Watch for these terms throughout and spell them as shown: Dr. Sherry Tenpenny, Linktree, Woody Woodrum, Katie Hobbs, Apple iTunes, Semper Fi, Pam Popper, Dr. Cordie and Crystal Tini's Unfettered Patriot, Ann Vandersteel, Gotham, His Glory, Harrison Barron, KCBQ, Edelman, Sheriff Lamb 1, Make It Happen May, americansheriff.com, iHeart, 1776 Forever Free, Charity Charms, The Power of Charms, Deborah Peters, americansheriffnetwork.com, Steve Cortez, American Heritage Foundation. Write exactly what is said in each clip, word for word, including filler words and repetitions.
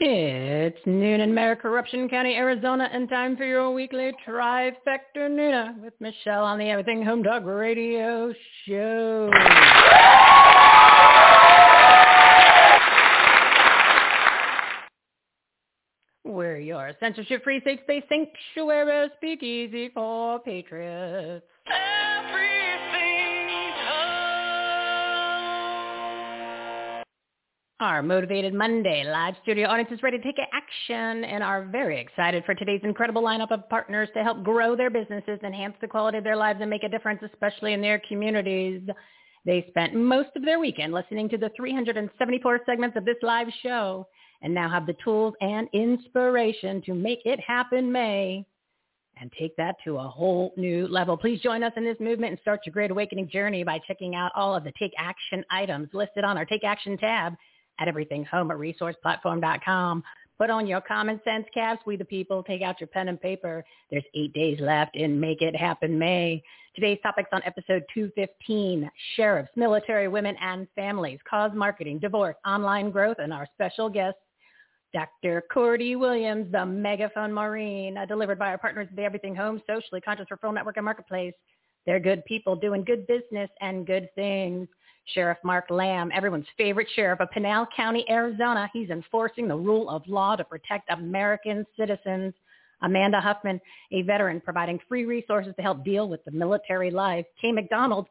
It's noon in Maricopa County, Arizona, and time for your weekly Trifecta Nuna with Michelle on the Everything Home Dog Radio Show. We're your censorship-free, safe-space sanctuary speakeasy for patriots. Our Motivated Monday live studio audience is ready to take action and are very excited for today's incredible lineup of partners to help grow their businesses, enhance the quality of their lives, and make a difference, especially in their communities. They spent most of their weekend listening to the three hundred seventy-four segments of this live show and now have the tools and inspiration to make it happen May and take that to a whole new level. Please join us in this movement and start your great awakening journey by checking out all of the Take Action items listed on our Take Action tab at everything home resource platform dot com. Put on your common sense caps. We the people, take out your pen and paper. There's eight days left in Make It Happen May. Today's topics on episode two fifteen, sheriffs, military women, and families, cause marketing, divorce, online growth, and our special guest, Doctor Cordie Williams, the Megaphone Marine, delivered by our partners at the Everything Home Socially Conscious Referral Network and Marketplace. They're good people doing good business and good things. Sheriff Mark Lamb, everyone's favorite sheriff of Pinal County, Arizona. He's enforcing the rule of law to protect American citizens. Amanda Huffman, a veteran, providing free resources to help deal with the military life. Kay McDonald,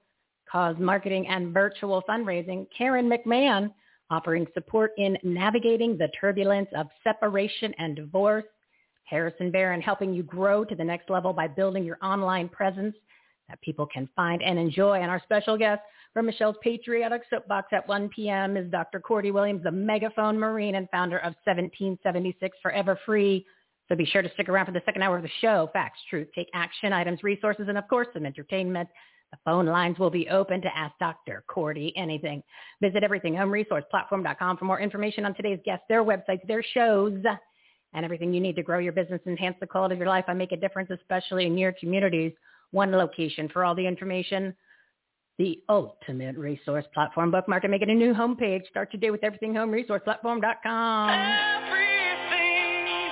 cause marketing and virtual fundraising. Karen McMahon, offering support in navigating the turbulence of separation and divorce. Harrison Barron, helping you grow to the next level by building your online presence that people can find and enjoy. And our special guest from Michelle's Patriotic Soapbox at one p.m. is Doctor Cordie Williams, the Megaphone Marine and founder of seventeen seventy-six Forever Free. So be sure to stick around for the second hour of the show. Facts, truth, take action, items, resources, and of course, some entertainment. The phone lines will be open to ask Doctor Cordie anything. Visit everything home resource platform dot com for more information on today's guests, their websites, their shows, and everything you need to grow your business, enhance the quality of your life, and make a difference, especially in your communities. One location for all the information, the ultimate resource platform. Bookmark and make it a new homepage. Start your day with everything home resource platform dot com. Everything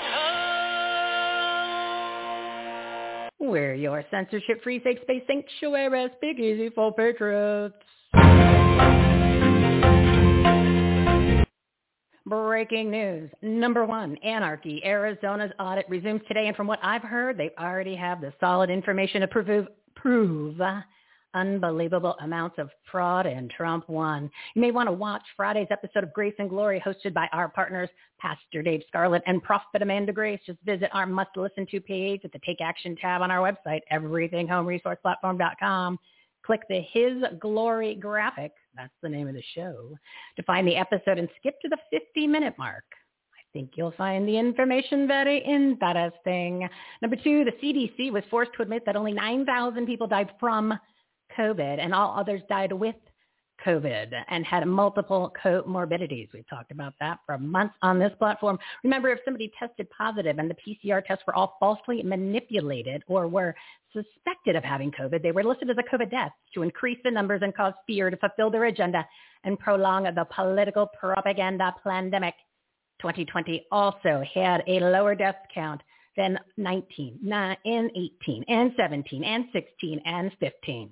Home. We're your censorship-free, safe space sanctuary, speakeasy for patriots. Breaking news. Number one, anarchy. Arizona's audit resumes today, and from what I've heard, they already have the solid information to prove, prove unbelievable amounts of fraud, and Trump won. You may want to watch Friday's episode of Grace and Glory, hosted by our partners, Pastor Dave Scarlett and Prophet Amanda Grace. Just visit our must-listen-to page at the Take Action tab on our website, everything home resource platform dot com. Click the His Glory graphic, that's the name of the show, to find the episode and skip to the fifty-minute mark. I think you'll find the information very interesting. Number two, the C D C was forced to admit that only nine thousand people died from COVID and all others died with COVID and had multiple comorbidities. We've talked about that for months on this platform. Remember, if somebody tested positive and the P C R tests were all falsely manipulated or were suspected of having COVID, they were listed as a COVID death to increase the numbers and cause fear to fulfill their agenda and prolong the political propaganda pandemic. twenty twenty also had a lower death count than nineteen, and eighteen, and seventeen, and sixteen, and fifteen.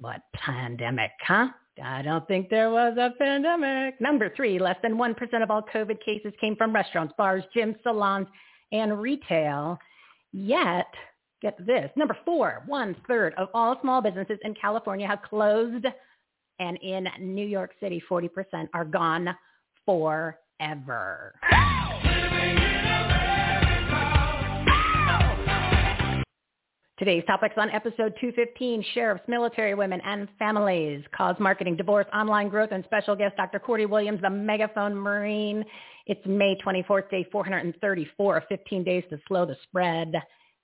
What pandemic, huh? I don't think there was a pandemic. Number three, less than one percent of all COVID cases came from restaurants, bars, gyms, salons, and retail. Yet, get this, number four, one-third of all small businesses in California have closed, and in New York City, forty percent are gone forever. Today's topics on episode two fifteen, Sheriffs, Military Women, and Families, Cause Marketing, Divorce, Online Growth, and special guest Doctor Cordie Williams, the Megaphone Marine. It's May twenty-fourth, day four hundred thirty-four of fifteen days to slow the spread.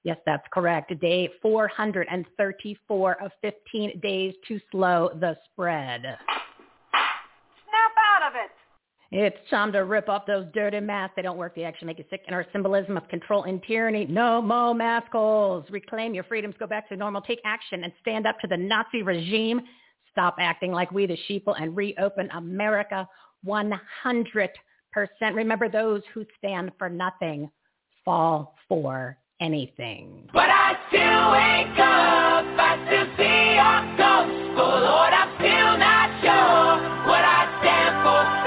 Yes, that's correct. Day four hundred thirty-four of fifteen days to slow the spread. Snap out of it. It's time to rip off those dirty masks. They don't work. They actually make you sick. And our symbolism of control and tyranny. No more maskholes. Reclaim your freedoms. Go back to normal. Take action and stand up to the Nazi regime. Stop acting like we the sheeple and reopen America one hundred percent. Remember, those who stand for nothing fall for anything. But I still wake up. I still see your ghost. Oh, Lord, I'm still not sure what I stand for.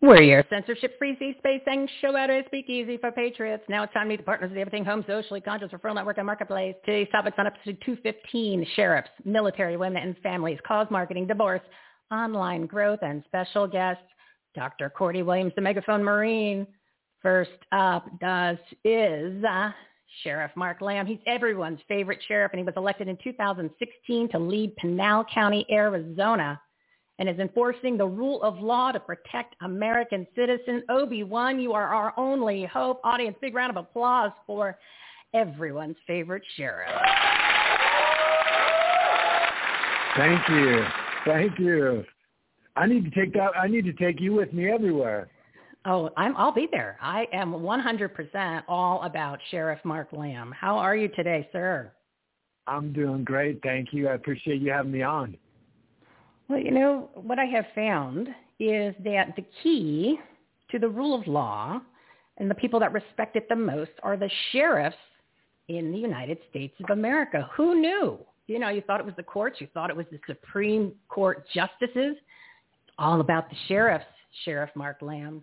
We're your censorship-free sea space and show out a speakeasy for patriots. Now it's time to meet the partners of the Everything Home Socially Conscious Referral Network and Marketplace. Today's topics on episode two fifteen, Sheriffs, Military Women and Families, Cause Marketing, Divorce, Online Growth, and special guest, Doctor Cordie Williams, the Megaphone Marine. First up does is uh, Sheriff Mark Lamb. He's everyone's favorite sheriff, and he was elected in two thousand sixteen to lead Pinal County, Arizona, and is enforcing the rule of law to protect American citizens. Obi-Wan, you are our only hope. Audience, big round of applause for everyone's favorite sheriff. Thank you. Thank you. I need to take that. I need to take you with me everywhere. Oh, I'm, I'll be there. I am one hundred percent all about Sheriff Mark Lamb. How are you today, sir? I'm doing great. Thank you. I appreciate you having me on. Well, you know, what I have found is that the key to the rule of law and the people that respect it the most are the sheriffs in the United States of America. Who knew? You know, you thought it was the courts. You thought it was the Supreme Court justices. It's all about the sheriffs, Sheriff Mark Lamb.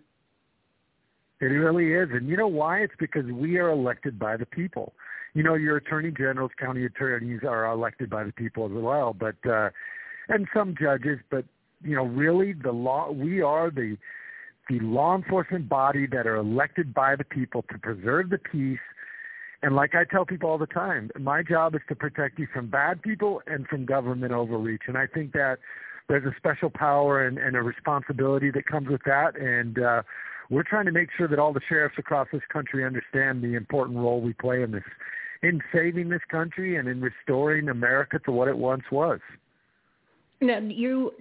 It really is. And you know why? It's because we are elected by the people. You know, your attorney generals, county attorneys are elected by the people as well. But, uh, and some judges, but, you know, really the law, we are the the law enforcement body that are elected by the people to preserve the peace. And like I tell people all the time, my job is to protect you from bad people and from government overreach. And I think that there's a special power and, and a responsibility that comes with that. And uh, we're trying to make sure that all the sheriffs across this country understand the important role we play in this, in saving this country and in restoring America to what it once was. No, you.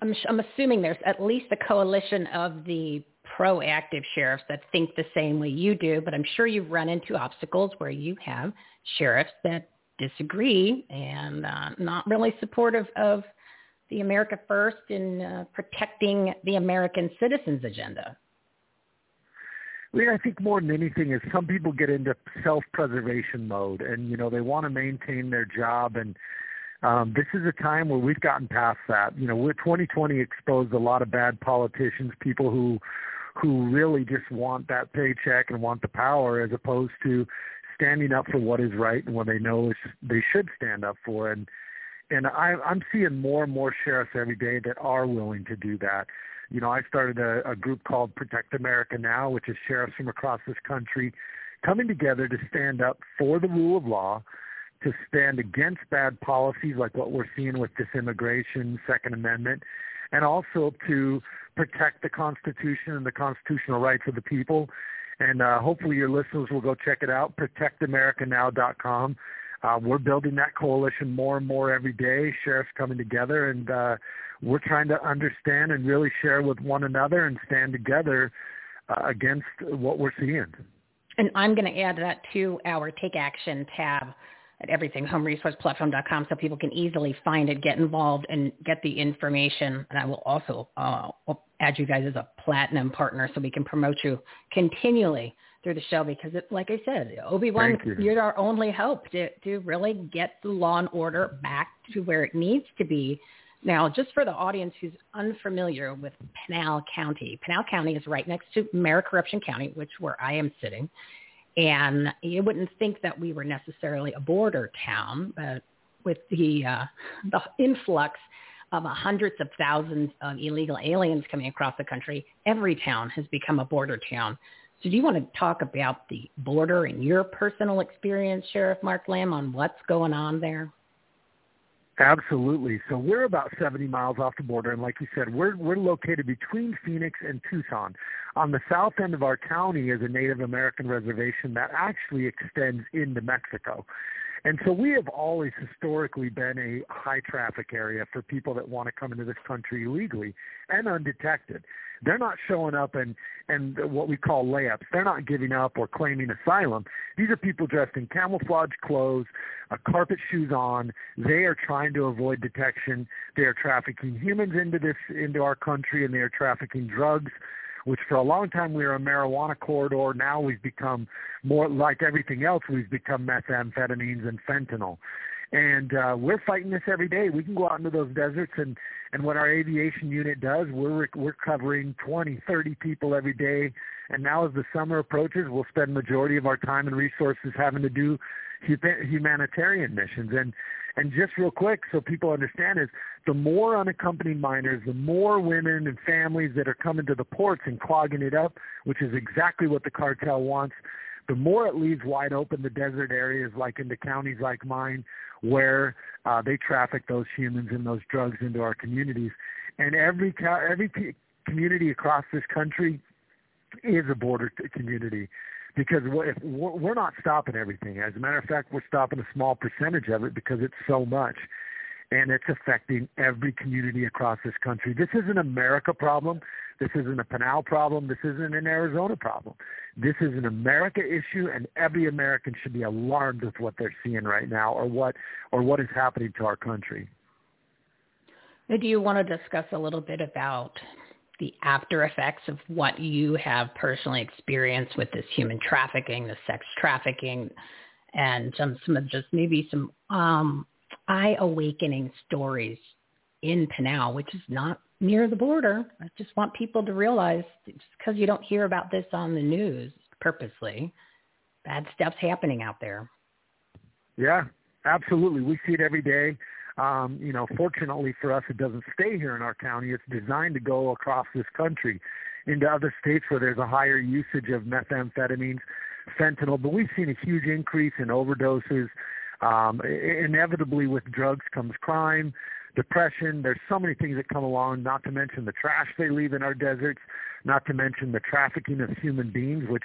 I'm, I'm assuming there's at least a coalition of the proactive sheriffs that think the same way you do, but I'm sure you've run into obstacles where you have sheriffs that disagree and uh, not really supportive of the America First and uh, protecting the American citizens agenda. I mean, I think more than anything is some people get into self-preservation mode, and you know they want to maintain their job and. Um, this is a time where we've gotten past that. You know, we're, twenty twenty exposed a lot of bad politicians, people who who really just want that paycheck and want the power as opposed to standing up for what is right and what they know is, they should stand up for. And, and I, I'm seeing more and more sheriffs every day that are willing to do that. You know, I started a, a group called Protect America Now, which is sheriffs from across this country coming together to stand up for the rule of law, to stand against bad policies like what we're seeing with this immigration, Second Amendment, and also to protect the Constitution and the constitutional rights of the people. And uh, hopefully your listeners will go check it out, protect america now dot com. Uh, we're building that coalition more and more every day, sheriffs coming together, and uh, we're trying to understand and really share with one another and stand together uh, against what we're seeing. And I'm going to add that to our Take Action tab at everything home resource platform dot com so people can easily find it, get involved, and get the information. And I will also uh, add you guys as a platinum partner so we can promote you continually through the show, because it, like I said, Obi-Wan, you. you're our only hope to, to really get the law and order back to where it needs to be. Now, just for the audience who's unfamiliar with Pinal County, Pinal County is right next to Maricopa County, which where I am sitting. And you wouldn't think that we were necessarily a border town, but with the uh, the influx of hundreds of thousands of illegal aliens coming across the country, every town has become a border town. So do you want to talk about the border and your personal experience, Sheriff Mark Lamb, on what's going on there? Absolutely. So we're about seventy miles off the border, and like you said, we're we're located between Phoenix and Tucson. On the south end of our county is a Native American reservation that actually extends into Mexico. And so we have always historically been a high-traffic area for people that want to come into this country illegally and undetected. They're not showing up and, and what we call layups. They're not giving up or claiming asylum. These are people dressed in camouflage clothes, uh, carpet shoes on. They are trying to avoid detection. They are trafficking humans into this into our country, and they are trafficking drugs, which for a long time we were a marijuana corridor. Now we've become more like everything else. We've become methamphetamines and fentanyl. And uh, we're fighting this every day. We can go out into those deserts, and, and what our aviation unit does, we're we're covering twenty, thirty people every day. And now as the summer approaches, we'll spend majority of our time and resources having to do humanitarian missions. And and just real quick, so people understand, is the more unaccompanied minors, the more women and families that are coming to the ports and clogging it up, which is exactly what the cartel wants, the more it leaves wide open the desert areas like in the counties like mine where uh, they traffic those humans and those drugs into our communities. And every every community across this country is a border community, because if we're not stopping everything. As a matter of fact, we're stopping a small percentage of it because it's so much, and it's affecting every community across this country. This isn't an America problem. This isn't a Pinal problem. This isn't an Arizona problem. This is an America issue, and every American should be alarmed with what they're seeing right now, or what or what is happening to our country. Do you want to discuss a little bit about the after effects of what you have personally experienced with this human trafficking, the sex trafficking, and some, some of just maybe some um, eye-awakening stories in Pinal, which is not near the border? I just want people to realize, just because you don't hear about this on the news purposely, bad stuff's happening out there. Yeah, absolutely. We see it every day. Um, you know, fortunately for us, it doesn't stay here in our county. It's designed to go across this country into other states where there's a higher usage of methamphetamines, fentanyl. But we've seen a huge increase in overdoses. Um, inevitably with drugs comes crime, depression. There's so many things that come along, not to mention the trash they leave in our deserts, not to mention the trafficking of human beings, which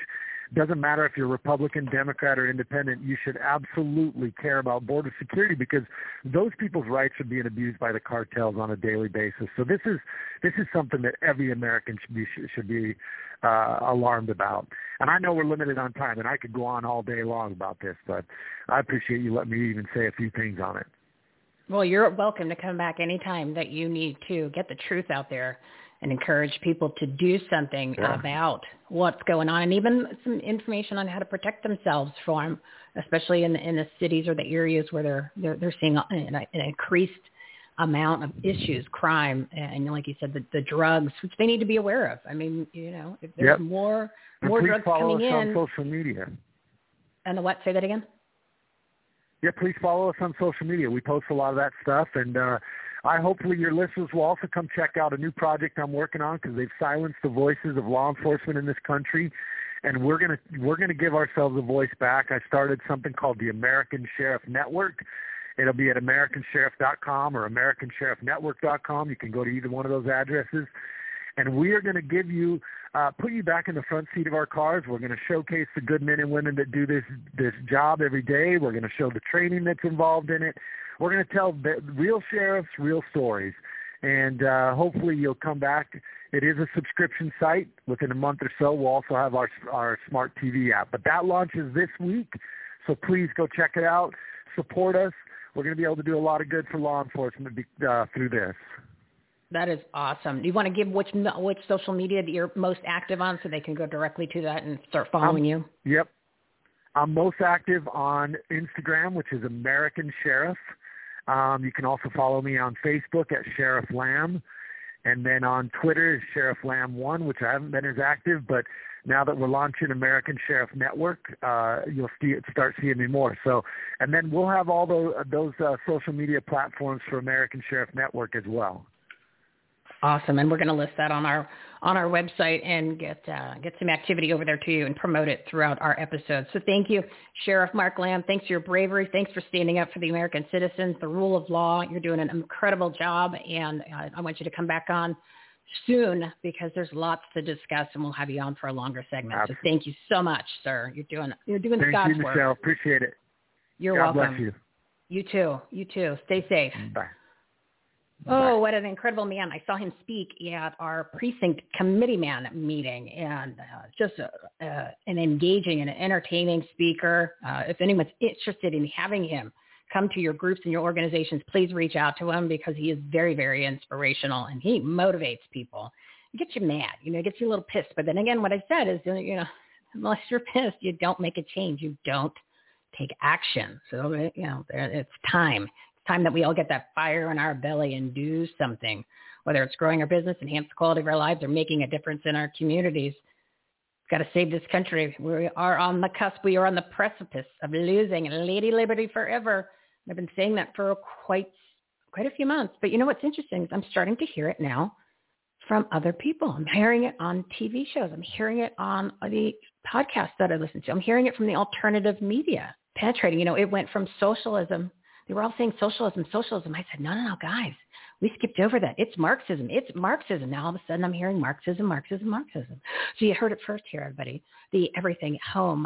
doesn't matter if you're Republican, Democrat, or independent. You should absolutely care about border security, because those people's rights are being abused by the cartels on a daily basis. So this is this is something that every American should be, should be uh, alarmed about. And I know we're limited on time, and I could go on all day long about this, but I appreciate you letting me even say a few things on it. Well, you're welcome to come back anytime that you need to get the truth out there and encourage people to do something yeah. about what's going on, and even some information on how to protect themselves from, especially in the, in the cities or the areas where they're they're, they're seeing an, an increased amount of issues, crime, and like you said, the, the drugs, which they need to be aware of. I mean, you know, if there's yep. more more drugs coming in. Please follow us on social media. And the what? Say that again. Yeah, please follow us on social media. We post a lot of that stuff, and uh, I hopefully your listeners will also come check out a new project I'm working on, because they've silenced the voices of law enforcement in this country, and we're gonna we're gonna give ourselves a voice back. I started something called the American Sheriff Network. It'll be at American Sheriff dot com or American Sheriff Network dot com. You can go to either one of those addresses. And we are going to give you, uh, put you back in the front seat of our cars. We're going to showcase the good men and women that do this this job every day. We're going to show the training that's involved in it. We're going to tell real sheriffs, real stories. And uh, hopefully you'll come back. It is a subscription site. Within a month or so, we'll also have our our smart T V app. But that launches this week, so please go check it out. Support us. We're going to be able to do a lot of good for law enforcement uh, through this. That is awesome. Do you want to give which which social media that you're most active on, so they can go directly to that and start following um, you? Yep. I'm most active on Instagram, which is American Sheriff. Um, you can also follow me on Facebook at Sheriff Lamb. And then on Twitter is Sheriff Lamb one, which I haven't been as active, but now that we're launching American Sheriff Network, uh, you'll see it, start seeing me more. So, and then we'll have all those, those uh, social media platforms for American Sheriff Network as well. Awesome, and we're going to list that on our on our website and get uh, get some activity over there to you and promote it throughout our episodes. So thank you, Sheriff Mark Lamb. Thanks for your bravery. Thanks for standing up for the American citizens, the rule of law. You're doing an incredible job, and uh, I want you to come back on soon, because there's lots to discuss, and we'll have you on for a longer segment. Absolutely. So thank you so much, sir. You're doing you're doing thank God's you, Michelle. Work. Appreciate it. You're God welcome. Bless you. You too. You too. Stay safe. Bye. Oh, what an incredible man. I saw him speak at our precinct committee man meeting, and uh, just a, uh, an engaging and an entertaining speaker. Uh, if anyone's interested in having him come to your groups and your organizations, please reach out to him, because he is very, very inspirational, and he motivates people. It gets you mad, you know, it gets you a little pissed. But then again, what I said is, you know, unless you're pissed, you don't make a change. You don't take action. So, you know, it's time. time that we all get that fire in our belly and do something, whether it's growing our business, enhance the quality of our lives, or making a difference in our communities. We've got to save this country. We are on the cusp. We are on the precipice of losing Lady Liberty forever. And I've been saying that for quite, quite a few months, but you know, what's interesting is I'm starting to hear it now from other people. I'm hearing it on T V shows. I'm hearing it on the podcasts that I listen to. I'm hearing it from the alternative media penetrating. You know, it went from socialism. They were all saying socialism, socialism. I said, no, no, no, guys, we skipped over that. It's Marxism. It's Marxism. Now all of a sudden I'm hearing Marxism, Marxism, Marxism. So you heard it first here, everybody. The Everything Home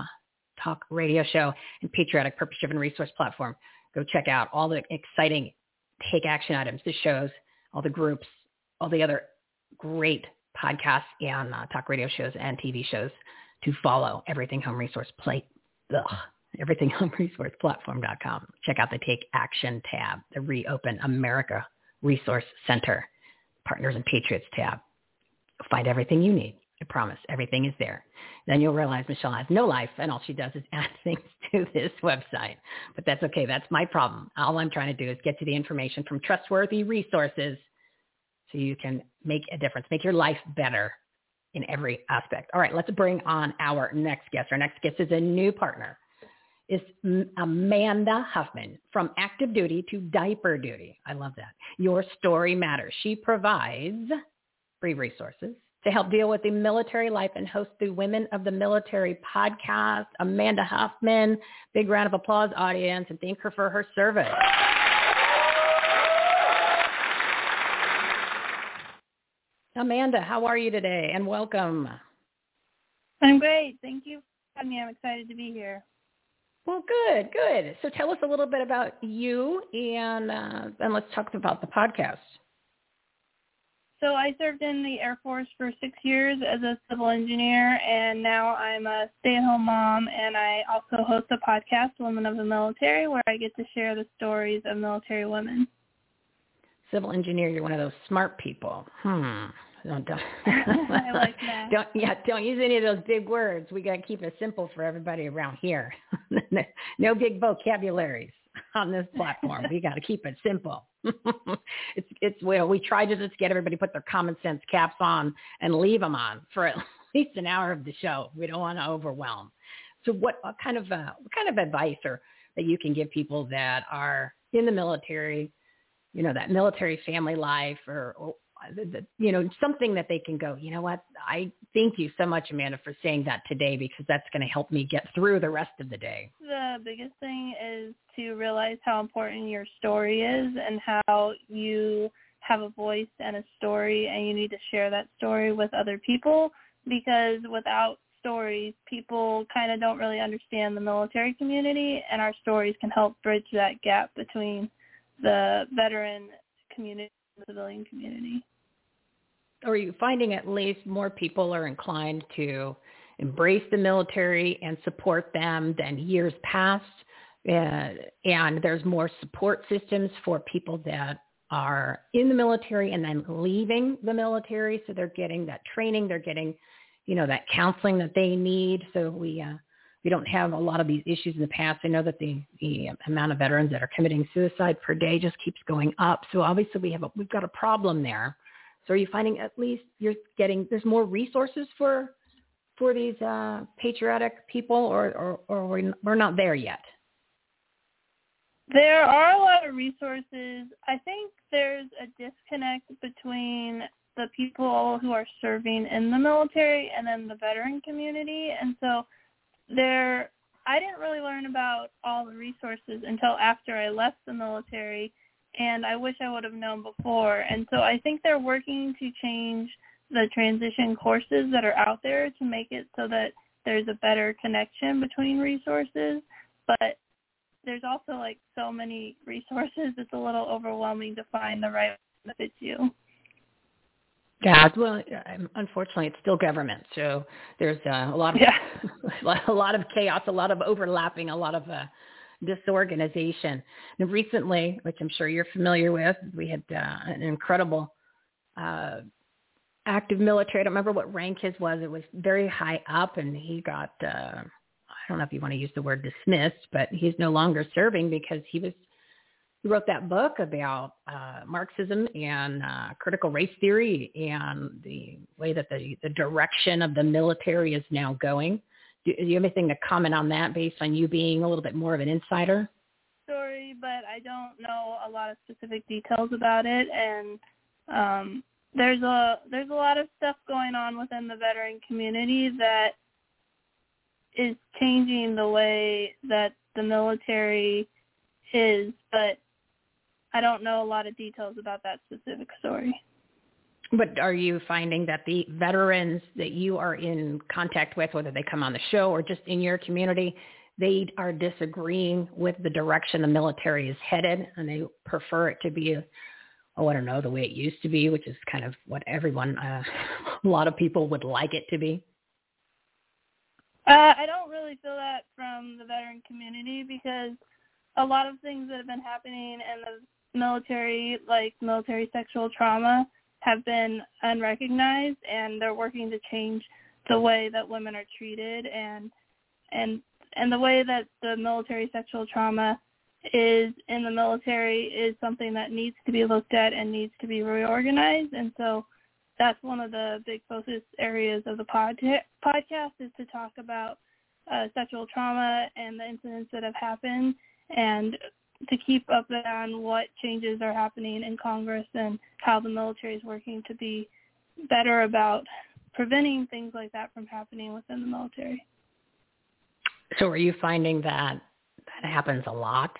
Talk Radio Show and Patriotic Purpose-Driven Resource Platform. Go check out all the exciting take action items, the shows, all the groups, all the other great podcasts and uh, talk radio shows and T V shows to follow. Everything Home Resource Plate. Ugh. Everything Home Resource Platform dot com. Check out the Take Action tab, the Reopen America Resource Center, Partners and Patriots tab. Find everything you need. I promise. Everything is there. Then you'll realize Michelle has no life, and all she does is add things to this website. But that's okay. That's my problem. All I'm trying to do is get you the information from trustworthy resources so you can make a difference, make your life better in every aspect. All right, let's bring on our next guest. Our next guest is a new partner. Is Amanda Huffman, from active duty to diaper duty. I love that. Your story matters. She provides free resources to help deal with the military life and hosts the Women of the Military podcast. Amanda Huffman, big round of applause, audience, and thank her for her service. Amanda, how are you today? And welcome. I'm great. Thank you for having me. I'm excited to be here. Well, good, good. So tell us a little bit about you, and uh, and let's talk about the podcast. So I served in the Air Force for six years as a civil engineer, and now I'm a stay-at-home mom, and I also host a podcast, Women of the Military, where I get to share the stories of military women. Civil engineer, you're one of those smart people. Hmm. Don't, don't. I like that. Don't, yeah, don't use any of those big words. We got to keep it simple for everybody around here. No big vocabularies on this platform. We got to keep it simple. it's it's well, we try to just get everybody to put their common sense caps on and leave them on for at least an hour of the show. We don't want to overwhelm. So what, what kind of uh, what kind of advice or that you can give people that are in the military you know, that military family life or, or the, the, you know, something that they can go, you know what, I thank you so much, Amanda, for saying that today, because that's going to help me get through the rest of the day. The biggest thing is to realize how important your story is and how you have a voice and a story, and you need to share that story with other people, because without stories, people kind of don't really understand the military community, and our stories can help bridge that gap between the veteran community and the civilian community. Are you finding at least more people are inclined to embrace the military and support them than years past? Uh, and there's more support systems for people that are in the military and then leaving the military. So they're getting that training, they're getting, you know, that counseling that they need. So we, uh, we don't have a lot of these issues in the past. I know that the, the amount of veterans that are committing suicide per day just keeps going up. So obviously we have a, we've got a problem there. So are you finding at least you're getting, there's more resources for, for these uh, patriotic people, or, or, or we're, we're not there yet? There are a lot of resources. I think there's a disconnect between the people who are serving in the military and then the veteran community. And so there, I didn't really learn about all the resources until after I left the military, and I wish I would have known before. And so I think they're working to change the transition courses that are out there to make it so that there's a better connection between resources. But there's also, like, so many resources, it's a little overwhelming to find the right one that fits you. Yeah, well, unfortunately, it's still government, so there's a lot of yeah. a lot of chaos, a lot of overlapping, a lot of uh, disorganization. And recently, which I'm sure you're familiar with, we had uh, an incredible uh, active military. I don't remember what rank his was. It was very high up, and he got uh, – I don't know if you want to use the word dismissed, but he's no longer serving because he was, he wrote that book about uh, Marxism and uh, critical race theory and the way that the, the direction of the military is now going. Do, do you have anything to comment on that based on you being a little bit more of an insider? Sorry, but I don't know a lot of specific details about it. And um, there's a, there's a lot of stuff going on within the veteran community that is changing the way that the military is, but I don't know a lot of details about that specific story. But are you finding that the veterans that you are in contact with, whether they come on the show or just in your community, they are disagreeing with the direction the military is headed, and they prefer it to be a, oh, I don't know, the way it used to be, which is kind of what everyone, uh, a lot of people would like it to be? Uh, I don't really feel that from the veteran community, because a lot of things that have been happening in the military, like military sexual trauma, have been unrecognized, and they're working to change the way that women are treated and and and the way that the military sexual trauma is in the military is something that needs to be looked at and needs to be reorganized. And so that's one of the big focus areas of the pod- podcast is to talk about uh, sexual trauma and the incidents that have happened, and to keep up on what changes are happening in Congress and how the military is working to be better about preventing things like that from happening within the military. So are you finding that that happens a lot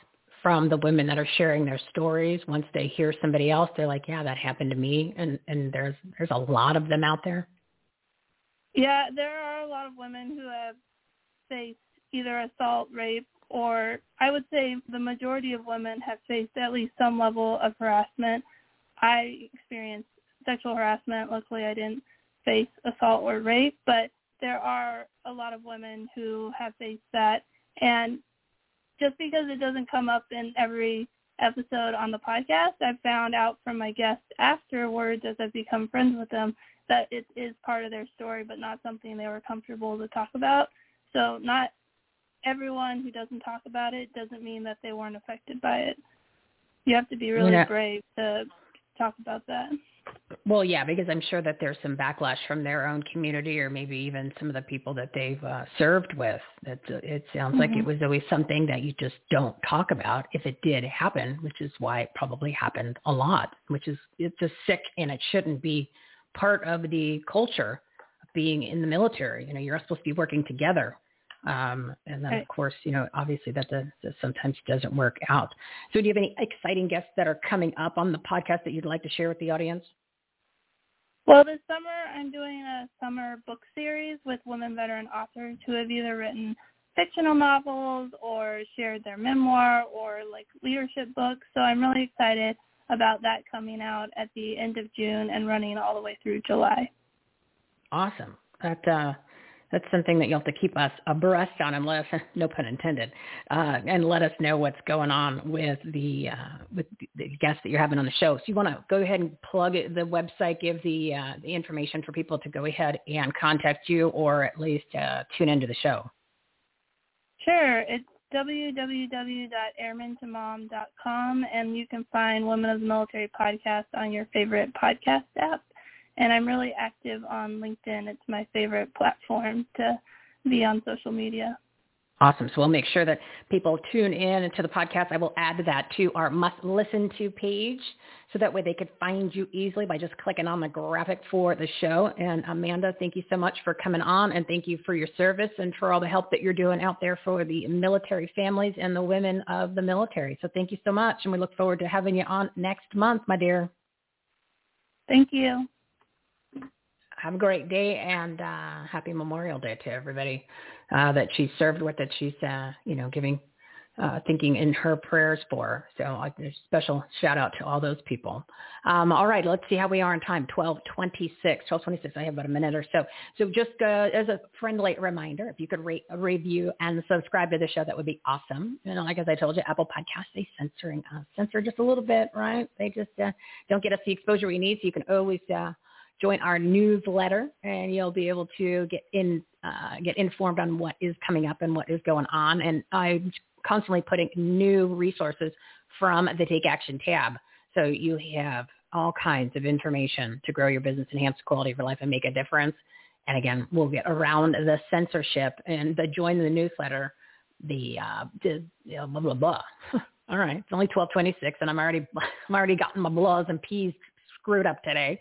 from the women that are sharing their stories? Once they hear somebody else, they're like, yeah, that happened to me. And, and there's, there's a lot of them out there. Yeah, there are a lot of women who have faced either assault, rape, or I would say the majority of women have faced at least some level of harassment. I experienced sexual harassment. Luckily, I didn't face assault or rape, but there are a lot of women who have faced that. And just because it doesn't come up in every episode on the podcast, I've found out from my guests afterwards as I've become friends with them that it is part of their story, but not something they were comfortable to talk about. So not everyone who doesn't talk about it doesn't mean that they weren't affected by it. You have to be really yeah. brave to talk about that. Well, yeah, because I'm sure that there's some backlash from their own community or maybe even some of the people that they've uh, served with. It's, it sounds mm-hmm. like it was always something that you just don't talk about if it did happen, which is why it probably happened a lot, which is it's just sick and it shouldn't be part of the culture of being in the military. You know, you're supposed to be working together. Um, and then, of course, you know, obviously that, does, that sometimes doesn't work out. So do you have any exciting guests that are coming up on the podcast that you'd like to share with the audience? Well, this summer I'm doing a summer book series with women veteran authors who have either written fictional novels or shared their memoir or like leadership books. So I'm really excited about that coming out at the end of June and running all the way through July. Awesome. That, uh, that's something that you'll have to keep us abreast on, unless, no pun intended, uh, and let us know what's going on with the uh, with the guests that you're having on the show. So you want to go ahead and plug the website, give the, uh, the information for people to go ahead and contact you or at least uh, tune into the show. Sure. It's w w w dot airmen to mom dot com, and you can find Women of the Military podcast on your favorite podcast app. And I'm really active on LinkedIn. It's my favorite platform to be on social media. Awesome. So we'll make sure that people tune in to the podcast. I will add that to our must listen to page so that way they could find you easily by just clicking on the graphic for the show. And Amanda, thank you so much for coming on, and thank you for your service and for all the help that you're doing out there for the military families and the women of the military. So thank you so much. And we look forward to having you on next month, my dear. Thank you. Have a great day, and uh, happy Memorial Day to everybody uh, that she served with, that she's, uh, you know, giving, uh, thinking in her prayers for. So a special shout out to all those people. Um, all right, let's see how we are on time. twelve twenty-six, twelve twenty-six. I have about a minute or so. So just uh, as a friendly reminder, if you could rate, review, and subscribe to the show, that would be awesome. You know, like as I told you, Apple Podcasts, they censoring uh, censor just a little bit, right? They just uh, don't get us the exposure we need. So you can always. Uh, Join our newsletter, and you'll be able to get in, uh, get informed on what is coming up and what is going on. And I'm constantly putting new resources from the Take Action tab. So you have all kinds of information to grow your business, enhance the quality of your life, and make a difference. And again, we'll get around the censorship and the join the newsletter, the, uh, the you know, blah, blah, blah. All right. It's only twelve twenty-six, and I'm already, I'm already gotten my blahs and peas screwed up today.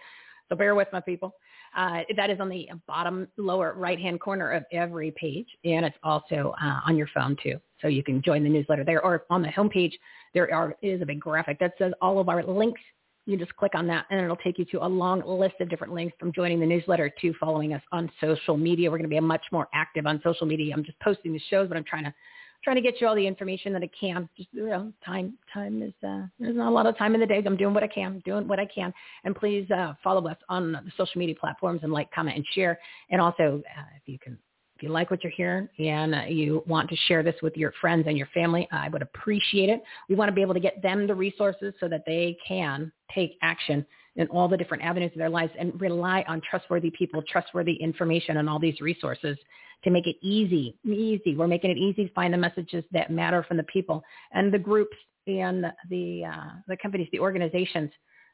So bear with my people. Uh, that is on the bottom lower right-hand corner of every page, and it's also uh, on your phone too. So you can join the newsletter there, or on the homepage, there are, is a big graphic that says all of our links. You just click on that, and it'll take you to a long list of different links, from joining the newsletter to following us on social media. We're going to be much more active on social media. I'm just posting the shows, but I'm trying to trying to get you all the information that I can. Just, you know, time, time is, uh, there's not a lot of time in the day. I'm doing what I can, doing what I can. And please uh, follow us on the social media platforms and like, comment, and share. And also, uh, if you can, if you like what you're hearing and uh, you want to share this with your friends and your family, I would appreciate it. We want to be able to get them the resources so that they can take action in all the different avenues of their lives and rely on trustworthy people, trustworthy information, and all these resources to make it easy, easy. We're making it easy to find the messages that matter from the people and the groups and the uh, the companies, the organizations,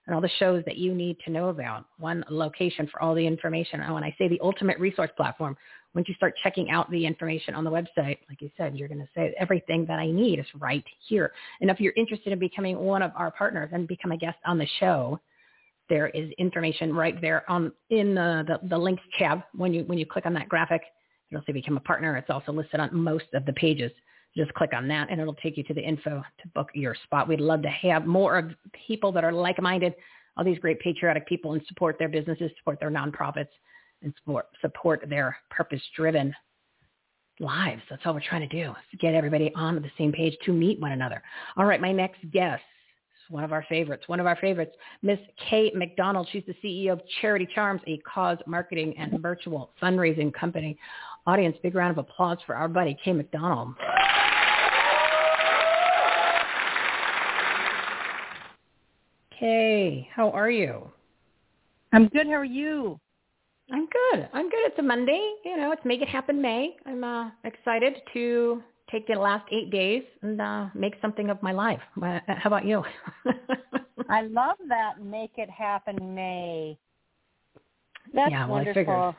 and all the shows that you need to know about. One location for all the information. And when I say the ultimate resource platform, once you start checking out the information on the website, like you said, you're going to say everything that I need is right here. And if you're interested in becoming one of our partners and become a guest on the show, there is information right there on in the, the, the links tab. When you when you click on that graphic, it'll say become a partner. It's also listed on most of the pages. Just click on that, and it'll take you to the info to book your spot. We'd love to have more of people that are like-minded, all these great patriotic people, and support their businesses, support their nonprofits, and support, support their purpose-driven lives. That's all we're trying to do, is get everybody on the same page to meet one another. All right, my next guest. One of our favorites, one of our favorites, Miss Kay McDonald. She's the C E O of Charity Charms, a cause marketing and virtual fundraising company. Audience, big round of applause for our buddy, Kay McDonald. Kay, how are you? I'm good. How are you? I'm good. I'm good. It's a Monday. You know, it's Make It Happen May. I'm uh, excited to take the last eight days and uh, make something of my life. How about you? I love that Make It Happen May. That's yeah, well, wonderful.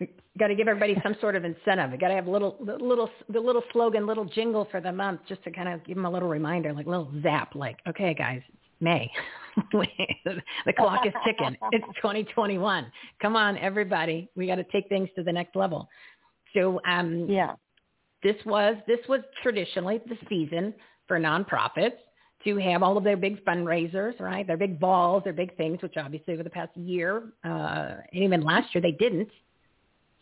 We've got to give everybody some sort of incentive. We've got to have little, little, the little slogan, little jingle for the month just to kind of give them a little reminder, like a little zap, like, okay, guys, it's May. The clock is ticking. It's twenty twenty-one. Come on, everybody. We got to take things to the next level. So um, yeah, this was this was traditionally the season for nonprofits to have all of their big fundraisers, right? Their big balls, their big things, which obviously over the past year, uh, and even last year, they didn't.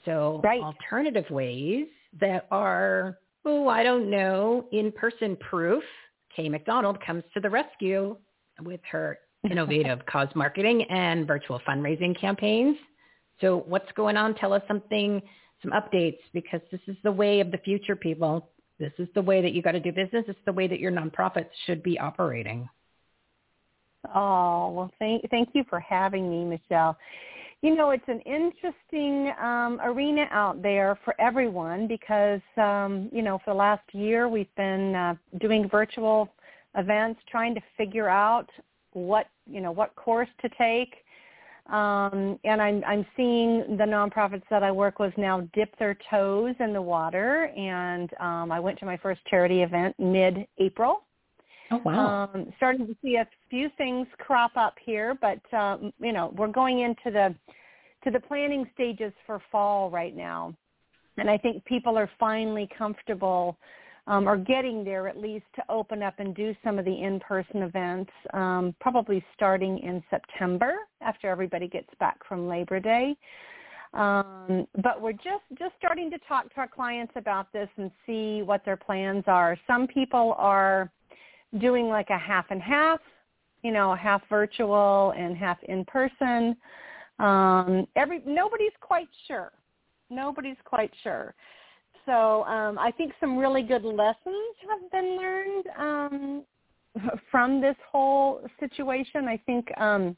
So right. Alternative ways that are, oh, I don't know, in-person proof. Kay McDonald comes to the rescue with her innovative cause marketing and virtual fundraising campaigns. So what's going on? Tell us something, some updates, because this is the way of the future, people. This is the way that you got to do business. It's the way that your nonprofits should be operating. Oh, well, thank, thank you for having me, Michelle. You know, it's an interesting um, arena out there for everyone because, um, you know, for the last year we've been uh, doing virtual events, trying to figure out what, you know, what course to take. Um, and I'm, I'm seeing the nonprofits that I work with now dip their toes in the water. And um, I went to my first charity event mid-April. Oh, wow. Um, starting to see a few things crop up here, but, um, you know, we're going into the to the planning stages for fall right now. And I think people are finally comfortable um, or getting there at least to open up and do some of the in-person events, um, probably starting in September after everybody gets back from Labor Day. Um, but we're just, just starting to talk to our clients about this and see what their plans are. Some people are doing like a half and half, you know, half virtual and half in person. Um, every nobody's quite sure. Nobody's quite sure. So um, I think some really good lessons have been learned um, from this whole situation. I think, um,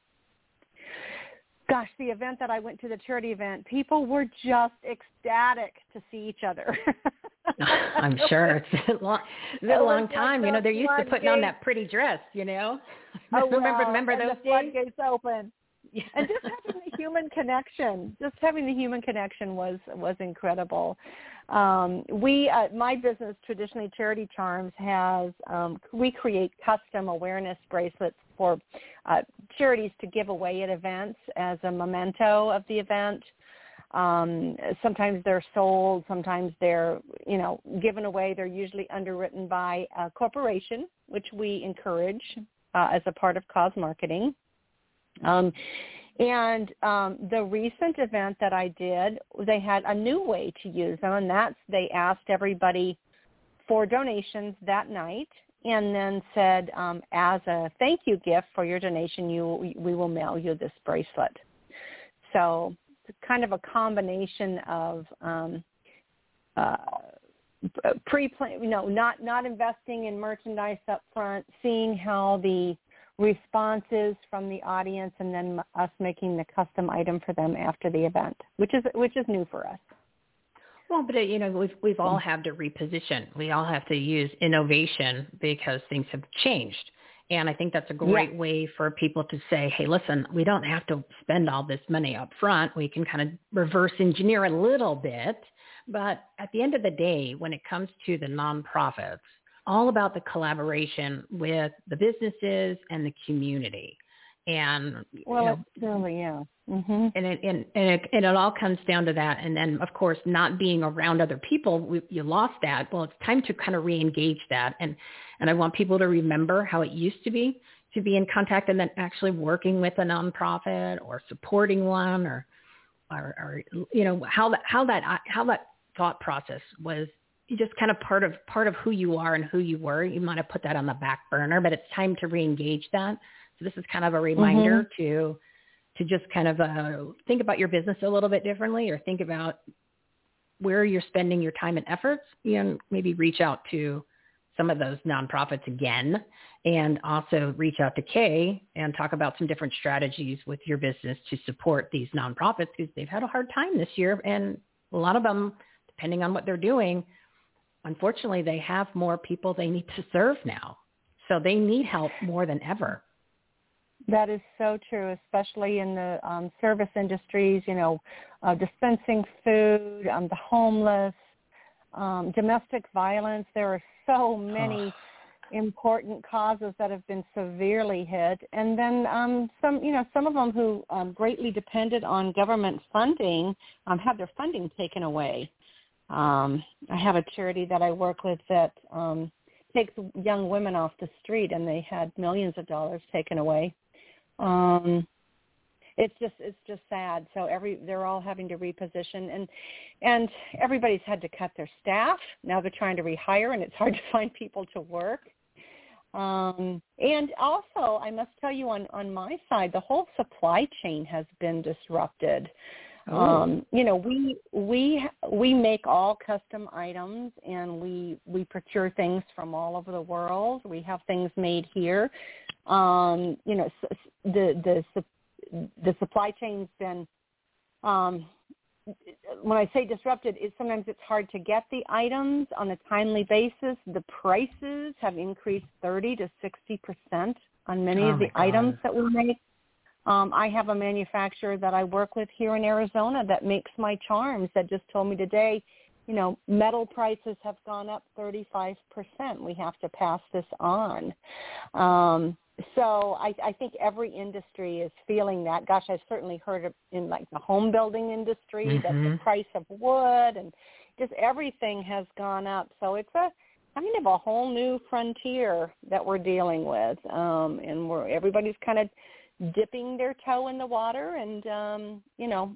gosh, the event that I went to, the charity event, people were just ecstatic to see each other. I'm sure. It's been a long, been a long time. You know, they're used to putting on that pretty dress, you know. Oh, remember wow. remember and those the floodgates open. Yeah. And just having the human connection, just having the human connection was, was incredible. Um, we, uh, my business, traditionally Charity Charms, has, um, we create custom awareness bracelets for uh, charities to give away at events as a memento of the event. Um, sometimes they're sold, sometimes they're, you know, given away. They're usually underwritten by a corporation, which we encourage uh, as a part of cause marketing. Um, and um, the recent event that I did, they had a new way to use them, and that's they asked everybody for donations that night and then said, um, as a thank you gift for your donation, you we will mail you this bracelet. So it's kind of a combination of um, uh, pre-plan, you know, not, not investing in merchandise up front, seeing how the responses from the audience, and then us making the custom item for them after the event, which is which is new for us. Well, but you know, we've we've all had to reposition. We all have to use innovation because things have changed, and I think that's a great yeah. way for people to say, "Hey, listen, we don't have to spend all this money up front. We can kind of reverse engineer a little bit." But at the end of the day, when it comes to the nonprofits, all about the collaboration with the businesses and the community. And, well, you know, really, yeah. Mm-hmm. And, it, and, and, it, and it all comes down to that. And then, of course, not being around other people, we, you lost that. Well, it's time to kind of reengage that. And, and I want people to remember how it used to be, to be in contact and then actually working with a nonprofit or supporting one or, or, or you know, how that, how that, how that thought process was just kind of part of part of who you are and who you were. You might have put that on the back burner, but it's time to reengage that. So this is kind of a reminder mm-hmm. to to just kind of uh, think about your business a little bit differently, or think about where you're spending your time and efforts. You know, maybe reach out to some of those nonprofits again, and also reach out to Kay and talk about some different strategies with your business to support these nonprofits, because they've had a hard time this year, and a lot of them, depending on what they're doing, unfortunately, they have more people they need to serve now. So they need help more than ever. That is so true, especially in the um, service industries, you know, uh, dispensing food, um, the homeless, um, domestic violence. There are so many important causes that have been severely hit. And then um, some, you know, some of them who um, greatly depended on government funding um, have their funding taken away. Um, I have a charity that I work with that um, takes young women off the street, and they had millions of dollars taken away. Um, it's just, it's just sad. So every, they're all having to reposition, and, and everybody's had to cut their staff. Now they're trying to rehire, and it's hard to find people to work. Um, and also I must tell you on, on my side, the whole supply chain has been disrupted. Oh. Um, you know, we, we, we make all custom items, and we, we procure things from all over the world. We have things made here. Um, you know, the, the, the supply chain's been, um, when I say disrupted, it, sometimes it's hard to get the items on a timely basis. The prices have increased thirty to sixty percent on many oh of the items that we make. Um, I have a manufacturer that I work with here in Arizona that makes my charms that just told me today, you know, metal prices have gone up thirty-five percent. We have to pass this on. Um, so I, I think every industry is feeling that. Gosh, I've certainly heard it in like the home building industry mm-hmm. that the price of wood and just everything has gone up. So it's a kind of a whole new frontier that we're dealing with. Um, and we're, everybody's kind of dipping their toe in the water and, um, you know,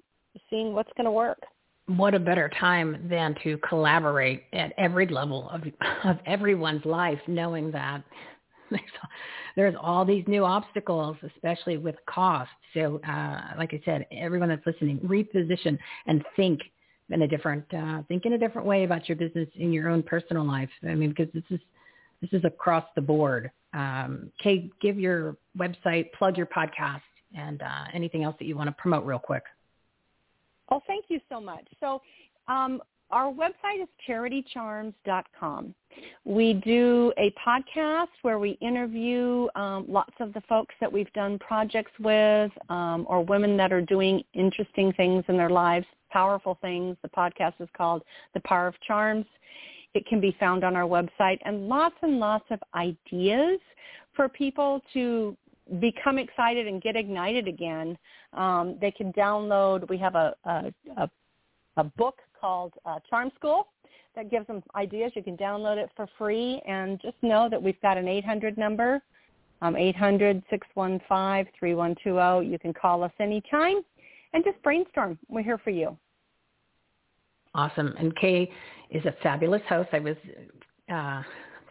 seeing what's going to work. What a better time than to collaborate at every level of of everyone's life, knowing that there's, there's all these new obstacles, especially with cost. So, uh, like I said, everyone that's listening, reposition and think in a different uh, think in a different way about your business in your own personal life. I mean, because this is this is across the board. Um, Kay, give your website, plug your podcast, and uh, anything else that you want to promote real quick. Oh, thank you so much. So um, our website is charity charms dot com. We do a podcast where we interview um, lots of the folks that we've done projects with um, or women that are doing interesting things in their lives, powerful things. The podcast is called The Power of Charms. It can be found on our website, and lots and lots of ideas for people to become excited and get ignited again. Um, they can download. We have a a, a, a book called uh, Charm School that gives them ideas. You can download it for free, and just know that we've got an eight hundred number, um, eight hundred, six one five, three one two zero. You can call us anytime and just brainstorm. We're here for you. Awesome. And Kay is a fabulous host. I was uh,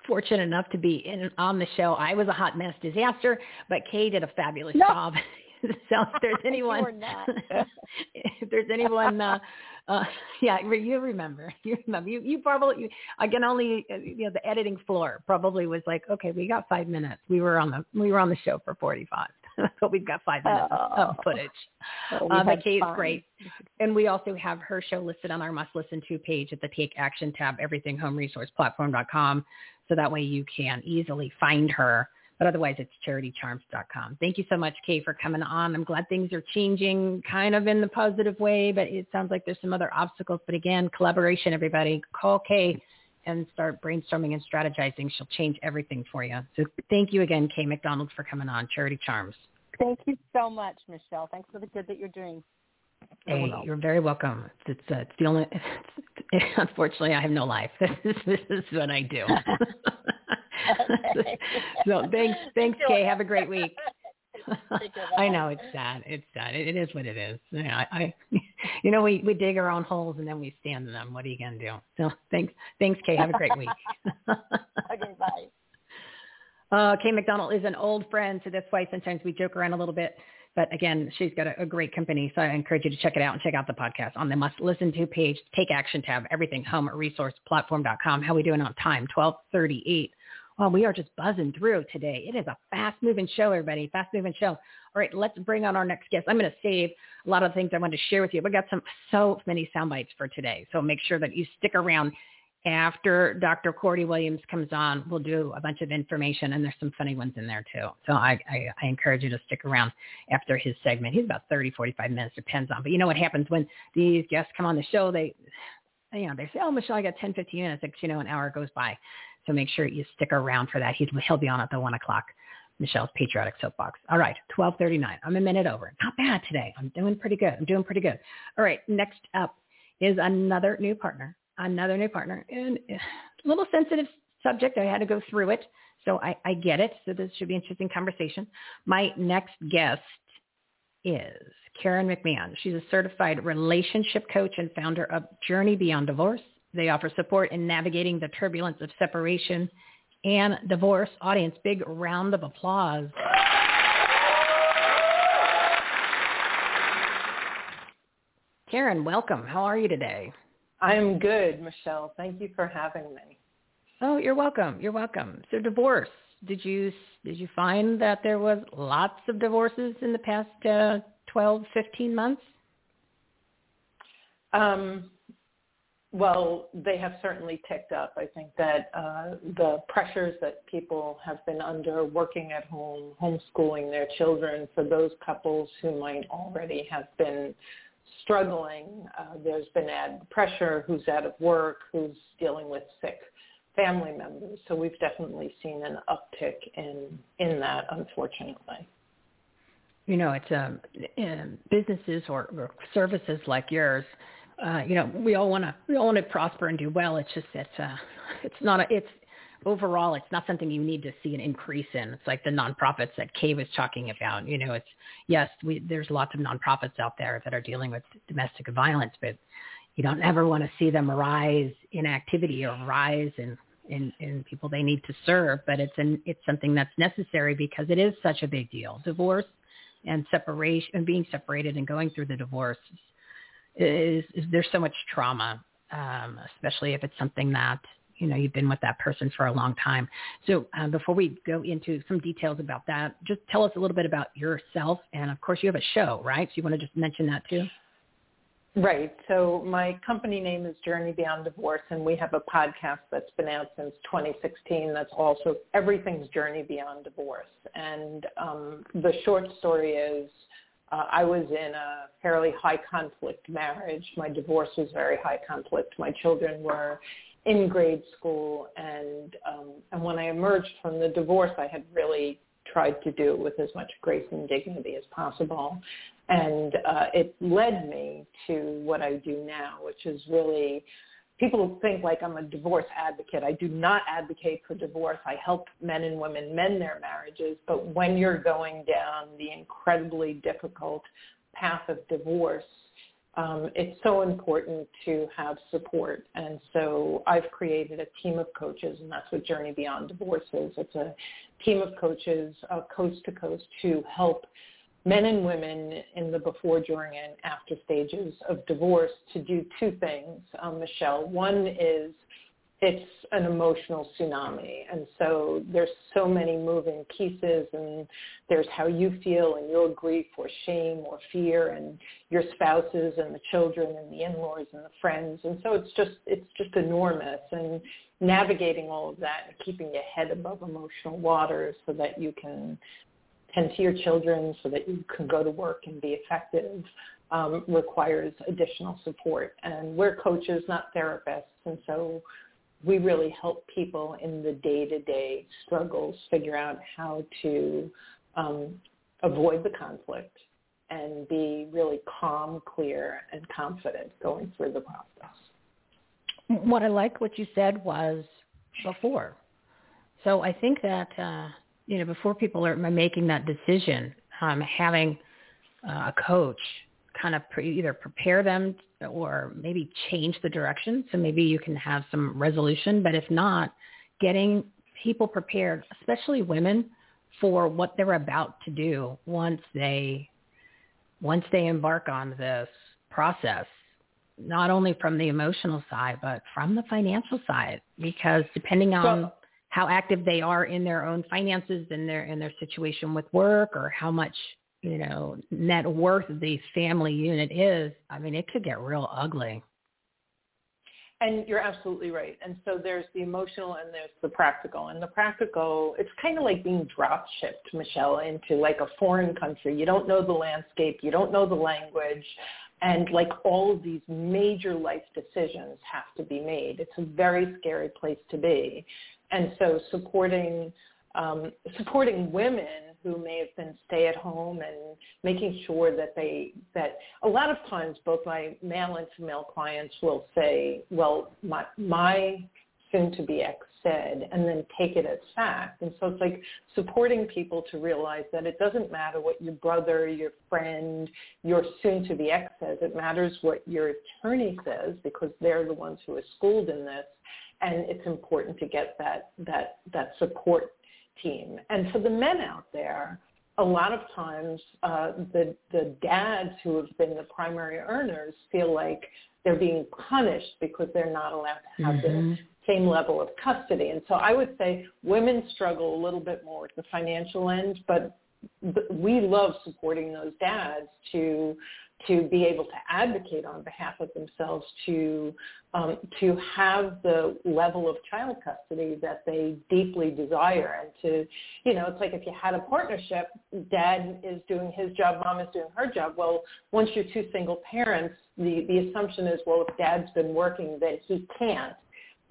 fortunate enough to be in on the show. I was a hot mess disaster, but Kay did a fabulous no. job. So if there's anyone, you were not. if there's anyone, uh, uh, yeah, you remember, you remember, you, you probably, you, I can only, you know, the editing floor probably was like, okay, we got five minutes. We were on the, we were on the show for forty-five. But we've got five minutes oh. of footage. Oh, um, but Kay is great. And we also have her show listed on our Must Listen To page at the Take Action tab, everything home resource platform dot com. So that way you can easily find her. But otherwise, it's charity charms dot com. Thank you so much, Kay, for coming on. I'm glad things are changing kind of in the positive way, but it sounds like there's some other obstacles. But again, collaboration, everybody. Call Kay and start brainstorming and strategizing. She'll change everything for you. So thank you again, Kay McDonald, for coming on Charity Charms. Thank you so much, Michelle. Thanks for the good that you're doing. Hey, you're very welcome. It's, uh, it's the only. It's, unfortunately, I have no life. This is, this is what I do. Okay. So thanks, thanks, Kay. Have a great week. I know it's sad. It's sad. It, it is what it is. You know, I, I, you know, we, we dig our own holes and then we stand in them. What are you gonna do? So thanks, thanks, Kay. Have a great week. Okay, bye. Uh, Kay McDonald is an old friend, so that's why sometimes we joke around a little bit. But again, she's got a, a great company, so I encourage you to check it out and check out the podcast on the Must Listen To page, Take Action tab, everything home resource platform dot com. How are we doing on time? twelve thirty-eight. Well, we are just buzzing through today. It is a fast-moving show, everybody, fast-moving show. All right, let's bring on our next guest. I'm going to save a lot of things I wanted to share with you. We got some so many sound bites for today, so make sure that you stick around After Doctor Cordie Williams comes on, we'll do a bunch of information, and there's some funny ones in there too. So I, I, I encourage you to stick around after his segment. He's about thirty, forty-five minutes, depends on. But you know what happens when these guests come on the show? They, you know, they say, "Oh, Michelle, I got ten, fifteen minutes." Like, you know, an hour goes by. So make sure you stick around for that. He's, he'll be on at the one o'clock. Michelle's Patriotic Soapbox. All right, twelve thirty-nine. I'm a minute over. Not bad today. I'm doing pretty good. I'm doing pretty good. All right, next up is another new partner. Another new partner, and a little sensitive subject. I had to go through it, so I, I get it. So this should be an interesting conversation. My next guest is Karen McMahon. She's a certified relationship coach and founder of Journey Beyond Divorce. They offer support in navigating the turbulence of separation and divorce. Audience, big round of applause. Karen, welcome. How are you today? I'm good, Michelle. Thank you for having me. Oh, you're welcome. You're welcome. So divorce, did you did you find that there was lots of divorces in the past uh, twelve, fifteen months? Um, well, they have certainly ticked up. I think that uh, the pressures that people have been under working at home, homeschooling their children, for those couples who might already have been struggling, uh, there's been added pressure, who's out of work, who's dealing with sick family members. So we've definitely seen an uptick in in that, unfortunately. You know, it's um, in businesses or, or services like yours. Uh, you know, we all want to we all want to prosper and do well. It's just that uh, it's not a it's. Overall, it's not something you need to see an increase in. It's like the nonprofits that Kay was talking about. You know, it's, yes, we, there's lots of nonprofits out there that are dealing with domestic violence, but you don't ever want to see them rise in activity or rise in, in, in people they need to serve. But it's an, it's something that's necessary because it is such a big deal. Divorce and separation and being separated and going through the divorce is, is there's so much trauma, um, especially if it's something that, you know, you've been with that person for a long time. So um, before we go into some details about that, just tell us a little bit about yourself. And of course you have a show, right? So you want to just mention that too? Right. So my company name is Journey Beyond Divorce, and we have a podcast that's been out since twenty sixteen. That's also, everything's Journey Beyond Divorce. And um, the short story is, Uh, I was in a fairly high-conflict marriage. My divorce was very high-conflict. My children were in grade school, and um, and when I emerged from the divorce, I had really tried to do it with as much grace and dignity as possible. And uh, it led me to what I do now, which is really, people think like I'm a divorce advocate. I do not advocate for divorce. I help men and women mend their marriages. But when you're going down the incredibly difficult path of divorce, um, it's so important to have support. And so I've created a team of coaches, and that's what Journey Beyond Divorce is. It's a team of coaches, uh, coast to coast, to help men and women in the before, during, and after stages of divorce to do two things, um, Michelle. One is it's an emotional tsunami, and so there's so many moving pieces, and there's how you feel and your grief or shame or fear and your spouses and the children and the in-laws and the friends, and so it's just it's just enormous, and navigating all of that and keeping your head above emotional water so that you can and to your children so that you can go to work and be effective um, requires additional support. And we're coaches, not therapists, and so we really help people in the day-to-day struggles figure out how to um, avoid the conflict and be really calm, clear, and confident going through the process. What I like what you said was before. So I think that uh you know, before people are making that decision, um, having uh, a coach kind of pre- either prepare them or maybe change the direction. So maybe you can have some resolution, but if not, getting people prepared, especially women, for what they're about to do once they, once they embark on this process, not only from the emotional side, but from the financial side, because depending on well, how active they are in their own finances and their, in their situation with work, or how much, you know, net worth the family unit is, I mean, it could get real ugly. And you're absolutely right. And so there's the emotional and there's the practical. And the practical, it's kind of like being drop-shipped, Michelle, into like a foreign country. You don't know the landscape. You don't know the language. And like all of these major life decisions have to be made. It's a very scary place to be. And so supporting um, supporting women who may have been stay at home and making sure that they, that a lot of times both my male and female clients will say, well, my, my soon-to-be ex said, and then take it as fact. And so it's like supporting people to realize that it doesn't matter what your brother, your friend, your soon-to-be ex says. It matters what your attorney says, because they're the ones who are schooled in this. And it's important to get that, that, that support team. And for the men out there, a lot of times uh, the the dads who have been the primary earners feel like they're being punished because they're not allowed to have mm-hmm. the same level of custody. And so I would say women struggle a little bit more with the financial end, but th- we love supporting those dads to to be able to advocate on behalf of themselves to um, to have the level of child custody that they deeply desire. And to, you know, it's like if you had a partnership, dad is doing his job, mom is doing her job. Well, once you're two single parents, the, the assumption is, well, if dad's been working, then he can't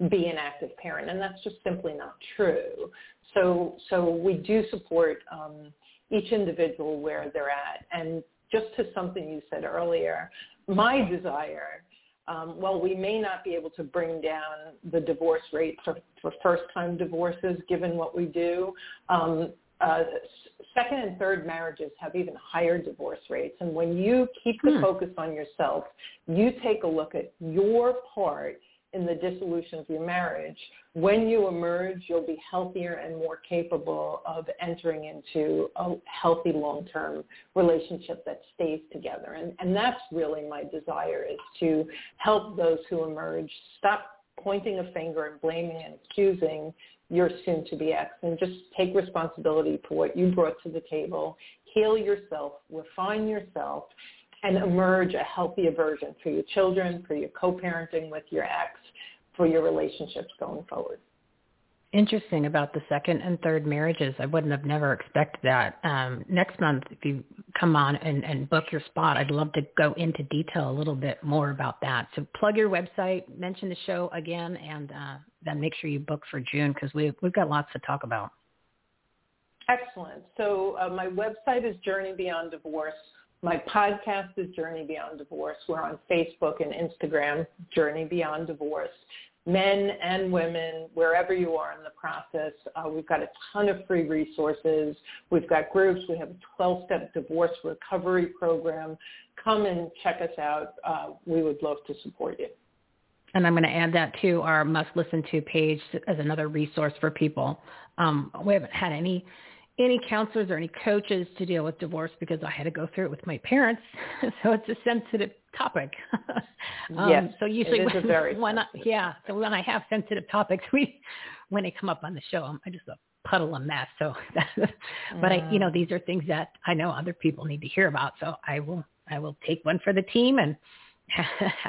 be an active parent. And that's just simply not true. So, so we do support um, each individual where they're at. And just to something you said earlier, my desire, um, while we may not be able to bring down the divorce rate for, for first-time divorces, given what we do, um, uh, second and third marriages have even higher divorce rates. And when you keep the hmm. focus on yourself, you take a look at your part in the dissolution of your marriage. When you emerge, you'll be healthier and more capable of entering into a healthy long-term relationship that stays together. And, and that's really my desire, is to help those who emerge stop pointing a finger and blaming and accusing your soon-to-be ex, and just take responsibility for what you brought to the table, heal yourself, refine yourself, and emerge a healthier version for your children, for your co-parenting with your ex, for your relationships going forward. Interesting about the second and third marriages. I wouldn't have never expected that. Um, next month, if you come on and, and book your spot, I'd love to go into detail a little bit more about that. So plug your website, mention the show again, and uh, then make sure you book for June, because we, we've got lots to talk about. Excellent. So uh, my website is Journey Beyond Divorce. My podcast is Journey Beyond Divorce. We're on Facebook and Instagram, Journey Beyond Divorce. Men and women, wherever you are in the process, uh, we've got a ton of free resources. We've got groups. We have a twelve-step divorce recovery program. Come and check us out. Uh, we would love to support you. And I'm going to add that to our must-listen-to page as another resource for people. Um, we haven't had any... any counselors or any coaches to deal with divorce, because I had to go through it with my parents. So it's a sensitive topic. um, yes, so usually it is when, a very when I, yeah, so when I have sensitive topics, we, when they come up on the show, I'm I just a puddle of mess. So, that, but I, you know, these are things that I know other people need to hear about. So I will, I will take one for the team and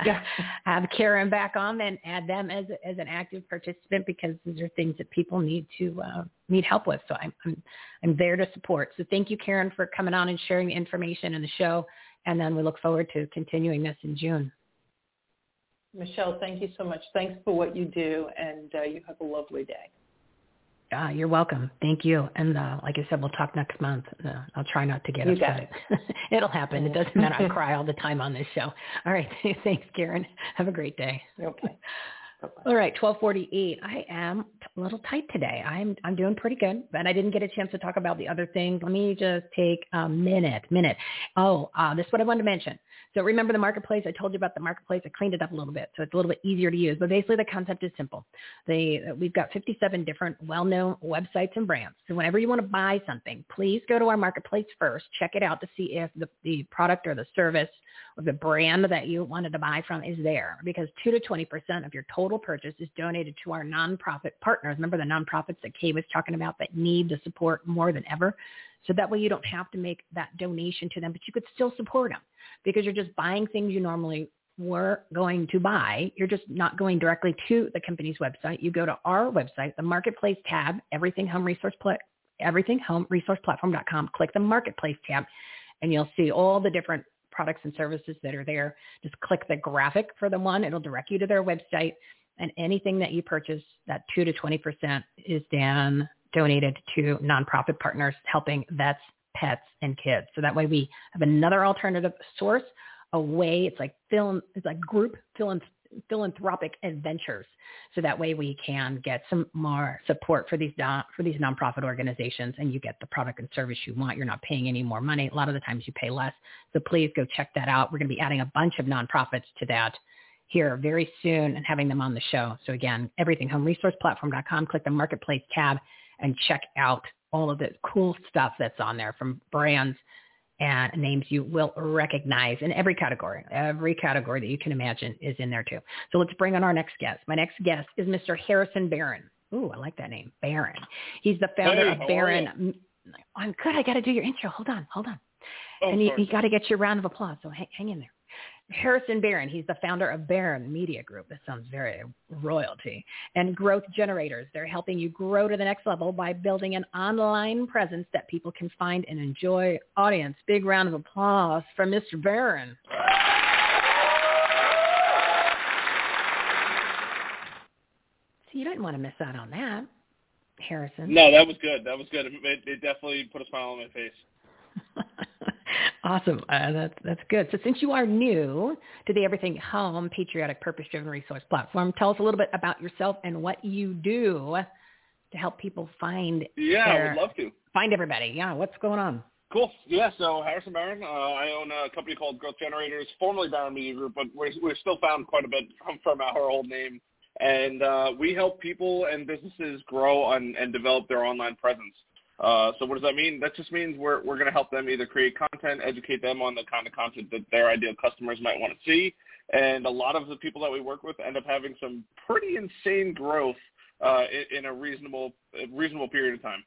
yeah. have Karen back on and add them as as an active participant, because these are things that people need to uh, need help with. So I'm, I'm I'm there to support. So thank you, Karen, for coming on and sharing the information in the show. And then we look forward to continuing this in June. Michelle, thank you so much. Thanks for what you do, and uh, you have a lovely day. Uh, you're welcome. Thank you. And uh, like I said, we'll talk next month. Uh, I'll try not to get you upset. Got it. It'll happen. It doesn't matter. I cry all the time on this show. All right. Thanks, Karen. Have a great day. Okay. Bye-bye. All right. twelve forty-eight. I am a little tight today. I'm I'm doing pretty good, but I didn't get a chance to talk about the other things. Let me just take a minute. Minute. Oh, uh, this is what I wanted to mention. So remember the marketplace? I told you about the marketplace. I cleaned it up a little bit, so it's a little bit easier to use. But basically, the concept is simple. They, we've got fifty-seven different well-known websites and brands. So whenever you want to buy something, please go to our marketplace first. Check it out to see if the, the product or the service or the brand that you wanted to buy from is there, because two to twenty percent of your total purchase is donated to our nonprofit partners. Remember the nonprofits that Kay was talking about that need the support more than ever? So that way you don't have to make that donation to them, but you could still support them, because you're just buying things you normally were going to buy, you're just not going directly to the company's website. You go to our website, the Marketplace tab, everything home resource platform dot com, click the Marketplace tab, and you'll see all the different products and services that are there. Just click the graphic for the one. It'll direct you to their website. And anything that you purchase, that two to twenty percent is then donated to nonprofit partners helping vets, pets, and kids. So that way we have another alternative source, a way. It's like film, it's like group film, philanthropic adventures. So that way we can get some more support for these for these nonprofit organizations, and you get the product and service you want. You're not paying any more money. A lot of the times you pay less. So please go check that out. We're going to be adding a bunch of nonprofits to that here very soon and having them on the show. So again, everything home resource platform dot com, click the Marketplace tab and check out all of the cool stuff that's on there from brands and names you will recognize in every category. Every category that you can imagine is in there too. So let's bring on our next guest. My next guest is Mister Harrison Barron. Ooh, I like that name, Barron. He's the founder hey, of Barron. I'm good. I got to do your intro. Hold on, hold on. Oh, and you, you got to get your round of applause. So hang, hang in there. Harrison Barron, he's the founder of Barron Media Group. That sounds very royalty. And Growth Generators, they're helping you grow to the next level by building an online presence that people can find and enjoy. Audience, big round of applause for Mister Barron. So you didn't want to miss out on that, Harrison. No, that was good. That was good. It, it definitely put a smile on my face. Awesome. Uh, that's, that's good. So since you are new to the Everything Home Patriotic Purpose-Driven Resource Platform, tell us a little bit about yourself and what you do to help people find Yeah, their, I would love to. Find everybody. Yeah, what's going on? Cool. Yeah, so Harrison Barron, uh, I own a company called Growth Generators, formerly Barron Media Group, but we're, we're still found quite a bit from, from our old name. And uh, we help people and businesses grow and, and develop their online presence. Uh, so what does that mean? That just means we're we're going to help them either create content, educate them on the kind of content that their ideal customers might want to see. And a lot of the people that we work with end up having some pretty insane growth uh, in, in a reasonable reasonable period of time.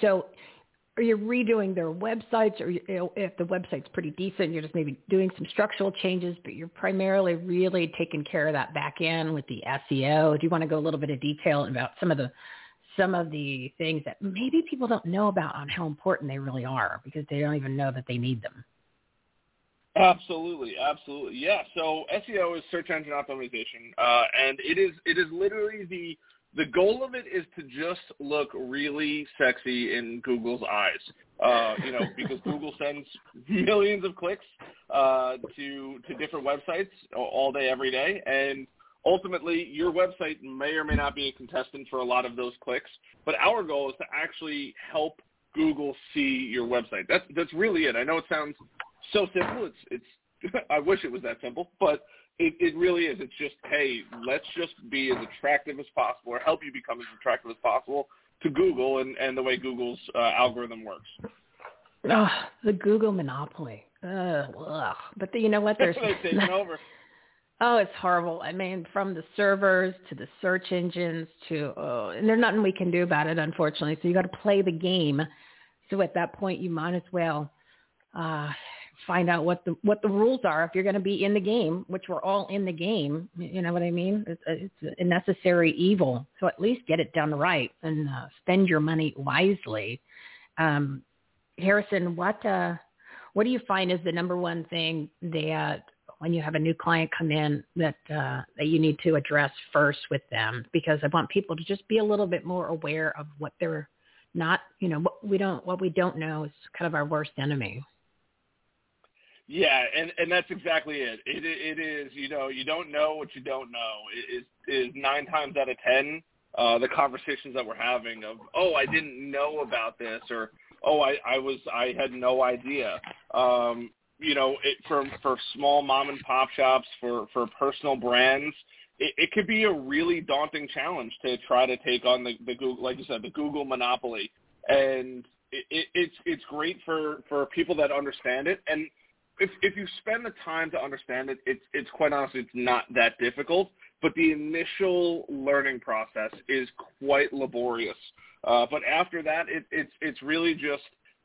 So are you redoing their websites? Or you know, if the website's pretty decent, you're just maybe doing some structural changes, but you're primarily really taking care of that back end with the S E O. Do you want to go a little bit of detail about some of the some of the things that maybe people don't know about on how important they really are because they don't even know that they need them? Absolutely. Absolutely. Yeah. So S E O is search engine optimization. Uh, and it is, it is literally the, the goal of it is to just look really sexy in Google's eyes, uh, you know, because Google sends millions of clicks uh, to, to different websites all day, every day. And ultimately, your website may or may not be a contestant for a lot of those clicks, but our goal is to actually help Google see your website. That's that's really it. I know it sounds so simple. It's it's. I wish it was that simple, but it, it really is. It's just, hey, let's just be as attractive as possible, or help you become as attractive as possible to Google and, and the way Google's uh, algorithm works. Oh, the Google monopoly. Ugh, ugh. But the, you know what? They're taking over. Oh, it's horrible. I mean, from the servers to the search engines to, oh, and there's nothing we can do about it, unfortunately. So you got to play the game. So at that point, you might as well uh, find out what the what the rules are if you're going to be in the game, which we're all in the game. You know what I mean? It's, it's a necessary evil. So at least get it done right and uh, spend your money wisely. Um, Harrison, what uh, what do you find is the number one thing that when you have a new client come in that uh, that you need to address first with them? Because I want people to just be a little bit more aware of what they're not, you know, what we don't, what we don't know is kind of our worst enemy. Yeah. And, and that's exactly it. It, it is, you know, you don't know what you don't know. It is, is nine times out of ten, uh, the conversations that we're having of, oh, I didn't know about this, or, oh, I, I was, I had no idea. Um, You know, it, for for small mom and pop shops, for, for personal brands, it, it could be a really daunting challenge to try to take on the, the Google, like you said, the Google monopoly. And it, it, it's it's great for, for people that understand it. And if if you spend the time to understand it, it's it's quite honestly it's not that difficult. But the initial learning process is quite laborious. Uh, but after that, it, it's it's really just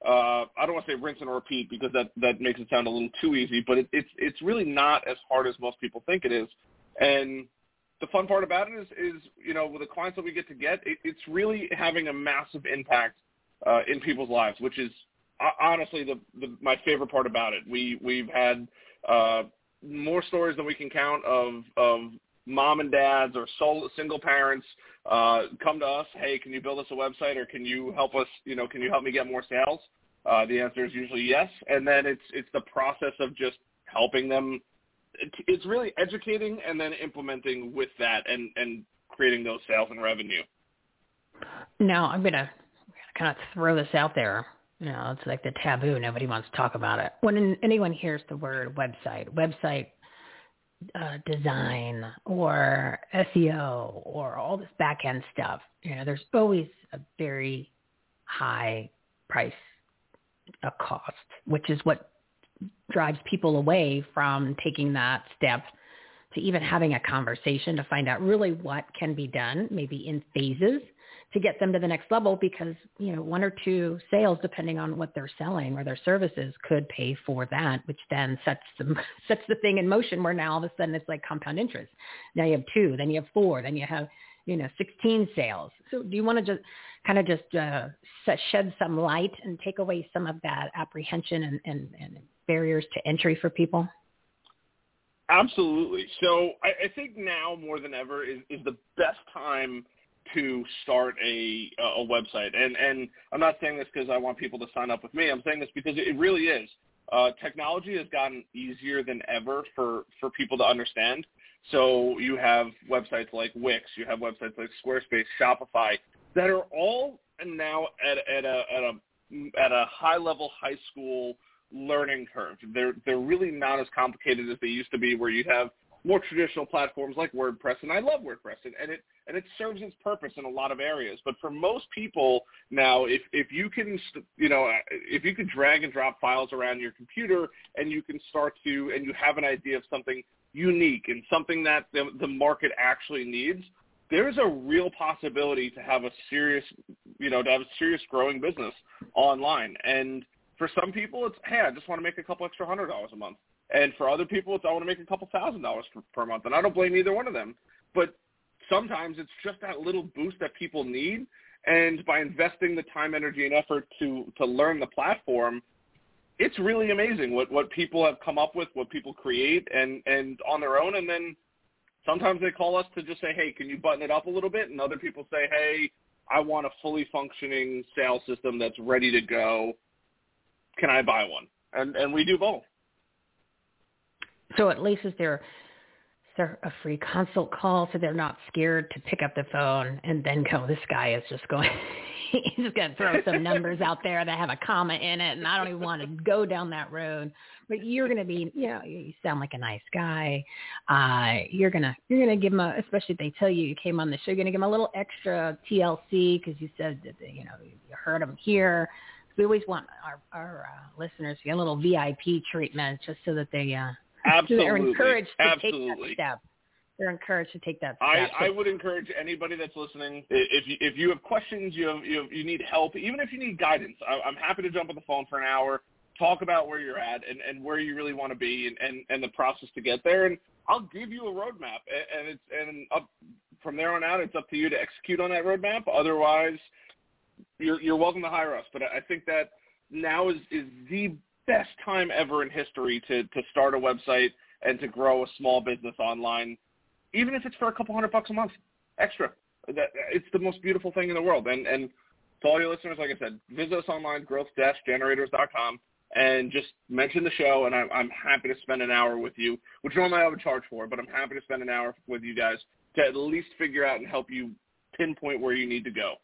Uh, I don't want to say rinse and repeat because that, that makes it sound a little too easy, but it, it's it's really not as hard as most people think it is. And the fun part about it is, is you know, with the clients that we get to get, it, it's really having a massive impact uh, in people's lives, which is uh, honestly the, the my favorite part about it. We, we've had uh, more stories than we can count of of mom and dads or solo, single parents uh, come to us, hey, can you build us a website or can you help us, you know, can you help me get more sales? Uh, the answer is usually yes. And then it's it's the process of just helping them. It's really educating and then implementing with that and, and creating those sales and revenue. Now, I'm going to kind of throw this out there. You know, it's like the taboo. Nobody wants to talk about it. When anyone hears the word website, website uh, design or S E O or all this back-end stuff, you know, there's always a very high price, a cost, which is what drives people away from taking that step to even having a conversation to find out really what can be done, maybe in phases, to get them to the next level, because, you know, one or two sales, depending on what they're selling or their services, could pay for that, which then sets the, sets the thing in motion where now all of a sudden it's like compound interest. Now you have two, then you have four, then you have, you know, sixteen sales. So do you want to just kind of just uh, shed some light and take away some of that apprehension and, and, and barriers to entry for people? Absolutely. So I, I think now more than ever is, is the best time to start a a website. And, and I'm not saying this because I want people to sign up with me. I'm saying this because it really is. Uh, technology has gotten easier than ever for, for people to understand. So you have websites like Wix, you have websites like Squarespace, Shopify, that are all now at, at a at a at a high level high school learning curve. They're they're really not as complicated as they used to be, where you have more traditional platforms like WordPress, and I love WordPress, and, and it and it serves its purpose in a lot of areas. But for most people now, if if you can you know if you can drag and drop files around your computer, and you can start to and you have an idea of something unique and something that the, the market actually needs, there's a real possibility to have a serious, you know, to have a serious growing business online. And for some people, it's, hey, I just want to make a couple extra hundred dollars a month. And for other people, it's, I want to make a couple thousand dollars per, per month. And I don't blame either one of them. But sometimes it's just that little boost that people need. And by investing the time, energy, and effort to, to learn the platform, it's really amazing what, what people have come up with, what people create and, and on their own. And then sometimes they call us to just say, hey, can you button it up a little bit? And other people say, hey, I want a fully functioning sales system that's ready to go. Can I buy one? And and we do both. So at least is there, is there a free consult call so they're not scared to pick up the phone and then go, this guy is just going – he's just going to throw some numbers out there that have a comma in it, and I don't even want to go down that road. But you're going to be, you know, you sound like a nice guy. Uh, you're going to you're going to give him, a, especially if they tell you you came on the show, you're going to give him a little extra T L C because you said that, you know, you heard him here. We always want our, our uh, listeners to get a little V I P treatment just so that they uh, absolutely. So they're encouraged to absolutely. Take that step. They're encouraged to take that step. I, I would encourage anybody that's listening, if you, if you have questions, you have, you, have, you need help, even if you need guidance, I, I'm happy to jump on the phone for an hour, talk about where you're at and, and where you really want to be and, and, and the process to get there. And I'll give you a roadmap. And, and, it's, and up, from there on out, it's up to you to execute on that roadmap. Otherwise, you're, you're welcome to hire us. But I think that now is, is the best time ever in history to, to start a website and to grow a small business online. Even if it's for a couple hundred bucks a month extra, that, it's the most beautiful thing in the world. And, and to all your listeners, like I said, visit us online, growth dash generators dot com, and just mention the show, and I'm, I'm happy to spend an hour with you, which normally I would charge for, but I'm happy to spend an hour with you guys to at least figure out and help you pinpoint where you need to go.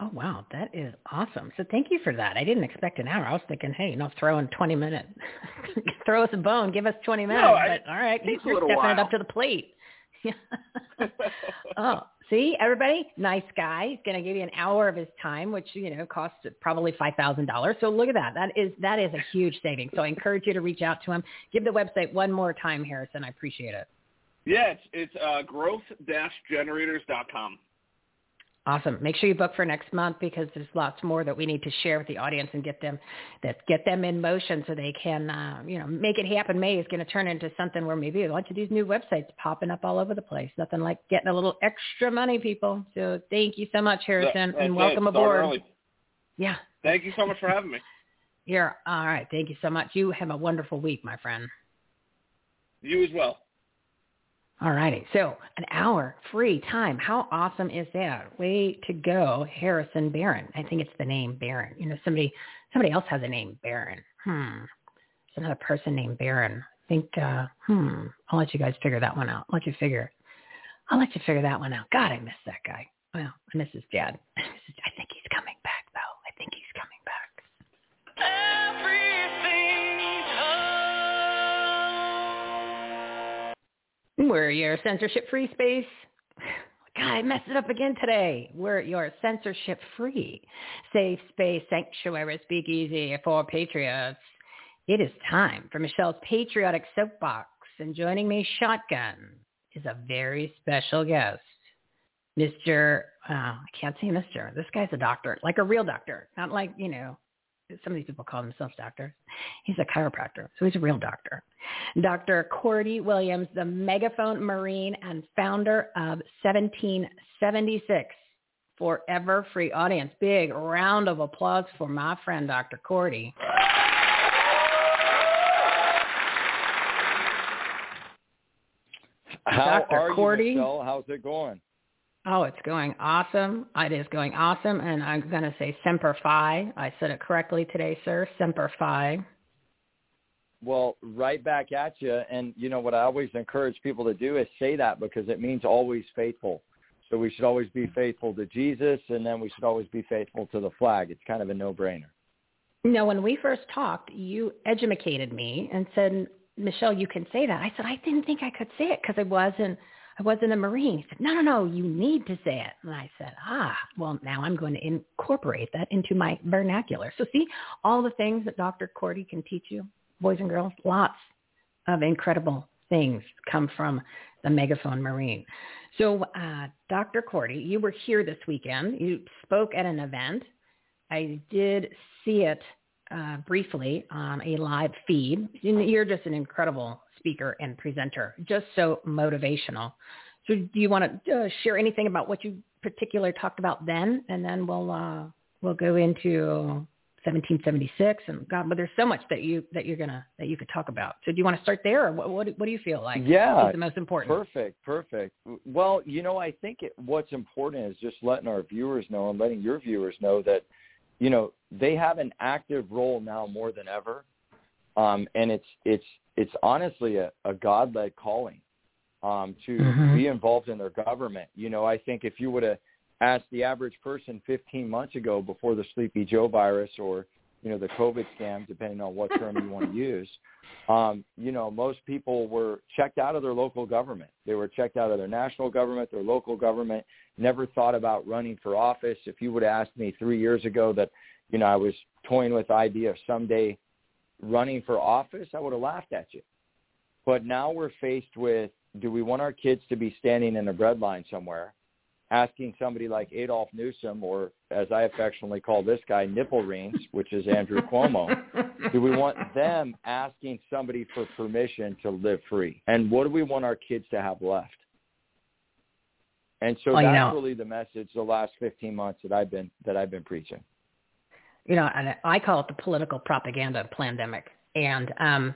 Oh, wow. That is awesome. So thank you for that. I didn't expect an hour. I was thinking, hey, you know, throw in twenty minutes. Throw us a bone. Give us twenty minutes. No, but, all right. You're stepping while. It up to the plate. Oh, see, everybody? Nice guy. He's going to give you an hour of his time, which, you know, costs probably five thousand dollars. So look at that. That is that is a huge savings. So I encourage you to reach out to him. Give the website one more time, Harrison. I appreciate it. Yeah, it's, it's uh, growth dash generators dot com. Awesome. Make sure you book for next month because there's lots more that we need to share with the audience and get them that get them in motion so they can, uh, you know, make it happen. May is going to turn into something where maybe a bunch of these new websites popping up all over the place. Nothing like getting a little extra money, people. So thank you so much, Harrison, yeah, and welcome aboard. Early. Yeah. Thank you so much for having me. You're all right. Thank you so much. You have a wonderful week, my friend. You as well. All righty. So an hour free time. How awesome is that? Way to go, Harrison Barron. I think it's the name Barron. You know, somebody somebody else has a name, Barron. Hmm. There's another person named Barron. I think, uh, hmm. I'll let you guys figure that one out. I'll let you figure. I'll let you figure that one out. God, I miss that guy. Well, I miss his dad. I, miss his, I think he's coming back, though. I think he's coming back. We're your censorship-free space. God, I messed it up again today. We're your censorship-free, safe space, sanctuary, speakeasy for patriots. It is time for Michelle's Patriotic Soapbox, and joining me shotgun is a very special guest, Mister Oh, I can't say Mister This guy's a doctor, like a real doctor, not like, you know, some of these people call themselves doctors. He's a chiropractor, so he's a real doctor. Doctor Cordie Williams, the Megaphone Marine and founder of seventeen seventy-six Forever Free. Audience, big round of applause for my friend, Doctor Cordie. How Doctor are Cordie? You, Michelle? How's it going? Oh, it's going awesome. It is going awesome. And I'm going to say Semper Fi. I said it correctly today, sir. Semper Fi. Well, right back at you. And, you know, what I always encourage people to do is say that because it means always faithful. So we should always be faithful to Jesus, and then we should always be faithful to the flag. It's kind of a no-brainer. No, when we first talked, you edumacated me and said, Michelle, you can say that. I said, I didn't think I could say it because I wasn't. I wasn't a Marine. He said, no, no, no, you need to say it. And I said, ah, well, now I'm going to incorporate that into my vernacular. So see, all the things that Doctor Cordie can teach you, boys and girls, lots of incredible things come from the Megaphone Marine. So uh, Doctor Cordie, you were here this weekend. You spoke at an event. I did see it uh, briefly on a live feed. You're just an incredible speaker and presenter, just so motivational. So do you want to uh, share anything about what you particularly talked about then? And then we'll, uh, we'll go into seventeen seventy-six and God, but there's so much that you, that you're going to, that you could talk about. So do you want to start there? Or what, what, what do you feel like yeah, is the most important? Perfect. Perfect. Well, you know, I think it, what's important is just letting our viewers know and letting your viewers know that, you know, they have an active role now more than ever. Um, and it's, it's, it's honestly a, a God-led calling um, to mm-hmm. be involved in their government. You know, I think if you would have asked the average person fifteen months ago before the Sleepy Joe virus or, you know, the COVID scam, depending on what term you want to use, um, you know, most people were checked out of their local government. They were checked out of their national government, their local government, never thought about running for office. If you would have asked me three years ago that, you know, I was toying with the idea of someday running for office, I would have laughed at you. But now we're faced with, do we want our kids to be standing in a bread line somewhere, asking somebody like Adolf Newsom, or as I affectionately call this guy, Nipple Rings, which is Andrew Cuomo, do we want them asking somebody for permission to live free? And what do we want our kids to have left? And so well, that's you know. really the message the last fifteen months that I've been, that I've been preaching. You know, and I call it the political propaganda pandemic. And um,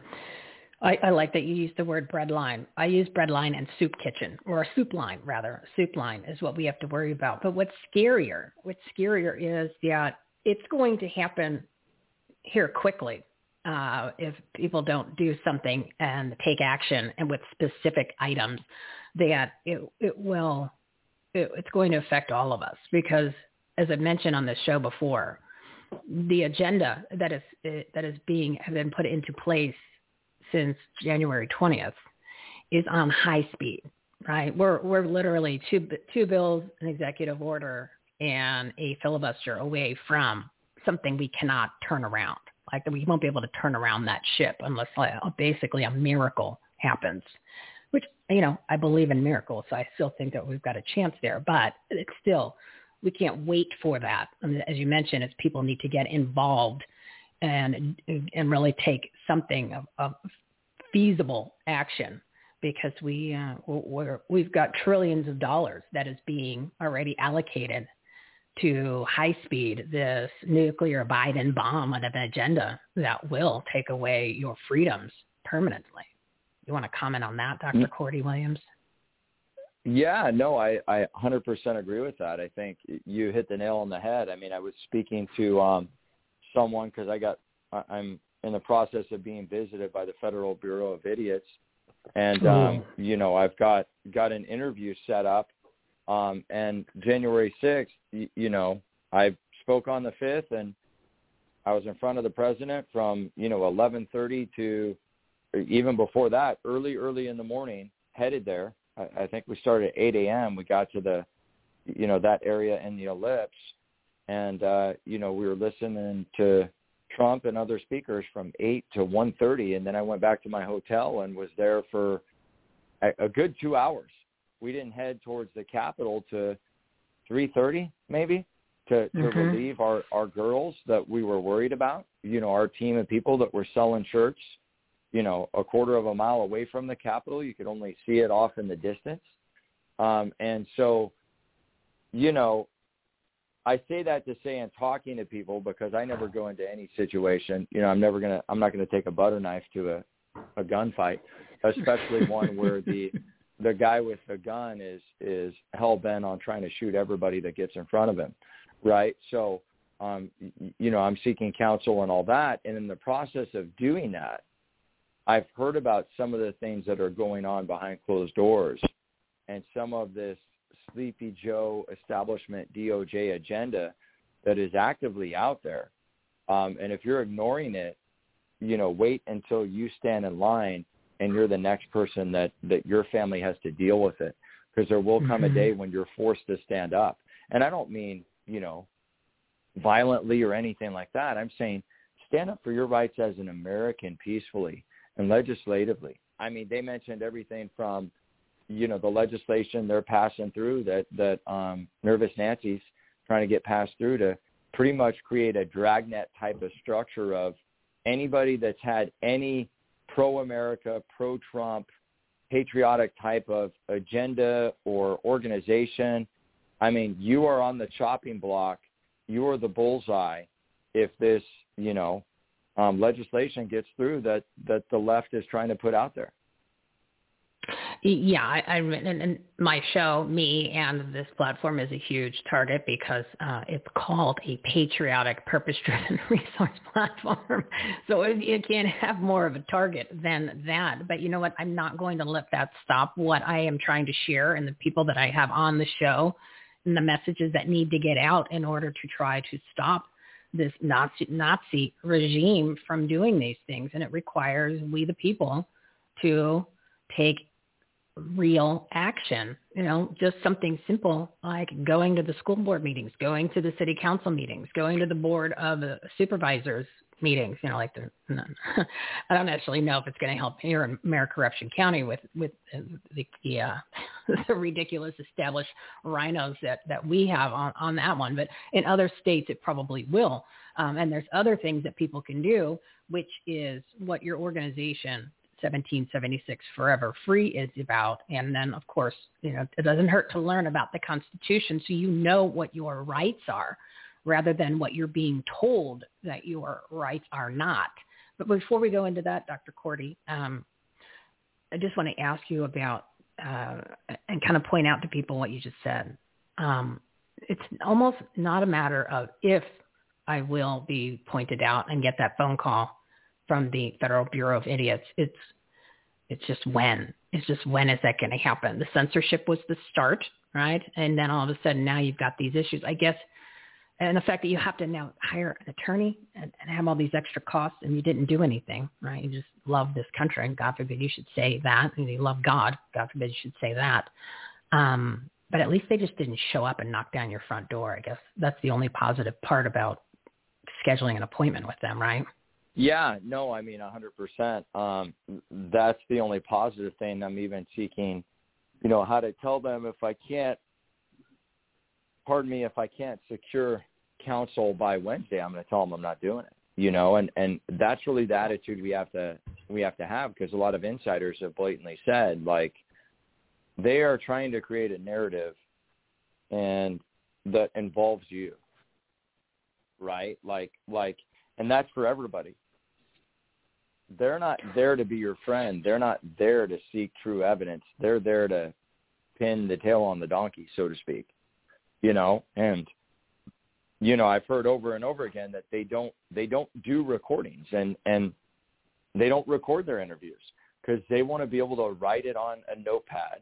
I, I like that you use the word breadline. I use breadline and soup kitchen, or a soup line, rather. Soup line is what we have to worry about. But what's scarier, what's scarier is that it's going to happen here quickly uh, if people don't do something and take action, and with specific items, that it, it will, it, it's going to affect all of us. Because as I mentioned on this show before, the agenda that is that is being have been put into place since January twentieth is on high speed, right? We're we're literally two two bills, an executive order, and a filibuster away from something we cannot turn around. Like we won't be able to turn around that ship unless like, basically a miracle happens. Which, you know, I believe in miracles, so I still think that we've got a chance there. But it's still we can't wait for that. And as you mentioned, it's people need to get involved and and really take something of, of feasible action, because we uh, we're, we've got trillions of dollars that is being already allocated to high speed this nuclear Biden bomb on an agenda that will take away your freedoms permanently. You want to comment on that, Doctor Cordie Williams? Yeah, no, I, I one hundred percent agree with that. I think you hit the nail on the head. I mean, I was speaking to um, someone because I got I'm in the process of being visited by the Federal Bureau of Idiots, and um, you know, I've got got an interview set up. Um, and January sixth, you, you know, I spoke on the fifth, and I was in front of the president from, you know, eleven thirty to even before that, early, early in the morning, headed there. I, I think we started at eight a.m. We got to the, you know, that area in the ellipse. And, uh, you know, we were listening to Trump and other speakers from eight to one thirty. And then I went back to my hotel and was there for a, a good two hours. We didn't head towards the Capitol to three thirty maybe to, to mm-hmm. relieve our, our girls that we were worried about, you know, our team of people that were selling shirts, you know, a quarter of a mile away from the Capitol. You could only see it off in the distance. Um, and so, you know, I say that to say in talking to people, because I never go into any situation, you know, I'm never going to, I'm not going to take a butter knife to a, a gunfight, especially one where the, the guy with the gun is, is hell-bent on trying to shoot everybody that gets in front of him, right? So, um, you know, I'm seeking counsel and all that. And in the process of doing that, I've heard about some of the things that are going on behind closed doors, and some of this Sleepy Joe establishment D O J agenda that is actively out there. Um, and if you're ignoring it, you know, wait until you stand in line and you're the next person that, that your family has to deal with it, because there will come mm-hmm. a day when you're forced to stand up. And I don't mean, you know, violently or anything like that. I'm saying stand up for your rights as an American peacefully and legislatively. I mean, they mentioned everything from, you know, the legislation they're passing through that, that um, Nervous Nancy's trying to get passed through to pretty much create a dragnet type of structure of anybody that's had any pro-America, pro-Trump, patriotic type of agenda or organization. I mean, you are on the chopping block. You are the bullseye if this, you know, um, legislation gets through that, that the left is trying to put out there. Yeah, I, I and my show, me and this platform is a huge target because uh, it's called a patriotic, purpose-driven resource platform. So it, it can't have more of a target than that. But you know what? I'm not going to let that stop what I am trying to share and the people that I have on the show and the messages that need to get out in order to try to stop this Nazi, Nazi regime from doing these things. And it requires we, the people, to take real action, you know, just something simple like going to the school board meetings, going to the city council meetings, going to the board of uh, supervisors meetings, you know, like the, I don't actually know if it's going to help here in Maricopa County with, with the, the, uh, the ridiculous established rhinos that, that we have on, on that one, but in other states it probably will. Um, and there's other things that people can do, which is what your organization seventeen seventy-six Forever Free is about. And then, of course, you know, it doesn't hurt to learn about the Constitution so you know what your rights are rather than what you're being told that your rights are not. But before we go into that, Doctor Cordie, um, I just want to ask you about uh, and kind of point out to people what you just said. Um, it's almost not a matter of if I will be pointed out and get that phone call from the Federal Bureau of Idiots. It's it's just when. It's just when is that going to happen? The censorship was the start, right? And then all of a sudden now you've got these issues, I guess. And the fact that you have to now hire an attorney and, and have all these extra costs, and you didn't do anything, right? You just love this country, and God forbid you should say that. And you love God, God forbid you should say that. Um, but at least they just didn't show up and knock down your front door, I guess. That's the only positive part about scheduling an appointment with them, right? Yeah, no, I mean, one hundred percent. Um, that's the only positive thing I'm even seeking, you know, how to tell them if I can't pardon me, if I can't secure counsel by Wednesday, I'm going to tell them I'm not doing it. You know, and, and that's really the attitude we have to we have to have, because a lot of insiders have blatantly said, like, they are trying to create a narrative and that involves you, right? Like, like, and that's for everybody. They're not there to be your friend. They're not there to seek true evidence. They're there to pin the tail on the donkey, so to speak, you know, and you know, I've heard over and over again that they don't they don't do recordings and, and they don't record their interviews because they want to be able to write it on a notepad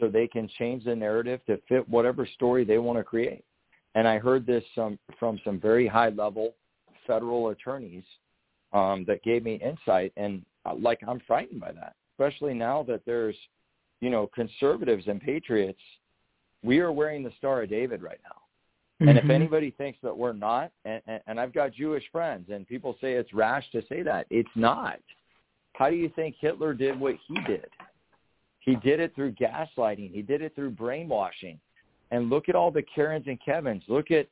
so they can change the narrative to fit whatever story they want to create. And I heard this um, from some very high-level federal attorneys um, that gave me insight, and, uh, like, I'm frightened by that, especially now that there's, you know, conservatives and patriots. We are wearing the Star of David right now. And if anybody thinks that we're not, and, and, and I've got Jewish friends, and people say it's rash to say that. It's not. How do you think Hitler did what he did? He did it through gaslighting. He did it through brainwashing. And look at all the Karens and Kevins. Look at,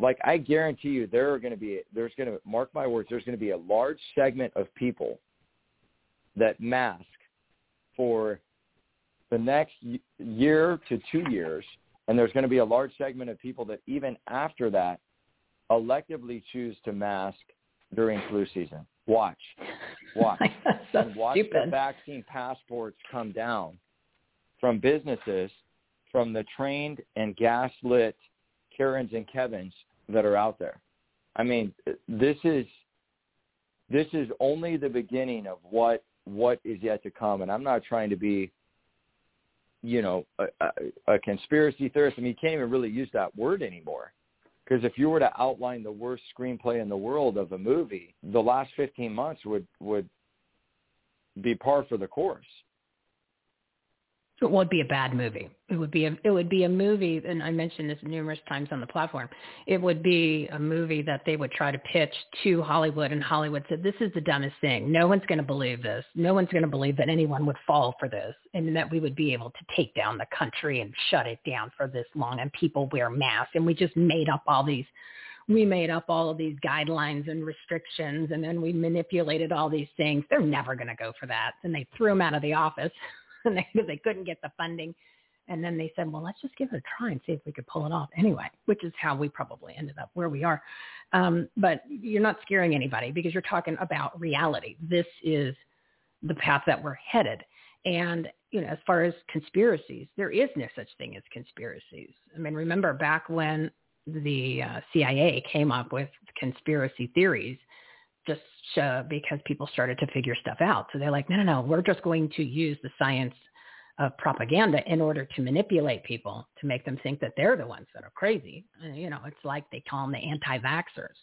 like, I guarantee you there are going to be, there's going to, mark my words, there's going to be a large segment of people that mask for the next year to two years. And there's going to be a large segment of people that even after that electively choose to mask during flu season. Watch. Watch. so and watch stupid. The vaccine passports come down from businesses, from the trained and gaslit Karens and Kevins that are out there. I mean, this is this is only the beginning of what what is yet to come. And I'm not trying to be you know, a, a, a conspiracy theorist. I mean, you can't even really use that word anymore, because if you were to outline the worst screenplay in the world of a movie, the last fifteen months would, would be par for the course. So it would be a bad movie. It would be a, it would be a movie, and I mentioned this numerous times on the platform, it would be a movie that they would try to pitch to Hollywood, and Hollywood said, this is the dumbest thing. No one's going to believe this. No one's going to believe that anyone would fall for this, and that we would be able to take down the country and shut it down for this long, and people wear masks, and we just made up all these We made up all of these guidelines and restrictions, and then we manipulated all these things. They're never going to go for that. And they threw them out of the office. And they, they couldn't get the funding. And then they said, well, let's just give it a try and see if we could pull it off anyway, which is how we probably ended up where we are. Um, but you're not scaring anybody, because you're talking about reality. This is the path that we're headed. And, you know, as far as conspiracies, there is no such thing as conspiracies. I mean, remember back when the uh, C I A came up with conspiracy theories, just uh, because people started to figure stuff out. So they're like, no, no, no, we're just going to use the science of propaganda in order to manipulate people to make them think that they're the ones that are crazy. And, you know, it's like they call them the anti-vaxxers.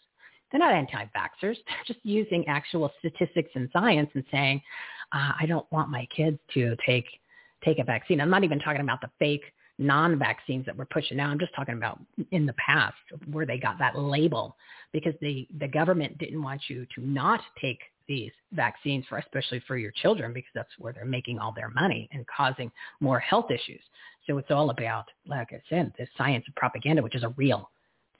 They're not anti-vaxxers. They're just using actual statistics and science and saying, uh, I don't want my kids to take take a vaccine. I'm not even talking about the fake non-vaccines that we're pushing now. I'm just talking about in the past where they got that label because the, the government didn't want you to not take these vaccines, for especially for your children, because that's where they're making all their money and causing more health issues. So it's all about, like I said, the science of propaganda, which is a real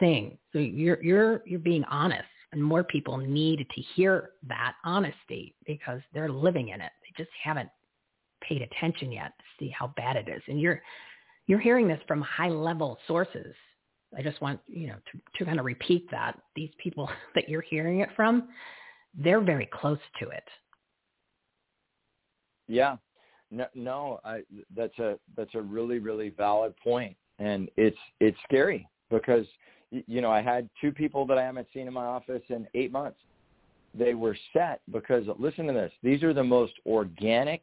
thing. So you're you're you're being honest, and more people need to hear that honesty because they're living in it. They just haven't paid attention yet to see how bad it is. And you're You're hearing this from high-level sources. I just want, you know, to, to kind of repeat that. These people that you're hearing it from, they're very close to it. Yeah. No, no I, that's a that's a really, really valid point. And it's it's scary because, you know, I had two people that I haven't seen in my office in eight months. They were set because, listen to this, these are the most organic.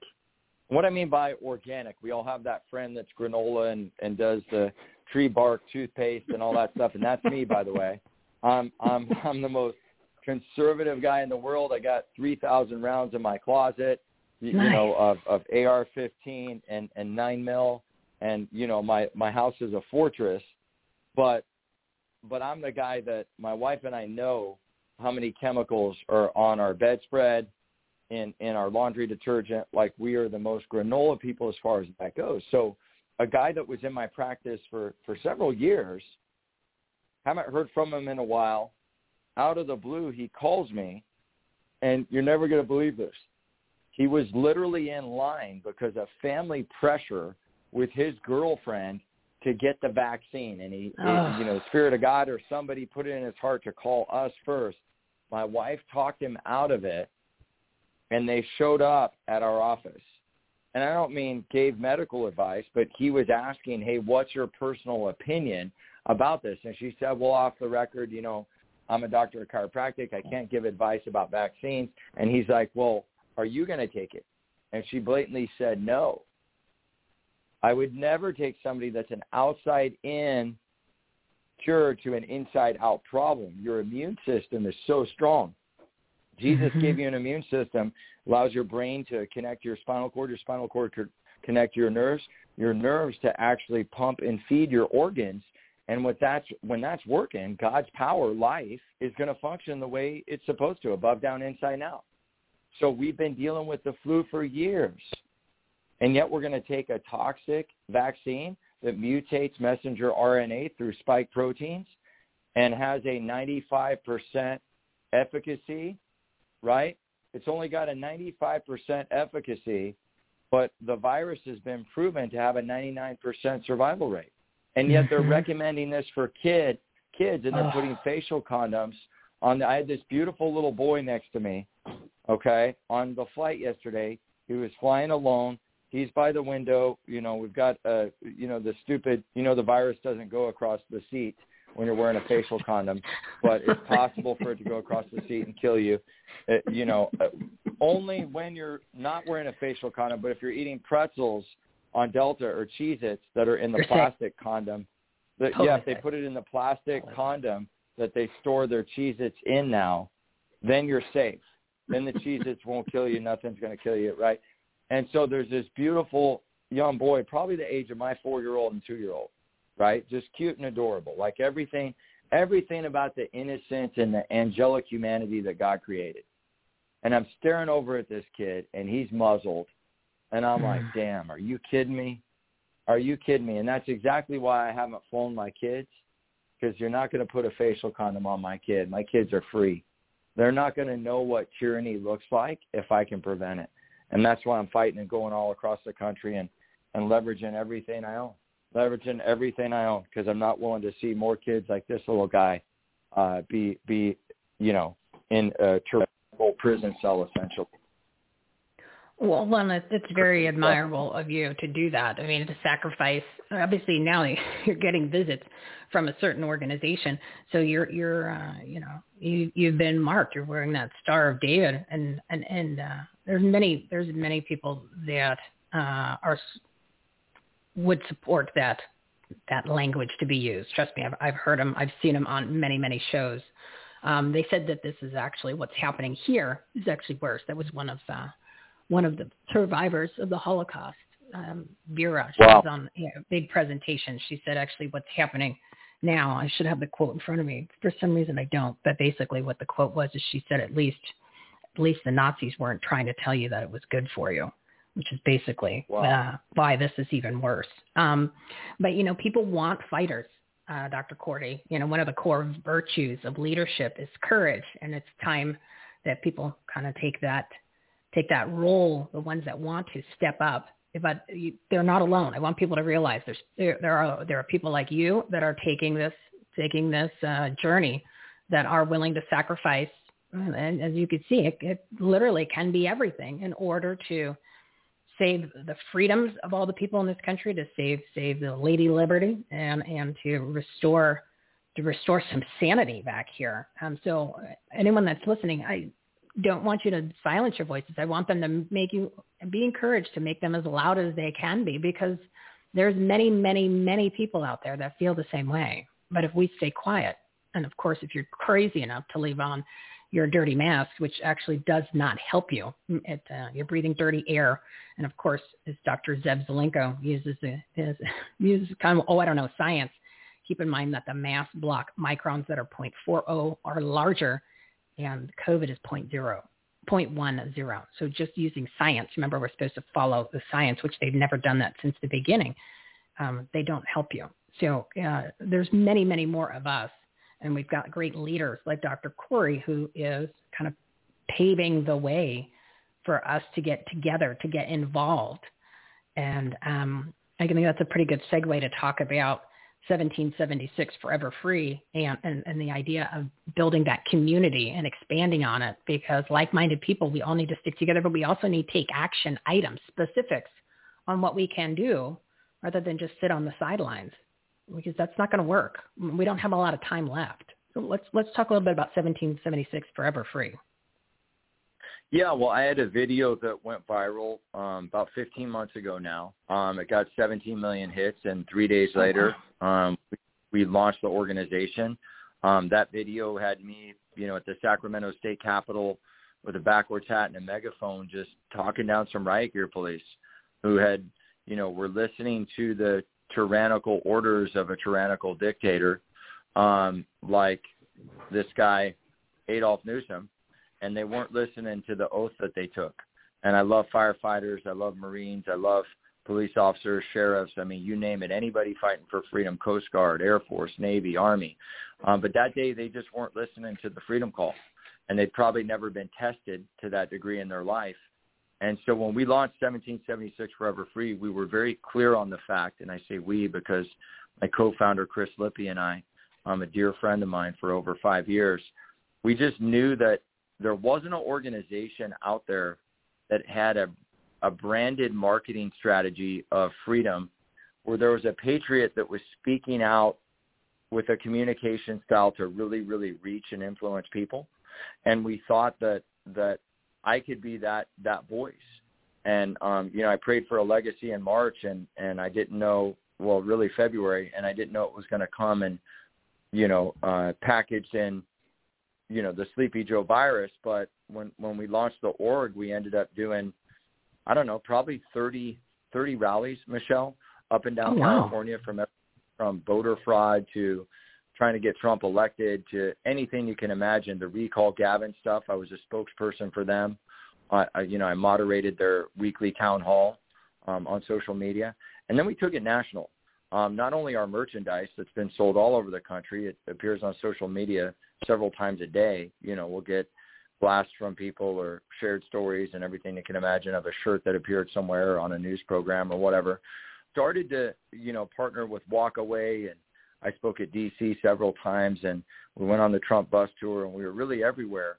What I mean by organic, we all have that friend that's granola and, and does the tree bark toothpaste and all that stuff, and that's me, by the way. I'm I'm I'm the most conservative guy in the world. I got three thousand rounds in my closet, you, nice. you know, of, of A R fifteen and and nine mil, and you know, my, my house is a fortress, but but I'm the guy that my wife and I know how many chemicals are on our bedspread. In, in our laundry detergent, like we are the most granola people as far as that goes. So a guy that was in my practice for, for several years. Haven't heard from him in a while. Out of the blue, he calls me, and you're never going to believe this. He was literally in line because of family pressure with his girlfriend to get the vaccine. And he, oh. he, you know, Spirit of God or somebody put it in his heart to call us first. My wife talked him out of it, and they showed up at our office. And I don't mean gave medical advice, but he was asking, hey, what's your personal opinion about this? And she said, well, off the record, you know, I'm a doctor of chiropractic. I can't give advice about vaccines. And he's like, well, are you going to take it? And she blatantly said, no. I would never take somebody that's an outside-in cure to an inside-out problem. Your immune system is so strong. Jesus gave you an immune system, allows your brain to connect your spinal cord, your spinal cord to connect your nerves, your nerves to actually pump and feed your organs. And with that, when that's working, God's power, life, is going to function the way it's supposed to, above, down, inside, out. So we've been dealing with the flu for years. And yet we're going to take a toxic vaccine that mutates messenger R N A through spike proteins and has a ninety-five percent efficacy, right? It's only got a ninety-five percent efficacy, but the virus has been proven to have a ninety-nine percent survival rate. And yet they're recommending this for kid kids, and they're putting facial condoms on. The, I had this beautiful little boy next to me, okay, on the flight yesterday. He was flying alone. He's by the window. You know, we've got, uh, you know, the stupid, you know, the virus doesn't go across the seat when you're wearing a facial condom, but it's possible for it to go across the seat and kill you, uh, you know, uh, only when you're not wearing a facial condom. But if you're eating pretzels on Delta or Cheez-Its that are in the you're plastic sick. condom, that, totally yeah, if they put it in the plastic totally condom that they store their Cheez-Its in now, then you're safe. Then the Cheez-Its won't kill you. Nothing's going to kill you, right? And so there's this beautiful young boy, probably the age of my four-year-old and two-year-old, right? Just cute and adorable. Like everything, everything about the innocence and the angelic humanity that God created. And I'm staring over at this kid, and he's muzzled. And I'm like, damn, are you kidding me? Are you kidding me? And that's exactly why I haven't flown my kids, because you're not going to put a facial condom on my kid. My kids are free. They're not going to know what tyranny looks like if I can prevent it. And that's why I'm fighting and going all across the country and, and leveraging everything I own, leveraging everything I own, because I'm not willing to see more kids like this little guy uh, be, be, you know, in a terrible prison cell, essentially. Well, one, it's very admirable of you to do that. I mean, to sacrifice. Obviously, now you're getting visits from a certain organization, so you're you're uh, you know you you've been marked. You're wearing that Star of David, and and and uh, there's many there's many people that uh, are would support that that language to be used. Trust me, I've I've heard them. I've seen them on many many shows. Um, they said that this is actually what's happening here is actually worse. That was one of uh, one of the survivors of the Holocaust, um, Vera, she wow. was on you know, a big presentation. She said, actually, what's happening now, I should have the quote in front of me. For some reason, I don't. But basically what the quote was is she said, at least at least the Nazis weren't trying to tell you that it was good for you, which is basically wow. uh, why this is even worse. Um, but, you know, people want fighters, uh, Doctor Cordie. You know, one of the core virtues of leadership is courage. And it's time that people kind of take that take that role, the ones that want to step up, but you, they're not alone. I want people to realize there's, there, there are, there are people like you that are taking this, taking this uh, journey that are willing to sacrifice. And as you can see, it, it literally can be everything in order to save the freedoms of all the people in this country, to save, save the lady liberty and, and to restore, to restore some sanity back here. Um, so anyone that's listening, I, don't want you to silence your voices. I want them to make you be encouraged to make them as loud as they can be, because there's many, many, many people out there that feel the same way. But if we stay quiet, and of course, if you're crazy enough to leave on your dirty mask, which actually does not help you, it, uh, you're breathing dirty air. And of course, as Doctor Zeb Zelenko uses, the, is, uses kind of, oh, I don't know, science. Keep in mind that the mask block microns that are zero point four zero are larger, and COVID is zero point zero, zero point one zero. So just using science, remember, we're supposed to follow the science, which they've never done that since the beginning. um, they don't help you. So uh, there's many, many more of us. And we've got great leaders like Doctor Cordie, who is kind of paving the way for us to get together, to get involved. And um, I think that's a pretty good segue to talk about seventeen seventy-six Forever Free and, and, and the idea of building that community and expanding on it, because like-minded people, we all need to stick together, but we also need to take action items, specifics on what we can do rather than just sit on the sidelines, because that's not going to work. We don't have a lot of time left. So let's let's talk a little bit about seventeen seventy-six Forever Free. Yeah, well, I had a video that went viral um, about fifteen months ago now. Um, it got seventeen million hits, and three days later, um, we launched the organization. Um, that video had me, you know, at the Sacramento State Capitol with a backwards hat and a megaphone, just talking down some riot gear police who had, you know, were listening to the tyrannical orders of a tyrannical dictator, um, like this guy, Adolf Newsom, and they weren't listening to the oath that they took. And I love firefighters. I love Marines. I love police officers, sheriffs. I mean, you name it, anybody fighting for freedom, Coast Guard, Air Force, Navy, Army. Um, but that day, they just weren't listening to the freedom call. And they'd probably never been tested to that degree in their life. And so when we launched seventeen seventy-six Forever Free, we were very clear on the fact, and I say we because my co-founder, Chris Lippy, and I, um, a dear friend of mine for over five years, we just knew that there wasn't an organization out there that had a, a branded marketing strategy of freedom where there was a patriot that was speaking out with a communication style to really, really reach and influence people. And we thought that that I could be that that voice. And, um, you know, I prayed for a legacy in March, and, and I didn't know, well, really February, and I didn't know it was going to come and, you know, uh, packaged in, you know, the Sleepy Joe virus. But when, when we launched the org, we ended up doing, I don't know, probably thirty rallies, Michelle, up and down oh, wow. California, from from voter fraud to trying to get Trump elected to anything you can imagine, the recall Gavin stuff. I was a spokesperson for them. I, I, you know, I moderated their weekly town hall um, on social media. And then we took it national. Um, not only our merchandise that's been sold all over the country, it appears on social media several times a day. You know, we'll get blasts from people or shared stories and everything you can imagine of a shirt that appeared somewhere on a news program or whatever. Started to, you know, partner with Walk Away, and I spoke at D C several times, and we went on the Trump bus tour, and we were really everywhere.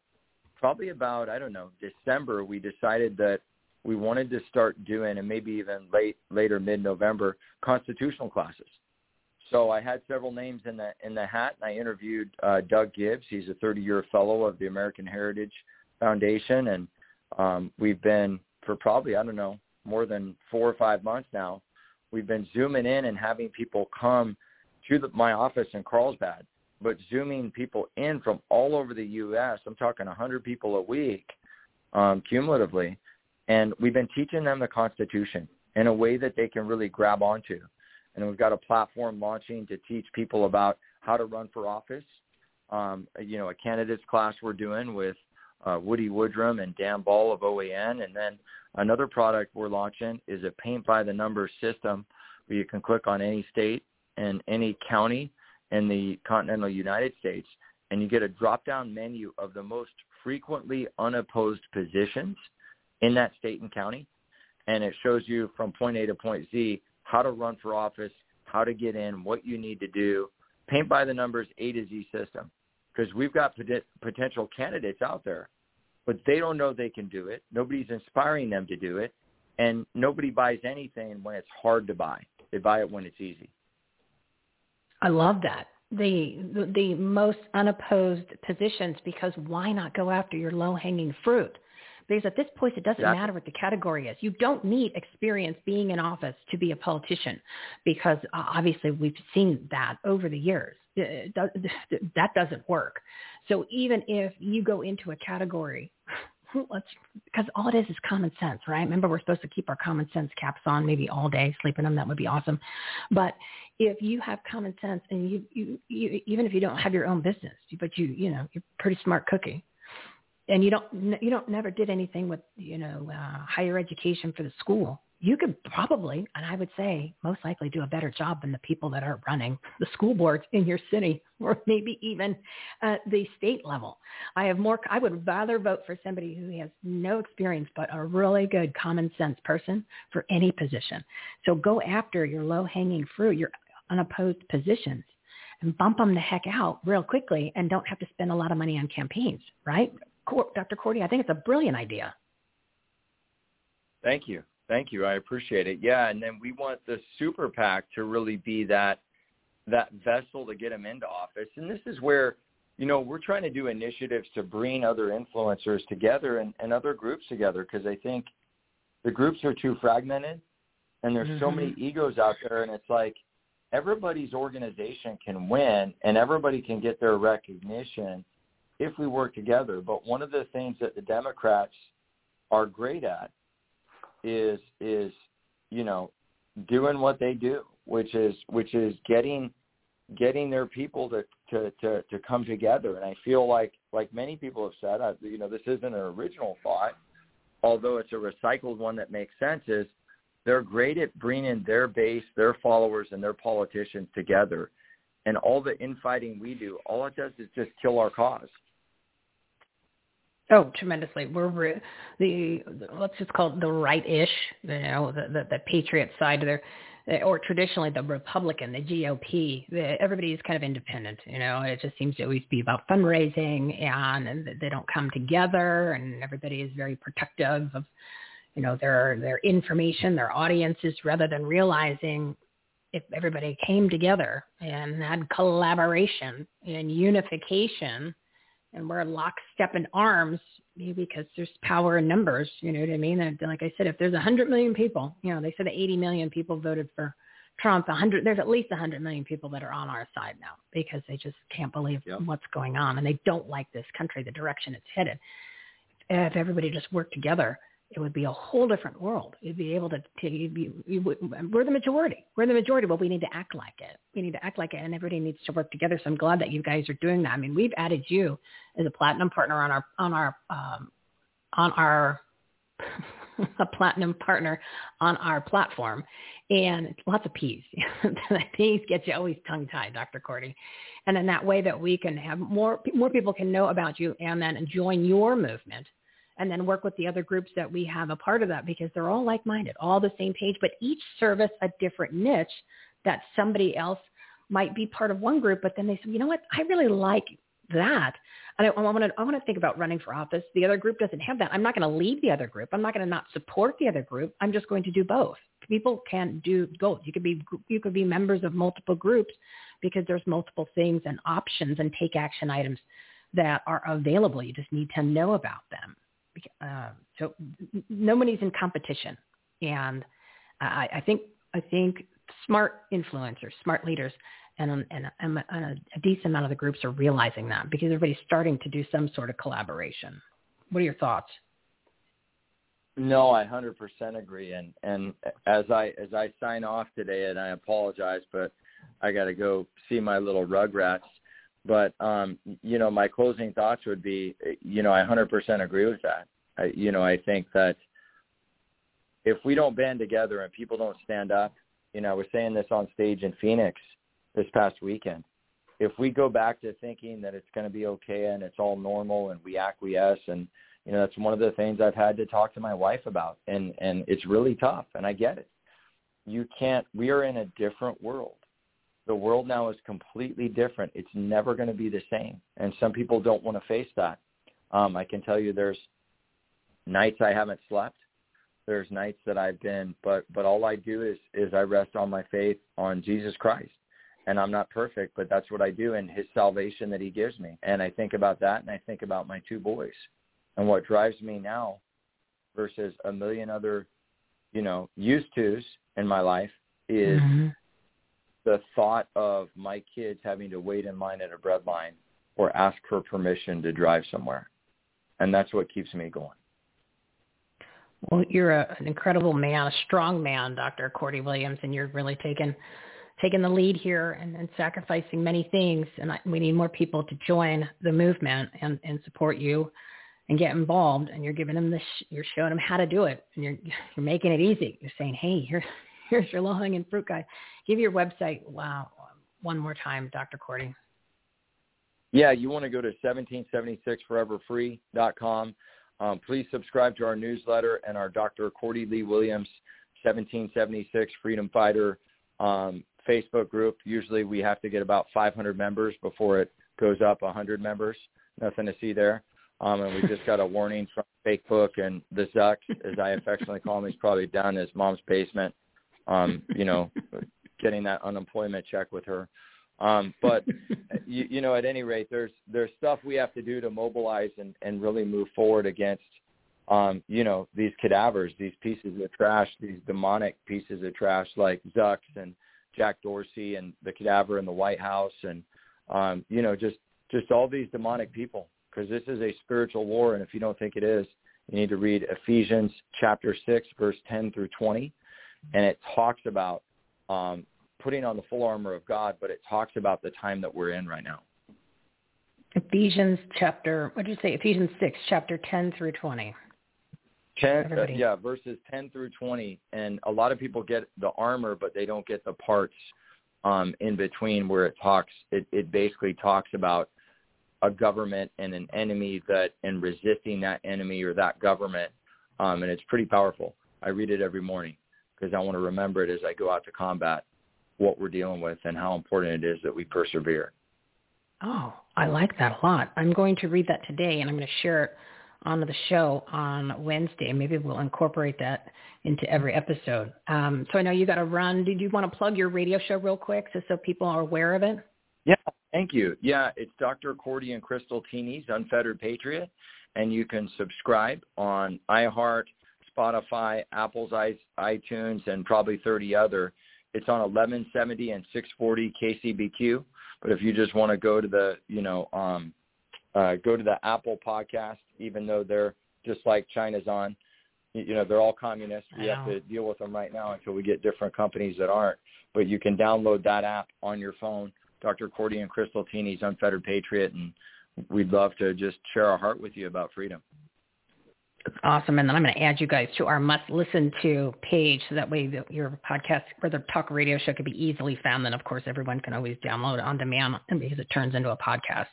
Probably about, I don't know, December, we decided that we wanted to start doing, and maybe even late, later mid-November, constitutional classes. So I had several names in the in the hat, and I interviewed uh, Doug Gibbs. He's a thirty-year fellow of the American Heritage Foundation, and um, we've been for probably, I don't know, more than four or five months now, we've been zooming in and having people come to the, my office in Carlsbad, but zooming people in from all over the U S. I'm talking one hundred people a week um, cumulatively. And we've been teaching them the Constitution in a way that they can really grab onto. And we've got a platform launching to teach people about how to run for office. Um, you know, a candidates class we're doing with uh, Woody Woodrum and Dan Ball of O A N. And then another product we're launching is a paint-by-the-numbers system where you can click on any state and any county in the continental United States, and you get a drop-down menu of the most frequently unopposed positions in that state and county, and it shows you from point A to point Z how to run for office, how to get in, what you need to do, paint by the numbers A to Z system, because we've got pot- potential candidates out there, but they don't know they can do it. Nobody's inspiring them to do it, and nobody buys anything when it's hard to buy. They buy it when it's easy. I love that. The, the, the most unopposed positions, because why not go after your low-hanging fruit? Because at this point, it doesn't exactly. matter what the category is. You don't need experience being in office to be a politician, because uh, obviously we've seen that over the years. It does, that doesn't work. So even if you go into a category, let's, because all it is is common sense, right? Remember, we're supposed to keep our common sense caps on maybe all day, sleep in them. That would be awesome. But if you have common sense, and you, you, you even if you don't have your own business, but you, you know, you're a pretty smart cookie. And you don't, you don't never did anything with, you know, uh, higher education for the school. you could probably, and I would say most likely, do a better job than the people that are running the school boards in your city or maybe even at the state level. I have more, I would rather vote for somebody who has no experience but a really good common sense person for any position. So go after your low-hanging fruit, your unopposed positions, and bump them the heck out real quickly and don't have to spend a lot of money on campaigns, right? Doctor Cordie, I think it's a brilliant idea. Thank you. Thank you. I appreciate it. Yeah, and then we want the super PAC to really be that that vessel to get them into office. And this is where, you know, we're trying to do initiatives to bring other influencers together and, and other groups together, because I think the groups are too fragmented and there's mm-hmm. so many egos out there, and it's like everybody's organization can win and everybody can get their recognition if we work together. But one of the things that the Democrats are great at is, is, you know, doing what they do, which is, which is getting, getting their people to, to, to, to come together. And I feel like, like many people have said, I, you know, this isn't an original thought, although it's a recycled one that makes sense, is they're great at bringing their base, their followers, and their politicians together. And all the infighting we do, all it does is just kill our cause. Oh, tremendously. We're re- the, let's just call it the right-ish, you know, the, the, the patriot side of their, or traditionally the Republican, the G O P. The, everybody is kind of independent, you know. It just seems to always be about fundraising, and, and they don't come together, and everybody is very protective of, you know, their their information, their audiences, rather than realizing if everybody came together and had collaboration and unification, and we're lockstep in arms, maybe because there's power in numbers, you know what I mean? And like I said, if there's one hundred million people, you know, they said eighty million people voted for Trump, one hundred, there's at least one hundred million people that are on our side now because they just can't believe yep. what's going on, and they don't like this country, the direction it's headed. If everybody just worked together, it would be a whole different world. You'd be able to, to you'd be, you would, we're the majority. We're the majority, but we need to act like it. We need to act like it, and everybody needs to work together. So I'm glad that you guys are doing that. I mean, we've added you as a platinum partner on our, on our, um, on our, a platinum partner on our platform, and it's lots of P's. P's get you always tongue-tied, Doctor Cordie. And in that way that we can have more, more people can know about you and then join your movement, and then work with the other groups that we have a part of that, because they're all like-minded, all the same page, but each service a different niche that somebody else might be part of one group, but then they say, you know what, I really like that. And I, I want to I want to think about running for office. The other group doesn't have that. I'm not going to leave the other group. I'm not going to not support the other group. I'm just going to do both. People can do both. You could be you could be members of multiple groups because there's multiple things and options and take action items that are available. You just need to know about them. Uh, so nobody's in competition, and I, I think I think smart influencers, smart leaders, and and, and, a, and a decent amount of the groups are realizing that because everybody's starting to do some sort of collaboration. What are your thoughts? No, I one hundred percent agree, and and as I as I sign off today, and I apologize, but I got to go see my little Rugrats. But, um, you know, my closing thoughts would be, you know, I one hundred percent agree with that. I, you know, I think that if we don't band together and people don't stand up, you know, I was saying this on stage in Phoenix this past weekend. If we go back to thinking that it's going to be okay and it's all normal and we acquiesce, and, you know, that's one of the things I've had to talk to my wife about. And, and it's really tough, and I get it. You can't – we are in a different world. The world now is completely different. It's never going to be the same. And some people don't want to face that. Um, I can tell you there's nights I haven't slept. There's nights that I've been, but, but all I do is, is I rest on my faith on Jesus Christ. And I'm not perfect, but that's what I do, and his salvation that he gives me. And I think about that, and I think about my two boys and what drives me now versus a million other, you know, used to's in my life is mm-hmm. the thought of my kids having to wait in line at a bread line or ask for permission to drive somewhere. And that's what keeps me going. Well, you're a, an incredible man, a strong man, Doctor Cordie Williams, and you're really taking, taking the lead here and, and sacrificing many things. And I, we need more people to join the movement and, and support you and get involved, and you're giving them this, you're showing them how to do it, and you're you're making it easy. You're saying, hey, here's here's your low-hanging fruit, guy. Give your website, wow, one more time, Doctor Cordie. Yeah, you want to go to seventeen seventy-six forever free dot com. Um, please subscribe to our newsletter and our Doctor Cordie Lee Williams seventeen seventy-six Freedom Fighter um, Facebook group. Usually we have to get about five hundred members before it goes up one hundred members. Nothing to see there. Um, and we just got a warning from Facebook, and the Zucks, as I affectionately call him, he's probably down in his mom's basement, um, you know, getting that unemployment check with her. Um, but, you, you know, at any rate, there's there's stuff we have to do to mobilize and, and really move forward against, um, you know, these cadavers, these pieces of trash, these demonic pieces of trash like Zucks and Jack Dorsey and the cadaver in the White House and, um, you know, just, just all these demonic people, because this is a spiritual war. And if you don't think it is, you need to read Ephesians chapter six, verse ten through twenty. And it talks about um, putting on the full armor of God, but it talks about the time that we're in right now. Ephesians chapter, what did you say? Ephesians six, chapter ten through twenty. ten, uh, yeah, verses ten through twenty. And a lot of people get the armor, but they don't get the parts um, in between where it talks. It, it basically talks about a government and an enemy that, and resisting that enemy or that government. Um, and it's pretty powerful. I read it every morning because I want to remember it as I go out to combat, what we're dealing with and how important it is that we persevere. Oh, I like that a lot. I'm going to read that today, and I'm going to share it on the show on Wednesday. Maybe we'll incorporate that into every episode. Um, so I know you got to run. Did you want to plug your radio show real quick so, so people are aware of it? Yeah, thank you. Yeah, it's Doctor Cordie and Crystal Tini's Unfettered Patriot, and you can subscribe on iHeart, Spotify, Apple's iTunes, and probably thirty other. It's on eleven seventy and six forty K C B Q. But if you just want to go to the, you know, um, uh, go to the Apple podcast, even though they're just like China's on, you know, they're all communist. We have to deal with them right now until we get different companies that aren't. But you can download that app on your phone, Doctor Cordie and Crystal Tini's Unfettered Patriot, and we'd love to just share our heart with you about freedom. Awesome. And then I'm going to add you guys to our must listen to page so that way the, your podcast or the talk radio show could be easily found. Then, of course, everyone can always download it on demand because it turns into a podcast.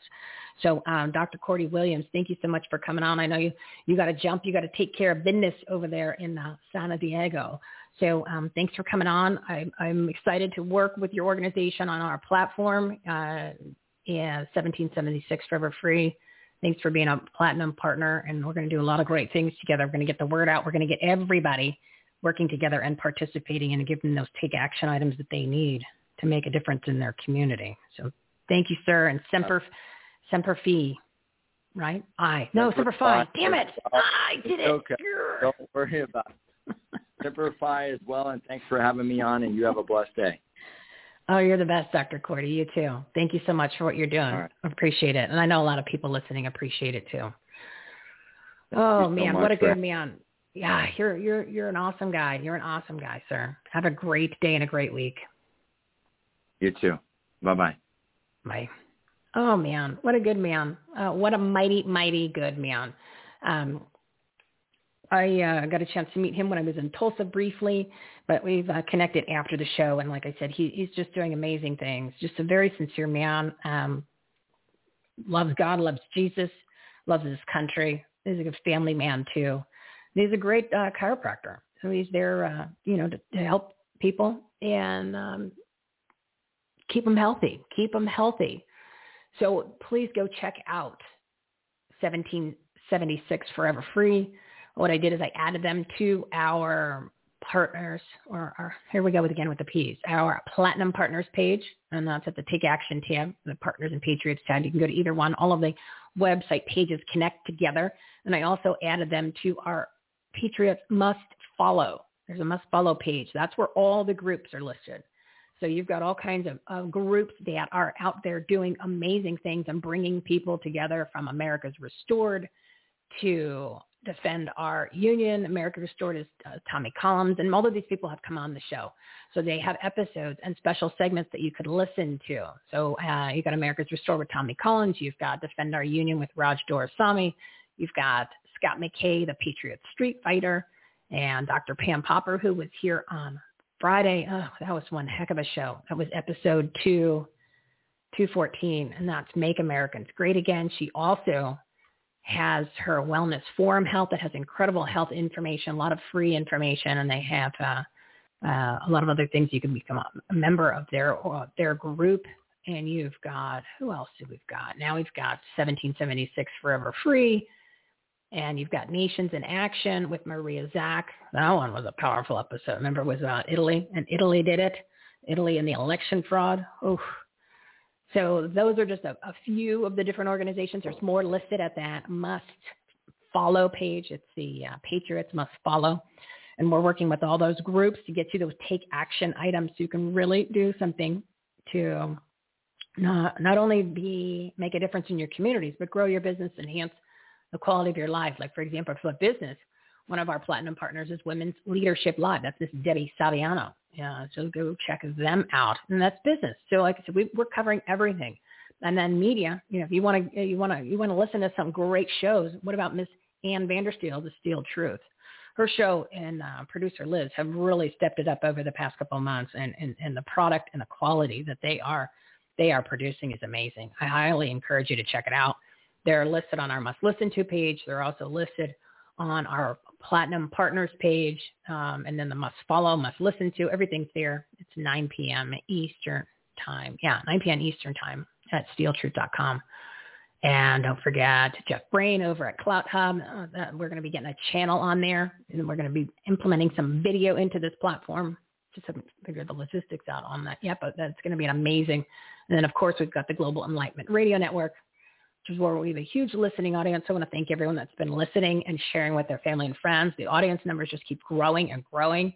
So, um, Doctor Cordie Williams, thank you so much for coming on. I know you, you got to jump. You got to take care of business over there in uh, San Diego. So um, thanks for coming on. I, I'm excited to work with your organization on our platform. Uh, yeah, seventeen seventy-six Forever Free. Thanks for being a platinum partner, and we're going to do a lot of great things together. We're going to get the word out. We're going to get everybody working together and participating and give them those take action items that they need to make a difference in their community. So thank you, sir. And Semper, Semper Fi, right? I, no, Semper, Semper Fi. Fi. Damn it. Fi. I did it. Okay. Don't worry about it. Semper Fi as well. And thanks for having me on, and you have a blessed day. Oh, you're the best, Doctor Cordie. You too. Thank you so much for what you're doing. Right. I appreciate it. And I know a lot of people listening appreciate it too. Thank oh so man, much, what a good man. Yeah, you're you're you're an awesome guy. You're an awesome guy, sir. Have a great day and a great week. You too. Bye-bye. Bye. Oh man, what a good man. Uh, what a mighty, mighty good man. Um I uh, got a chance to meet him when I was in Tulsa briefly, but we've uh, connected after the show. And like I said, he, he's just doing amazing things. Just a very sincere man. Um, loves God, loves Jesus, loves his country. He's a good family man too. And he's a great uh, chiropractor. So he's there, uh, you know, to, to help people and um, keep them healthy, keep them healthy. So please go check out seventeen seventy-six Forever Free. What I did is I added them to our partners or our, here we go with again with the P's, our platinum partners page. And that's at the Take Action tab, the Partners and Patriots tab. You can go to either one. All of the website pages connect together. And I also added them to our Patriots Must Follow. There's a Must Follow page. That's where all the groups are listed. So you've got all kinds of, of groups that are out there doing amazing things and bringing people together from America's Restored to Defend Our Union, America Restored is uh, Tommy Collins, and all of these people have come on the show. So they have episodes and special segments that you could listen to. So uh, you've got America's Restored with Tommy Collins. You've got Defend Our Union with Raj Doraisamy. You've got Scott McKay, the Patriot Street Fighter, and Doctor Pam Popper, who was here on Friday. Oh, that was one heck of a show. That was episode two, two fourteen, and that's Make Americans Great Again. She also has her Wellness Forum Health that has incredible health information, a lot of free information, and they have uh, uh, a lot of other things. You can become a member of their uh, their group. And you've got, who else do we've got? Now we've got seventeen seventy-six Forever Free. And you've got Nations in Action with Maria Zach. That one was a powerful episode. Remember, it was about Italy, and Italy did it. Italy and the election fraud. Oof. So those are just a, a few of the different organizations. There's more listed at that must follow page. It's the uh, Patriots Must Follow. And we're working with all those groups to get you those take action items so you can really do something to Not, not only be make a difference in your communities, but grow your business, enhance the quality of your life. Like, for example, for business, one of our platinum partners is Women's Leadership Live. That's this Debbie Saviano. Yeah, so go check them out. And that's business. So, like I said, we, we're covering everything. And then media. You know, if you want to, you want to, you want to listen to some great shows. What about Miss Ann Vandersteel, The Steel Truth? Her show and uh, producer Liz have really stepped it up over the past couple of months, and and, and the product and the quality that they are. they are producing is amazing. I highly encourage you to check it out. They're listed on our Must Listen To page. They're also listed on our Platinum Partners page, um, and then the Must Follow, Must Listen To. Everything's there. It's nine p.m. Eastern time. Yeah, nine p.m. Eastern time at steel truth dot com. And don't forget Jeff Brain over at Clout Hub. Uh, that, we're going to be getting a channel on there, and we're going to be implementing some video into this platform. Just haven't figured the logistics out on that yet, but that's going to be an amazing. And then, of course, we've got the Global Enlightenment Radio Network, which is where we have a huge listening audience. I want to thank everyone that's been listening and sharing with their family and friends. The audience numbers just keep growing and growing.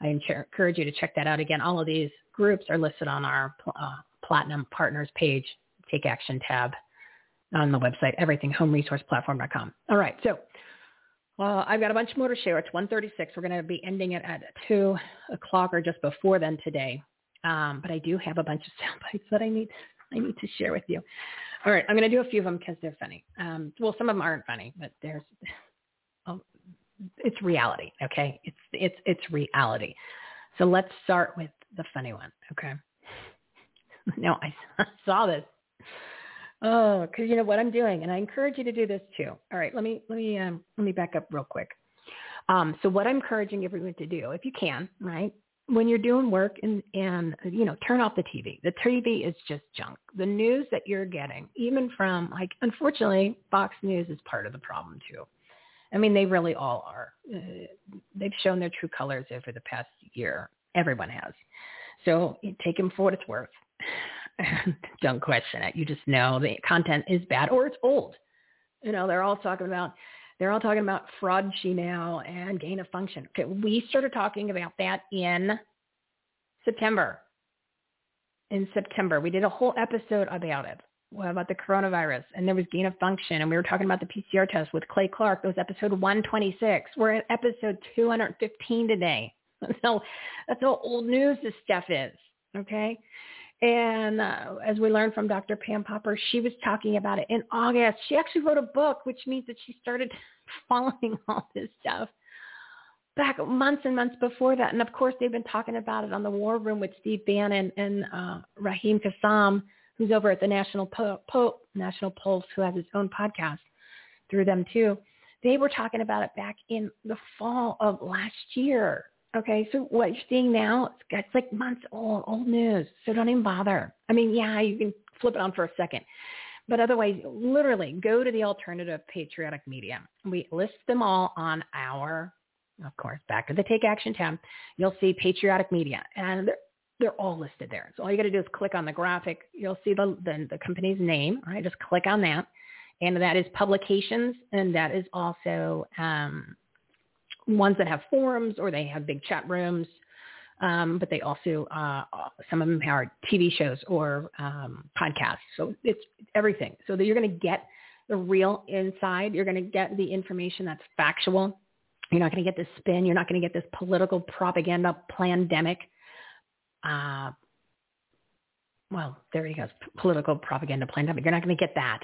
I encourage you to check that out. Again, all of these groups are listed on our uh, Platinum Partners page, Take Action tab on the website, everything home resource platform dot com. All right, so Uh, I've got a bunch more to share. It's one thirty-six. We're going to be ending it at two o'clock or just before then today. Um, but I do have a bunch of sound bites that I need I need to share with you. All right. I'm going to do a few of them because they're funny. Um, well, some of them aren't funny, but there's oh, it's reality, okay? It's, it's, it's reality. So let's start with the funny one, okay? No, I saw this. Oh, because you know what I'm doing, and I encourage you to do this too. All right, let me let me um, let me back up real quick. Um, so what I'm encouraging everyone to do, if you can, right, when you're doing work, and and you know, turn off the T V. The T V is just junk. The news that you're getting, even from, like, unfortunately, Fox News is part of the problem too. I mean, they really all are. Uh, they've shown their true colors over the past year. Everyone has. So take them for what it's worth. Don't question it. You just know the content is bad, or it's old. You know, they're all talking about, they're all talking about fraudgy now and gain of function. Okay. We started talking about that in September. In September, we did a whole episode about it, about the coronavirus, and there was gain of function. And we were talking about the P C R test with Clay Clark. It was episode one twenty-six. We're at episode two hundred fifteen today. So that's how old news this stuff is. Okay. And uh, as we learned from Doctor Pam Popper, she was talking about it in August. She actually wrote a book, which means that she started following all this stuff back months and months before that. And, of course, they've been talking about it on The War Room with Steve Bannon and uh, Raheem Kassam, who's over at the National, po- po- National Pulse, who has his own podcast through them, too. They were talking about it back in the fall of last year. Okay, so what you're seeing now, it's like months old, old news. So don't even bother. I mean, yeah, you can flip it on for a second. But otherwise, literally, go to the alternative patriotic media. We list them all on our, of course, back to the Take Action tab. You'll see patriotic media, and they're, they're all listed there. So all you got to do is click on the graphic. You'll see the, the, the company's name. All right, just click on that. And that is publications, and that is also um, – ones that have forums or they have big chat rooms, um, but they also, uh, some of them are T V shows or um, podcasts. So it's everything. So that you're going to get the real inside. You're going to get the information that's factual. You're not going to get this spin. You're not going to get this political propaganda plandemic. Uh, well, there he goes, political propaganda plandemic. You're not going to get that.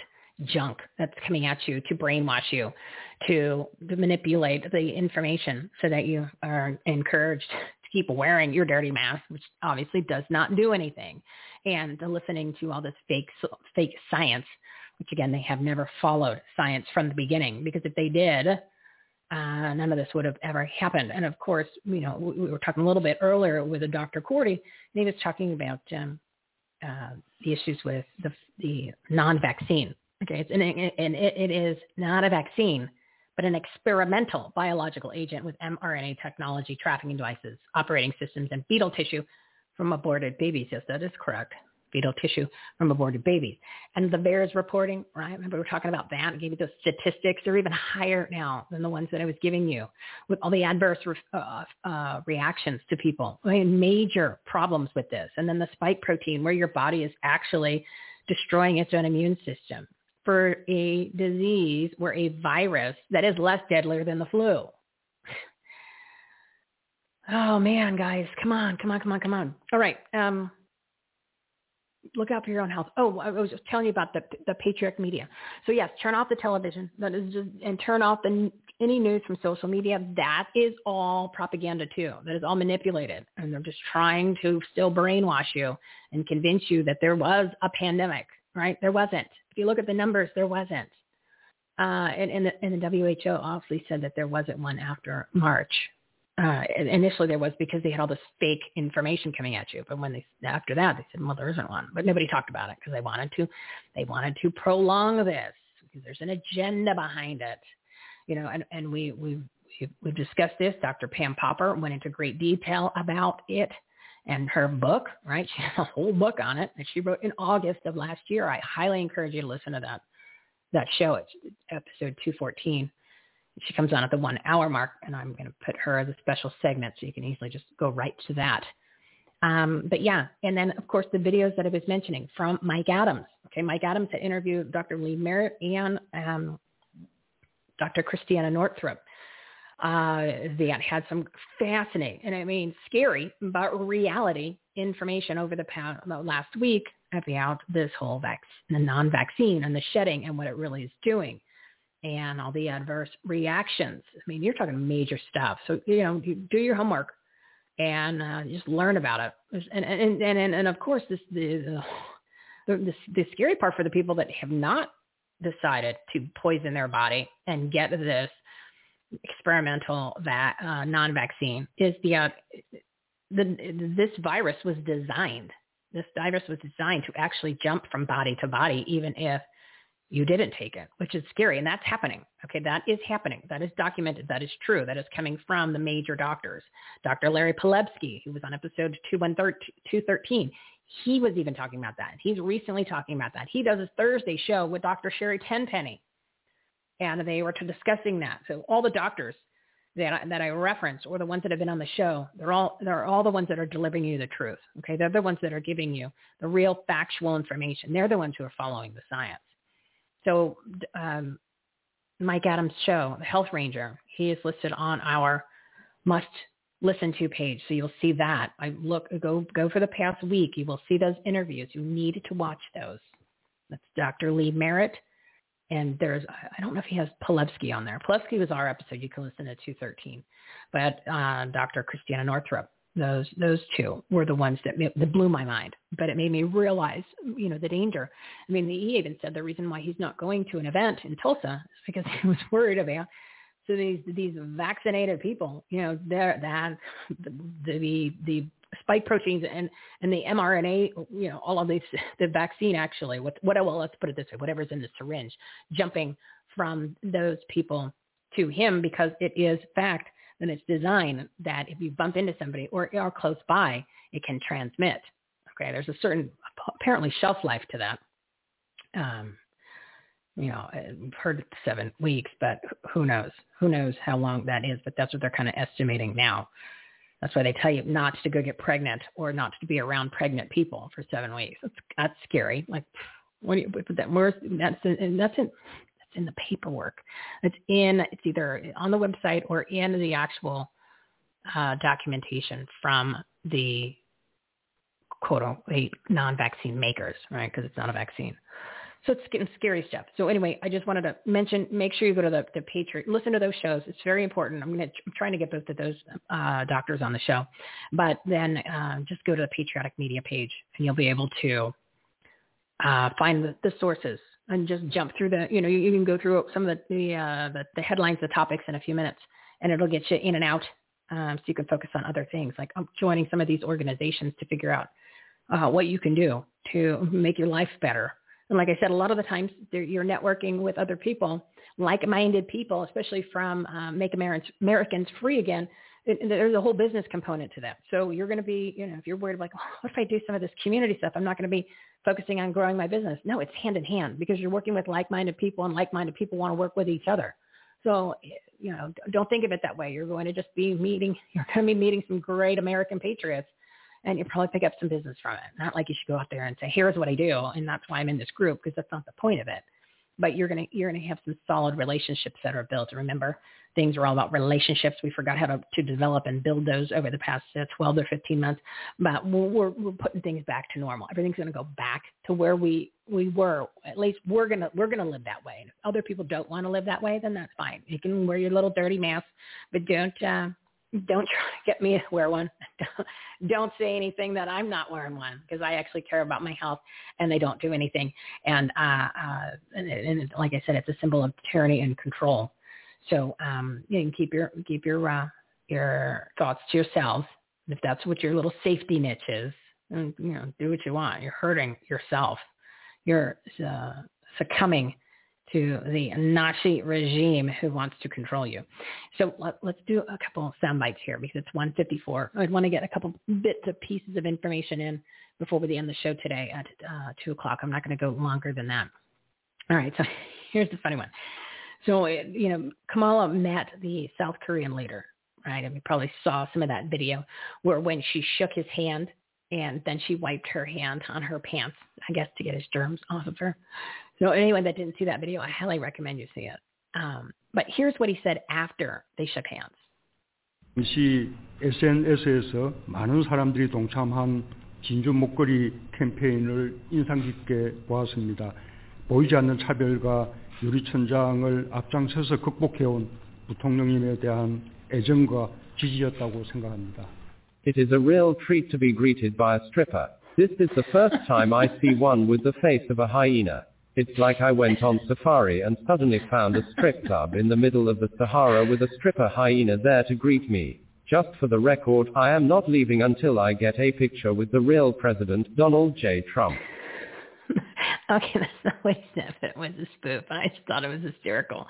junk that's coming at you to brainwash you, to, to manipulate the information so that you are encouraged to keep wearing your dirty mask, which obviously does not do anything, and listening to all this fake fake science, which, again, they have never followed science from the beginning, because if they did, Uh, none of this would have ever happened. And of course, you know, we, we were talking a little bit earlier with Doctor Cordie, and he was talking about um, uh, the issues with the, the non-vaccine. Okay, it's an, and it, it is not a vaccine, but an experimental biological agent with mRNA technology, trafficking devices, operating systems, and fetal tissue from aborted babies. Yes, that is correct. Fetal tissue from aborted babies. And the V A E R S reporting, right? Remember we were talking about that. I gave you those statistics. They're even higher now than the ones that I was giving you, with all the adverse re- uh, uh, reactions to people. I mean, major problems with this. And then the spike protein, where your body is actually destroying its own immune system for a disease where a virus that is less deadlier than the flu. Oh, man, guys. Come on, come on, come on, come on. All right. Um, Look out for your own health. Oh, I was just telling you about the the patriarch media. So yes, turn off the television. That is just, and turn off the, any news from social media. That is all propaganda too. That is all manipulated, and they're just trying to still brainwash you and convince you that there was a pandemic. Right? There wasn't. If you look at the numbers, there wasn't. Uh, and, and, the, and the W H O obviously said that there wasn't one after March. Uh, initially there was, because they had all this fake information coming at you. But when they, after that, they said, well, there isn't one, but nobody talked about it because they wanted to, they wanted to prolong this because there's an agenda behind it, you know, and, and we, we've, we've discussed this. Doctor Pam Popper went into great detail about it, and her book, right? She had a whole book on it that she wrote in August of last year. I highly encourage you to listen to that, that show. It's episode two fourteen. She comes on at the one hour mark, and I'm going to put her as a special segment so you can easily just go right to that. Um, but yeah, and then, of course, the videos that I was mentioning from Mike Adams. Okay, Mike Adams had interviewed Doctor Lee Merritt and um, Doctor Christiana Northrup. Uh, they had some fascinating, and I mean scary, but reality information over the past, last week about this whole vac- the non-vaccine and the shedding and what it really is doing, and all the adverse reactions. I mean, you're talking major stuff. So, you know, you do your homework and uh, just learn about it. And, and, and, and, and of course, this, the, the, the scary part for the people that have not decided to poison their body and get this experimental that uh, non-vaccine is the, uh, the, this virus was designed. This virus was designed to actually jump from body to body, even if you didn't take it, which is scary. And that's happening. Okay. That is happening. That is documented. That is true. That is coming from the major doctors. Doctor Larry Palevsky, who was on episode two thirteen, he was even talking about that. He's recently talking about that. He does his Thursday show with Doctor Sherry Tenpenny, and they were discussing that. So all the doctors that I, that I referenced, or the ones that have been on the show, they're all, they're all the ones that are delivering you the truth. Okay. They're the ones that are giving you the real factual information. They're the ones who are following the science. So um, Mike Adams' show, The Health Ranger, he is listed on our must listen to page. So you'll see that. I look, go, go for the past week. You will see those interviews. You need to watch those. That's Doctor Lee Merritt. And there's, I don't know if he has Palevsky on there. Palevsky was our episode. You can listen to two thirteen, but uh, Doctor Christiana Northrup. Those those two were the ones that, that blew my mind, but it made me realize, you know, the danger. I mean, he even said the reason why he's not going to an event in Tulsa is because he was worried about so these these vaccinated people, you know, they're, that the, the the spike proteins and and the mRNA, you know, all of these, the vaccine actually, what what well let's put it this way, whatever's in the syringe, jumping from those people to him, because it is fact. Then it's designed that if you bump into somebody or are close by, it can transmit. Okay, there's a certain apparently shelf life to that. Um, you know, I've heard seven weeks, but who knows? Who knows how long that is? But that's what they're kind of estimating now. That's why they tell you not to go get pregnant or not to be around pregnant people for seven weeks. That's, that's scary. Like, what do you put that? Where's that's and that's it. In the paperwork, it's in it's either on the website or in the actual uh, documentation from the quote unquote non-vaccine makers, right? Because it's not a vaccine. So it's getting scary stuff. So anyway, I just wanted to mention, make sure you go to the, the Patreon, listen to those shows. It's very important. I'm going to, I'm trying to get both of those uh, doctors on the show, but then uh, just go to the Patriotic Media page and you'll be able to uh, find the, the sources and just jump through the, you know, you, you can go through some of the, the, uh, the, the headlines, the topics in a few minutes, and it'll get you in and out. Um, so you can focus on other things, like um, joining some of these organizations to figure out uh, what you can do to make your life better. And like I said, a lot of the times you're networking with other people, like-minded people, especially from um, Make Americans Free Again. It, there's a whole business component to that. So you're going to be, you know, if you're worried about, like, oh, what if I do some of this community stuff? I'm not going to be focusing on growing my business. No, it's hand in hand, because you're working with like-minded people, and like-minded people want to work with each other. So, you know, don't think of it that way. You're going to just be meeting, you're going to be meeting some great American patriots, and you'll probably pick up some business from it. Not like you should go out there and say, here's what I do, and that's why I'm in this group, because that's not the point of it. But you're going to, you're going to have some solid relationships that are built. Remember, things are all about relationships. We forgot how to, to develop and build those over the past uh, twelve or fifteen months, but we're, we're putting things back to normal. Everything's going to go back to where we, we were. At least we're going to, we're going to live that way. And if other people don't want to live that way, then that's fine. You can wear your little dirty mask, but don't, uh, Don't try to get me to wear one. Don't, don't say anything that I'm not wearing one, because I actually care about my health, and they don't do anything. And, uh, uh, and, and like I said, it's a symbol of tyranny and control. So um, you can keep your keep your uh, your thoughts to yourself. And if that's what your little safety niche is, and, you know, do what you want. You're hurting yourself. You're uh, succumbing to the Nazi regime who wants to control you. So let, let's do a couple sound bites here, because it's one fifty-four. I'd want to get a couple bits of pieces of information in before we end the show today at uh, two o'clock. I'm not going to go longer than that. All right, so here's the funny one. So, it, you know, Kamala met the South Korean leader, right? And we probably saw some of that video where when she shook his hand, and then she wiped her hand on her pants, I guess, to get his germs off of her. So anyone that didn't see that video, I highly recommend you see it. Um, but here's what he said after they shook hands. 시 에스엔에스에서 많은 사람들이 동참한 진주 목걸이 캠페인을 인상 깊게 보았습니다. 보이지 않는 차별과 유리천장을 앞장서서 극복해온 부통령님에 대한 애정과 지지였다고 생각합니다. It is a real treat to be greeted by a stripper. This is the first time I see one with the face of a hyena. It's like I went on safari and suddenly found a strip club in the middle of the Sahara with a stripper hyena there to greet me. Just for the record, I am not leaving until I get a picture with the real president, Donald J. Trump. Okay, that's not what he said, but it was a spoof. I just thought it was hysterical.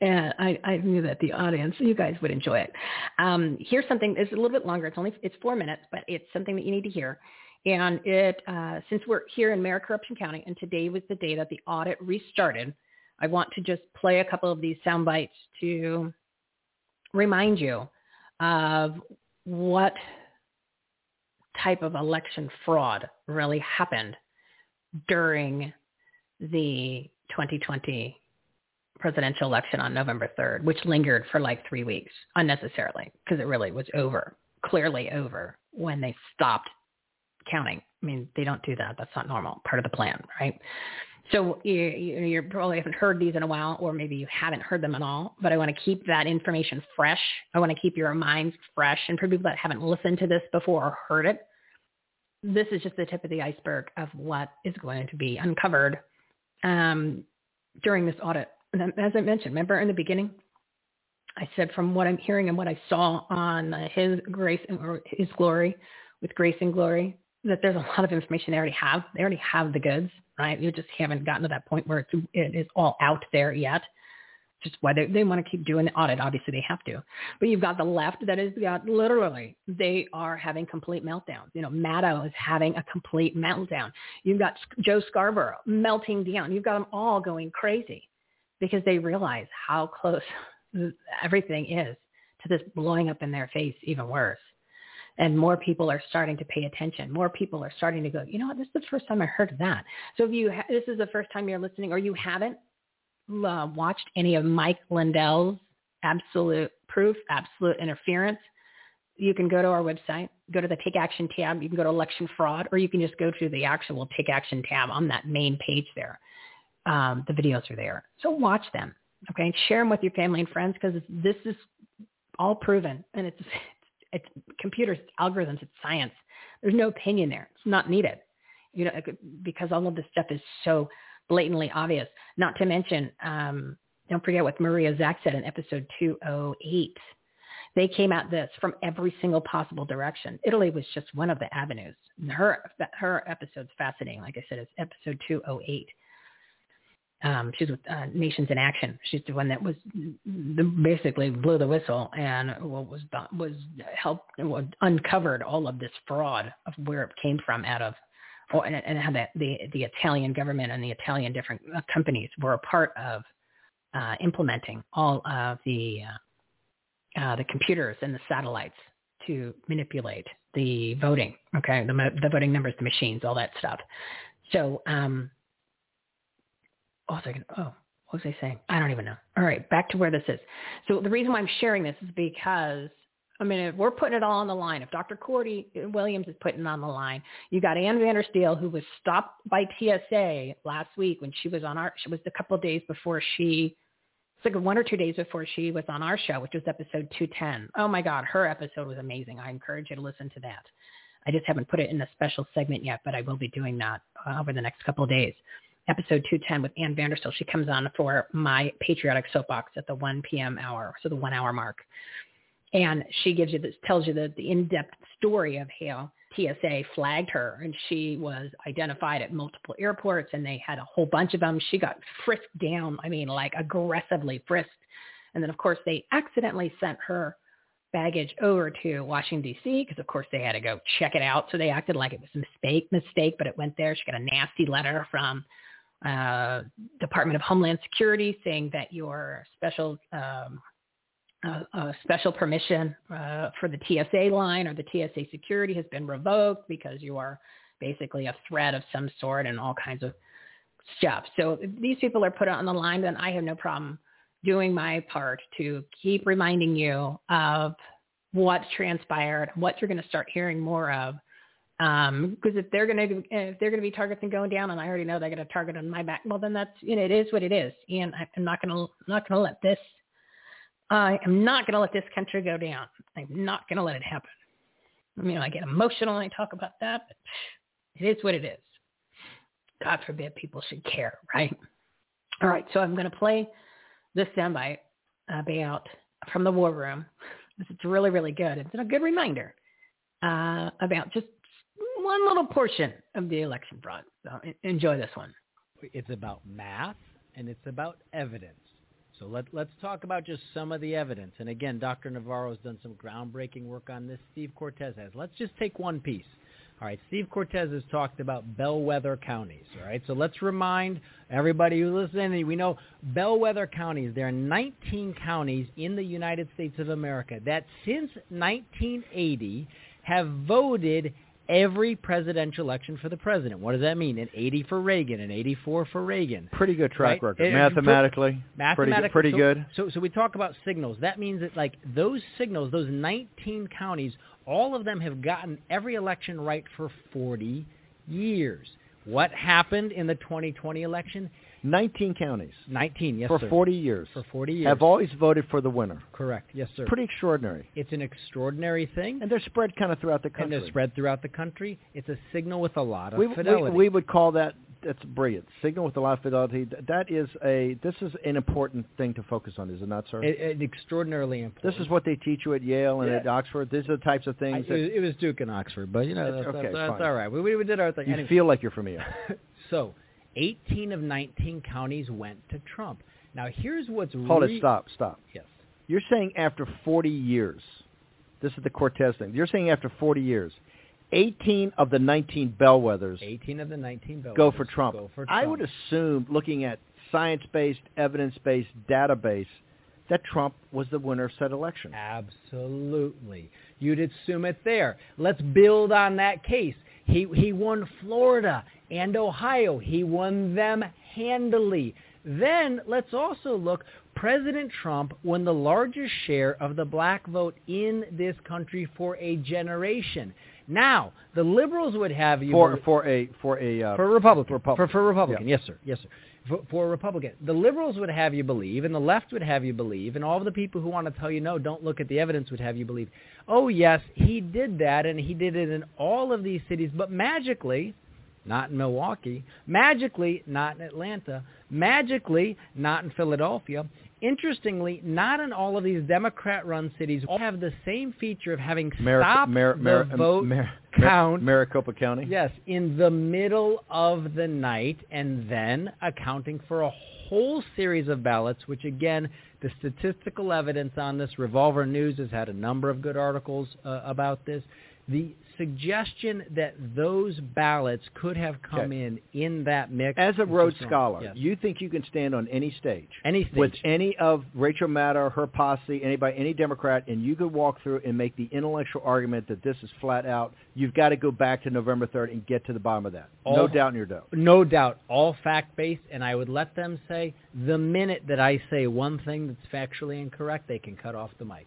And I, I knew that the audience, you guys would enjoy it. Um, here's something, it's a little bit longer. It's only, it's four minutes, but it's something that you need to hear. And it, uh, since we're here in Maricopa County, and today was the day that the audit restarted, I want to just play a couple of these sound bites to remind you of what type of election fraud really happened during the twenty twenty presidential election on November third, which lingered for like three weeks unnecessarily, because it really was over, clearly over, when they stopped counting. I mean, they don't do that. That's not normal. Part of the plan, right? So you, you, you probably haven't heard these in a while, or maybe you haven't heard them at all, but I want to keep that information fresh. I want to keep your minds fresh. And for people that haven't listened to this before or heard it, this is just the tip of the iceberg of what is going to be uncovered um, during this audit. And as I mentioned, remember in the beginning, I said from what I'm hearing and what I saw on His Grace and or His Glory, with Grace and Glory, that there's a lot of information they already have. They already have the goods, right? You just haven't gotten to that point where it's, it is all out there yet. Just why they, they want to keep doing the audit. Obviously, they have to. But you've got the left that is got literally, they are having complete meltdowns. You know, Maddow is having a complete meltdown. You've got Joe Scarborough melting down. You've got them all going crazy, because they realize how close everything is to this blowing up in their face even worse. And more people are starting to pay attention. More people are starting to go, you know what, this is the first time I heard of that. So if you ha- this is the first time you're listening, or you haven't uh, watched any of Mike Lindell's Absolute Proof, Absolute Interference, you can go to our website, go to the Take Action tab. You can go to Election Fraud, or you can just go to the actual Take Action tab on that main page there. um, the videos are there. So watch them, okay? Share them with your family and friends, because this is all proven, and it's, it's, it's computers, it's algorithms, it's science. There's no opinion there. It's not needed, you know, because all of this stuff is so blatantly obvious. Not to mention, um, don't forget what Maria Zach said in episode two oh eight. They came at this from every single possible direction. Italy was just one of the avenues. And her her episode's fascinating. Like I said, it's episode two oh eight. Um, she's with uh, Nations in Action. She's the one that was basically blew the whistle and what was was helped uncovered all of this fraud of where it came from out of, oh, and, and how that the the Italian government and the Italian different companies were a part of uh, implementing all of the. Uh, Uh, the computers and the satellites to manipulate the voting, okay, the, the voting numbers, the machines, all that stuff. So, um, oh, second, oh, what was I saying? I don't even know. All right, back to where this is. So the reason why I'm sharing this is because, I mean, if we're putting it all on the line. If Doctor Cordie Williams is putting it on the line, you got Ann Vandersteel, who was stopped by T S A last week when she was on our, she was a couple of days before she It's like one or two days before she was on our show, which was episode two ten. Oh, my God. Her episode was amazing. I encourage you to listen to that. I just haven't put it in a special segment yet, but I will be doing that uh, over the next couple of days. Episode two ten with Ann Vandersteel. She comes on for my Patriotic Soapbox at the one p.m. hour, so the one-hour mark. And she gives you this, tells you the, the in-depth story of how T S A flagged her, and she was identified at multiple airports, and they had a whole bunch of them. She got frisked down, I mean, like aggressively frisked. And then, of course, they accidentally sent her baggage over to Washington, D C, because, of course, they had to go check it out. So they acted like it was a mistake, mistake, but it went there. She got a nasty letter from uh, Department of Homeland Security saying that your special um, Uh, uh, special permission uh, for the T S A line or the T S A security has been revoked because you are basically a threat of some sort and all kinds of stuff. So if these people are put on the line, then I have no problem doing my part to keep reminding you of what transpired, what you're going to start hearing more of. Um, because if they're going to, if they're going to be targets and going down, and I already know they're going to target on my back, well, then that's, you know, it is what it is. And I, I'm not going to, not going to let this, I am not going to let this country go down. I'm not going to let it happen. I mean, I get emotional when I talk about that, but it is what it is. God forbid people should care, right? All right, so I'm going to play this soundbite about from the War Room. It's really, really good. It's a good reminder uh, about just one little portion of the election fraud. So enjoy this one. It's about math, and it's about evidence. So let, let's talk about just some of the evidence. And again, Doctor Navarro has done some groundbreaking work on this. Steve Cortez has. Let's just take one piece. All right, Steve Cortez has talked about bellwether counties. All right, so let's remind everybody who's listening, we know bellwether counties. There are nineteen counties in the United States of America that since nineteen eighty have voted every presidential election for the president. What does that mean? An eighty for Reagan, an eighty-four for Reagan. Pretty good track right? record. It, mathematically, mathematically, pretty good. So, so, so we talk about signals. That means that, like, those signals, those nineteen counties, all of them have gotten every election right for forty years. What happened in the twenty twenty election? nineteen counties. nineteen, yes, for sir. For forty years. For forty years. Have always voted for the winner. Correct, yes, sir. Pretty extraordinary. It's an extraordinary thing. And they're spread kind of throughout the country. And they're spread throughout the country. It's a signal with a lot of we, fidelity. We, we would call that, that's brilliant, signal with a lot of fidelity. That is a, this is an important thing to focus on, is it not, sir? It, it, extraordinarily important. This is what they teach you at Yale and yeah. at Oxford. These are the types of things. I, that, it was Duke and Oxford, but, you know, that's, okay, that's, that's all right. We, we did our thing. You anyway. Feel like you're from Yale. So, eighteen of nineteen counties went to Trump. Now, here's what's really... Hold it, stop, stop. Yes. You're saying after forty years, this is the Cortez thing, you're saying after forty years, eighteen of the nineteen bellwethers... eighteen of the nineteen bellwethers... Go for Trump. Go for Trump. I would assume, looking at science-based, evidence-based, database, that Trump was the winner of said election. Absolutely. You'd assume it there. Let's build on that case. He he won Florida and Ohio. He won them handily. Then let's also look President Trump won the largest share of the black vote in this country for a generation. Now, the liberals would have you for for a for a uh, for a Republican, Republican. For, for Republican, yeah. yes sir, yes sir, for, for a Republican. The liberals would have you believe, and the left would have you believe, and all of the people who want to tell you no, don't look at the evidence would have you believe. Oh yes, he did that, and he did it in all of these cities, but magically, not in Milwaukee. Magically, not in Atlanta. Magically, not in Philadelphia. Interestingly, not in all of these Democrat-run cities all have the same feature of having Maric- stopped Mar- Mar- the vote Mar- Mar- count. Mar- Maricopa County? Yes, in the middle of the night and then accounting for a whole series of ballots, which, again, the statistical evidence on this, Revolver News has had a number of good articles uh, about this. The suggestion that those ballots could have come okay. in in that mix. As a Rhodes Scholar, yes. you think you can stand on any stage, any stage with any of Rachel Maddow, her posse, anybody, any Democrat, and you could walk through and make the intellectual argument that this is flat out. You've got to go back to November third and get to the bottom of that. All, no doubt in your dough. No doubt. All fact-based, and I would let them say the minute that I say one thing that's factually incorrect, they can cut off the mic.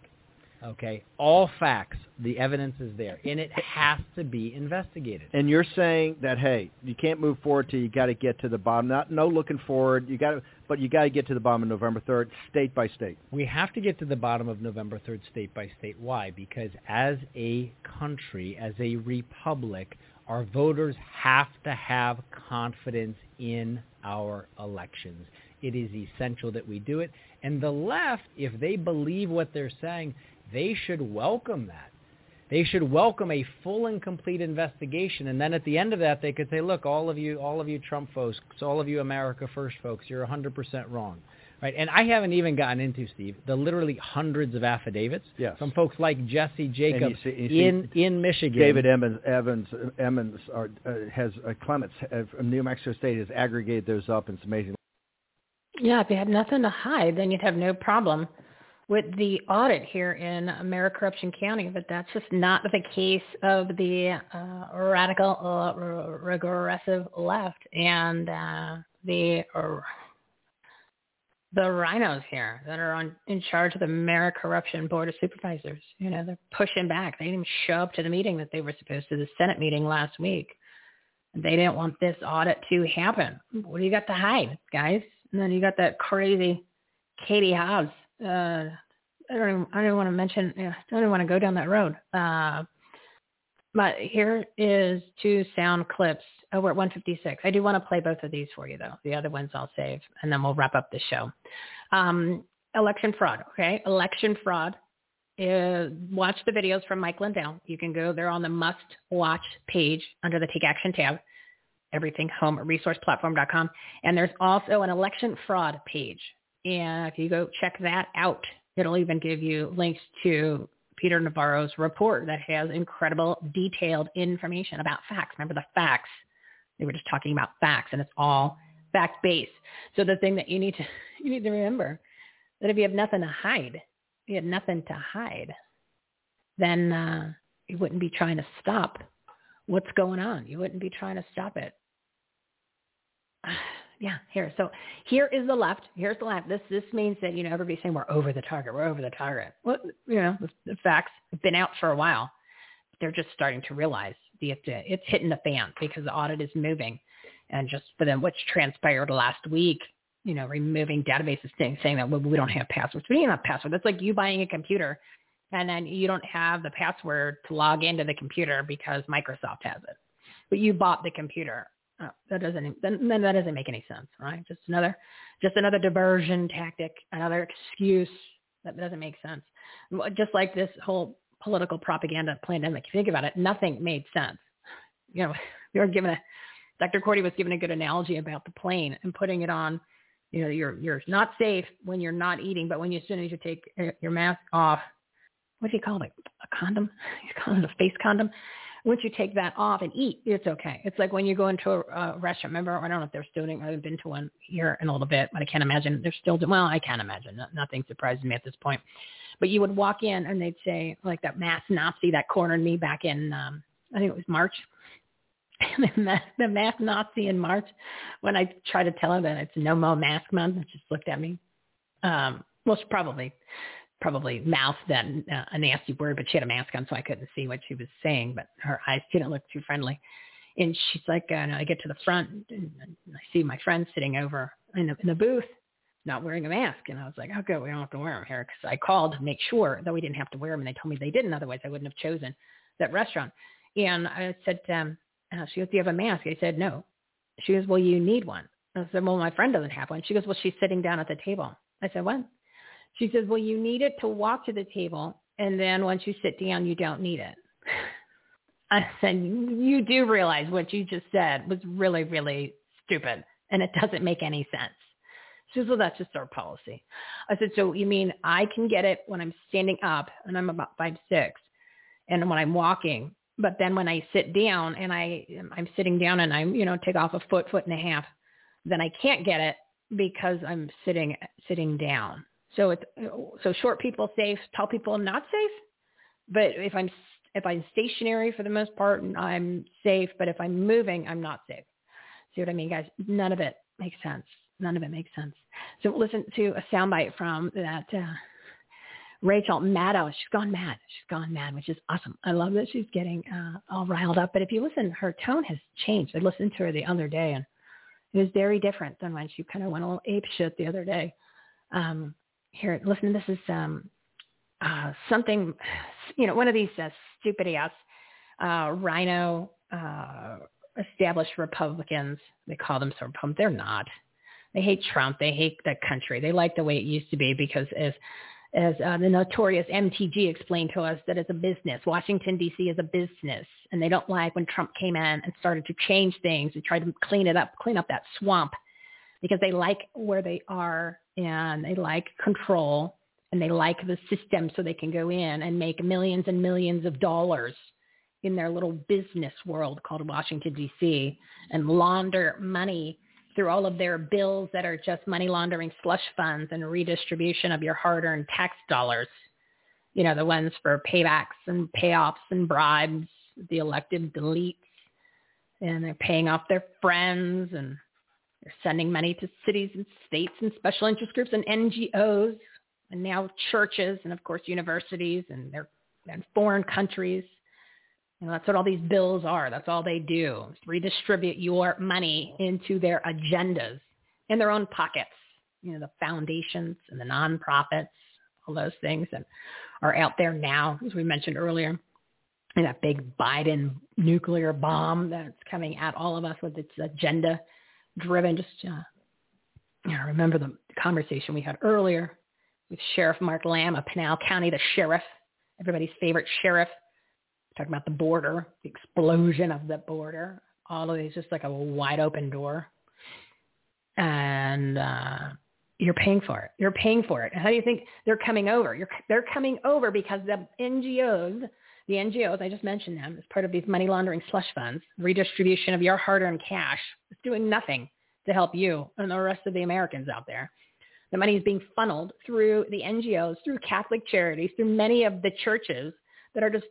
Okay, all facts, the evidence is there, and it has to be investigated. And you're saying that, hey, you can't move forward till you got to get to the bottom. Not no looking forward. You got to, but you got to get to the bottom of November third, state by state. We have to get to the bottom of November third, state by state. Why? Because as a country, as a republic, our voters have to have confidence in our elections. It is essential that we do it. And the left, if they believe what they're saying, they should welcome that. They should welcome a full and complete investigation. And then at the end of that, they could say, look, all of you all of you Trump folks, all of you America First folks, you're one hundred percent wrong. Right? And I haven't even gotten into, Steve, the literally hundreds of affidavits yes. from folks like Jesse Jacobs you see, you see, in, in Michigan. David Emmons, Evans, Emmons or, uh, has uh, Clements uh, from New Mexico State has aggregated those up. It's amazing. Yeah, if you had nothing to hide, then you'd have no problem with the audit here in Maricopa County, but that's just not the case of the uh, radical, uh, r- regressive left and uh, the uh, the rhinos here that are on in charge of the Maricopa Board of Supervisors. You know, they're pushing back. They didn't even show up to the meeting that they were supposed to, the Senate meeting last week. They didn't want this audit to happen. What do you got to hide, guys? And then you got that crazy Katie Hobbs. Uh, I don't even, I don't even want to mention, I don't even want to go down that road. Uh, but here is two sound clips. Oh, we're at one fifty-six. I do want to play both of these for you, though. The other ones I'll save, and then we'll wrap up the show. Um, election fraud, okay? Election fraud. Uh, watch the videos from Mike Lindell. You can go there on the must-watch page under the Take Action tab, everything home resource platform dot com. And there's also an election fraud page. And if you go check that out, it'll even give you links to Peter Navarro's report that has incredible detailed information about facts. Remember the facts. They were just talking about facts, and it's all fact-based. So the thing that you need to you need to remember that if you have nothing to hide, if you had nothing to hide, then uh, you wouldn't be trying to stop what's going on. You wouldn't be trying to stop it. Yeah, here. So here is the left. Here's the left. This this means that, you know, everybody's saying we're over the target. We're over the target. Well, you know, the facts have been out for a while. They're just starting to realize the it's hitting the fan because the audit is moving. And just for them, what's transpired last week, you know, removing databases, things, saying that well, we don't have passwords. We don't have passwords. That's like you buying a computer and then you don't have the password to log into the computer because Microsoft has it. But you bought the computer. Oh, that doesn't then that doesn't make any sense, right? Just another, just another diversion tactic, another excuse that doesn't make sense. Just like this whole political propaganda pandemic. If you think about it, nothing made sense. You know, you were given a Doctor Cordie was given a good analogy about the plane and putting it on. You know, you're you're not safe when you're not eating, but when you as soon as you take your mask off, what do you call it? A condom? You call it a face condom? Once you take that off and eat, it's okay. It's like when you go into a, a restaurant. Remember, I don't know if they're still doing. I haven't been to one here in a little bit, but I can't imagine they're still doing. Well, I can't imagine. Nothing surprises me at this point. But you would walk in and they'd say, like that mass Nazi that cornered me back in, um, I think it was March. The mass Nazi in March, when I tried to tell him that it's no more mask month, and just looked at me. um, well, she probably, probably mouthed that uh, a nasty word, but she had a mask on, so I couldn't see what she was saying, but her eyes didn't look too friendly. And she's like, uh, and I get to the front and I see my friend sitting over in the, in the booth, not wearing a mask. And I was like, oh, good. We don't have to wear them here. Cause I called to make sure that we didn't have to wear them. And they told me they didn't. Otherwise I wouldn't have chosen that restaurant. And I said, um, uh, she goes, do you have a mask? I said, no. She goes, well, you need one. I said, well, my friend doesn't have one. She goes, well, she's sitting down at the table. I said, what? She says, well, you need it to walk to the table. And then once you sit down, you don't need it. I said, you do realize what you just said was really, really stupid. And it doesn't make any sense. She says, well, that's just our policy. I said, so you mean I can get it when I'm standing up and I'm about five, six, and when I'm walking, but then when I sit down and I, I'm sitting down and I'm, you know, take off a foot, foot and a half, then I can't get it because I'm sitting, sitting down. So it's, so short people safe, tall people not safe. But if I'm, if I'm stationary for the most part, I'm safe. But if I'm moving, I'm not safe. See what I mean, guys? None of it makes sense. None of it makes sense. So listen to a soundbite from that uh, Rachel Maddow. She's gone mad. She's gone mad, which is awesome. I love that she's getting uh, all riled up. But if you listen, her tone has changed. I listened to her the other day, and it was very different than when she kind of went a little ape shit the other day. Um, here, listen, this is um, uh, something, you know, one of these uh, stupid ass uh, rhino uh, established Republicans. They call them so Republicans. They're not. They hate Trump. They hate the country. They like the way it used to be because as as uh, the notorious M T G explained to us, that it's a business. Washington, D C is a business. And they don't like when Trump came in and started to change things and tried to clean it up, clean up that swamp, because they like where they are and they like control and they like the system, so they can go in and make millions and millions of dollars in their little business world called Washington, D C, and launder money through all of their bills that are just money laundering, slush funds, and redistribution of your hard-earned tax dollars. You know, the ones for paybacks and payoffs and bribes, the elective deletes, and they're paying off their friends, and they're sending money to cities and states and special interest groups and N G Os, and now churches, and of course universities, and their and foreign countries. You know, that's what all these bills are. That's all they do, is redistribute your money into their agendas, in their own pockets. You know, the foundations and the nonprofits, all those things that are out there now, as we mentioned earlier, and that big Biden nuclear bomb that's coming at all of us with its agenda-driven. Just uh, you know, remember the conversation we had earlier with Sheriff Mark Lamb of Pinal County, the sheriff, everybody's favorite sheriff. Talking about the border, the explosion of the border, all of these, just like a wide open door. And uh, you're paying for it. You're paying for it. And how do you think they're coming over? You're, they're coming over because the N G Os, the N G Os, I just mentioned them, as part of these money laundering slush funds, redistribution of your hard-earned cash, is doing nothing to help you and the rest of the Americans out there. The money is being funneled through the N G Os, through Catholic charities, through many of the churches that are just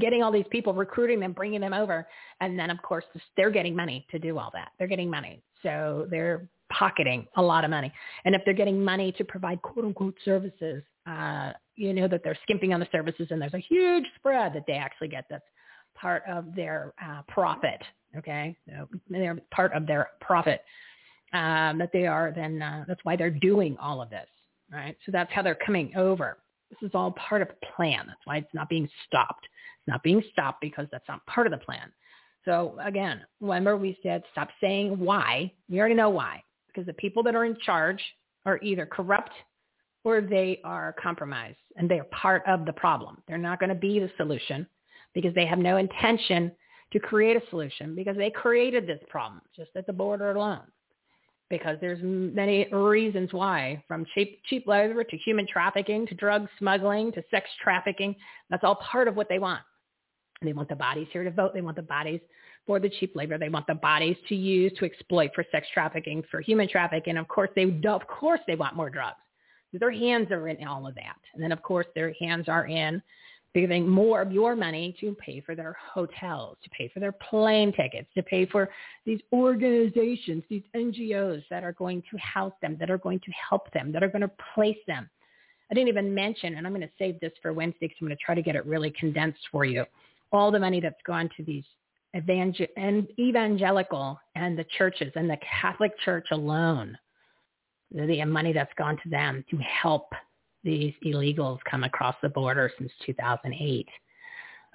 getting all these people, recruiting them, bringing them over. And then of course they're getting money to do all that. They're getting money. So they're pocketing a lot of money. And if they're getting money to provide quote unquote services, uh, you know, that they're skimping on the services, and there's a huge spread that they actually get. That's part of their uh, profit. Okay. So they're part of their profit um, that they are then, uh, that's why they're doing all of this. Right. So that's how they're coming over. This is all part of the plan. That's why it's not being stopped. It's not being stopped because that's not part of the plan. So again, remember we said, stop saying why. You already know why, because the people that are in charge are either corrupt or they are compromised, and they are part of the problem. They're not going to be the solution because they have no intention to create a solution, because they created this problem just at the border alone. Because there's many reasons why, from cheap, cheap labor to human trafficking, to drug smuggling, to sex trafficking. That's all part of what they want. They want the bodies here to vote. They want the bodies for the cheap labor. They want the bodies to use to exploit for sex trafficking, for human trafficking. And of course they, of course they want more drugs. Their hands are in all of that. And then of course their hands are in giving more of your money to pay for their hotels, to pay for their plane tickets, to pay for these organizations, these N G Os that are going to house them, that are going to help them, that are going to place them. I didn't even mention, and I'm going to save this for Wednesday because I'm going to try to get it really condensed for you, all the money that's gone to these evangel- and evangelical and the churches and the Catholic Church alone, the money that's gone to them to help these illegals come across the border since two thousand eight.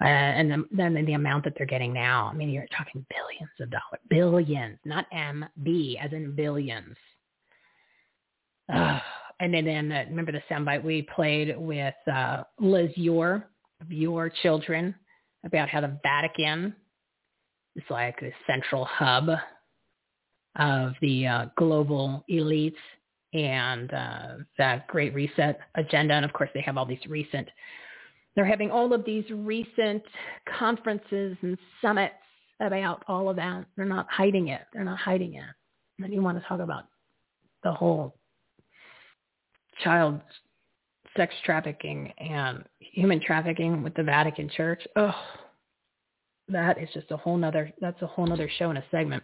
Uh, and the, then the amount that they're getting now. I mean, you're talking billions of dollars, billions, not M B as in billions. Uh, and then, then uh, remember the soundbite we played with uh, Liz Yore of Your Children about how the Vatican is like the central hub of the uh, global elites and uh, that Great Reset agenda. And of course, they have all these recent, they're having all of these recent conferences and summits about all of that. They're not hiding it. They're not hiding it. And you want to talk about the whole child sex trafficking and human trafficking with the Vatican Church. Oh, that is just a whole nother, that's a whole nother show in a segment.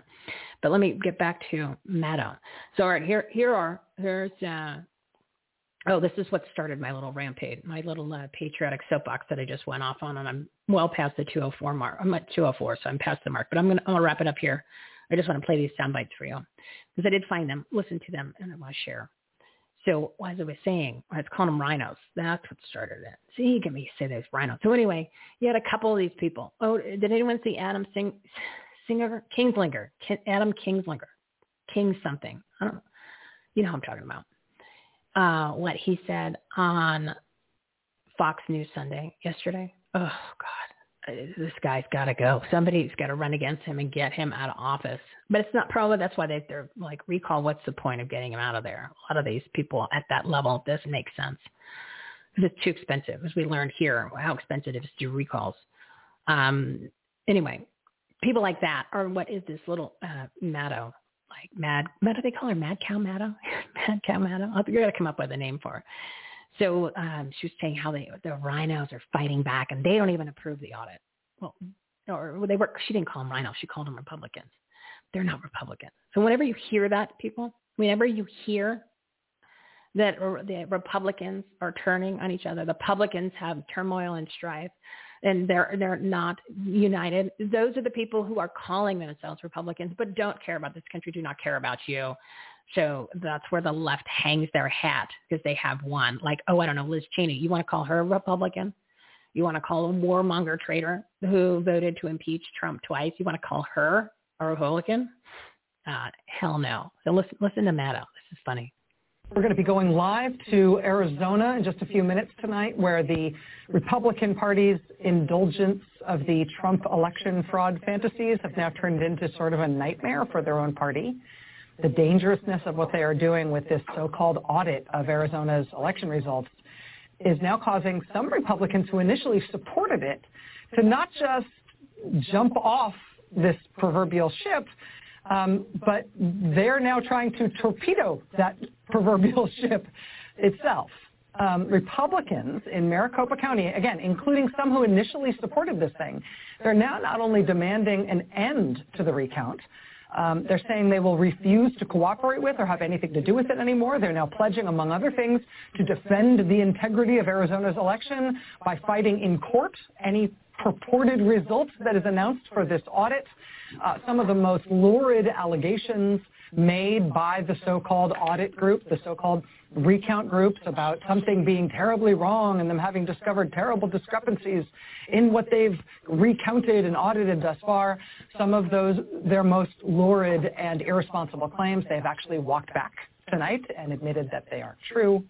But let me get back to Meta. So all right, here, here are, here's, uh, oh, this is what started my little rampage, my little uh, patriotic soapbox that I just went off on, and I'm well past the two oh four mark. I'm at two oh four, so I'm past the mark, but I'm going to, I'll wrap it up here. I just want to play these sound bites for you because I did find them, listen to them, and I want to share. So as I was saying, I was calling them rhinos. That's what started it. See, you can say those rhinos. So anyway, you had a couple of these people. Oh, did anyone see Adam Sing, Singer? Kingslinger. Adam Kingslinger. King something. I don't know. You know who I'm talking about. Uh, what he said on Fox News Sunday yesterday. Oh, God. This guy's got to go. Somebody's got to run against him and get him out of office. But it's not probably, that's why they, they're like, recall, what's the point of getting him out of there? A lot of these people at that level, it doesn't make sense. Because it's too expensive, as we learned here, how expensive it is to do recalls. Um, anyway, people like that are, what is this little uh, Maddow? Like mad, what do they call her? Mad Cow Maddow? Mad Cow Maddow? You're going to come up with a name for her. So um, she was saying how they, the rhinos are fighting back and they don't even approve the audit. Well, or they were, she didn't call them rhinos. She called them Republicans. They're not Republicans. So whenever you hear that, people, whenever you hear that the Republicans are turning on each other, the Republicans have turmoil and strife, and they're they're not united. Those are the people who are calling themselves Republicans, but don't care about this country, do not care about you. So that's where the left hangs their hat because they have one. Like, oh, I don't know, Liz Cheney. You want to call her a Republican? You want to call a warmonger traitor who voted to impeach Trump twice? You want to call her a Republican? Uh, hell no. So listen, listen to Maddow. This is funny. We're going to be going live to Arizona in just a few minutes tonight, where the Republican Party's indulgence of the Trump election fraud fantasies have now turned into sort of a nightmare for their own party. The dangerousness of what they are doing with this so-called audit of Arizona's election results is now causing some Republicans who initially supported it to not just jump off this proverbial ship, Um, but they're now trying to torpedo that proverbial ship itself. Um, Republicans in Maricopa County, again, including some who initially supported this thing, they're now not only demanding an end to the recount, um, they're saying they will refuse to cooperate with or have anything to do with it anymore. They're now pledging, among other things, to defend the integrity of Arizona's election by fighting in court any purported results that is announced for this audit. Uh, some of the most lurid allegations made by the so-called audit group, the so-called recount groups, about something being terribly wrong and them having discovered terrible discrepancies in what they've recounted and audited thus far. Some of those, their most lurid and irresponsible claims, they've actually walked back tonight and admitted that they aren't true.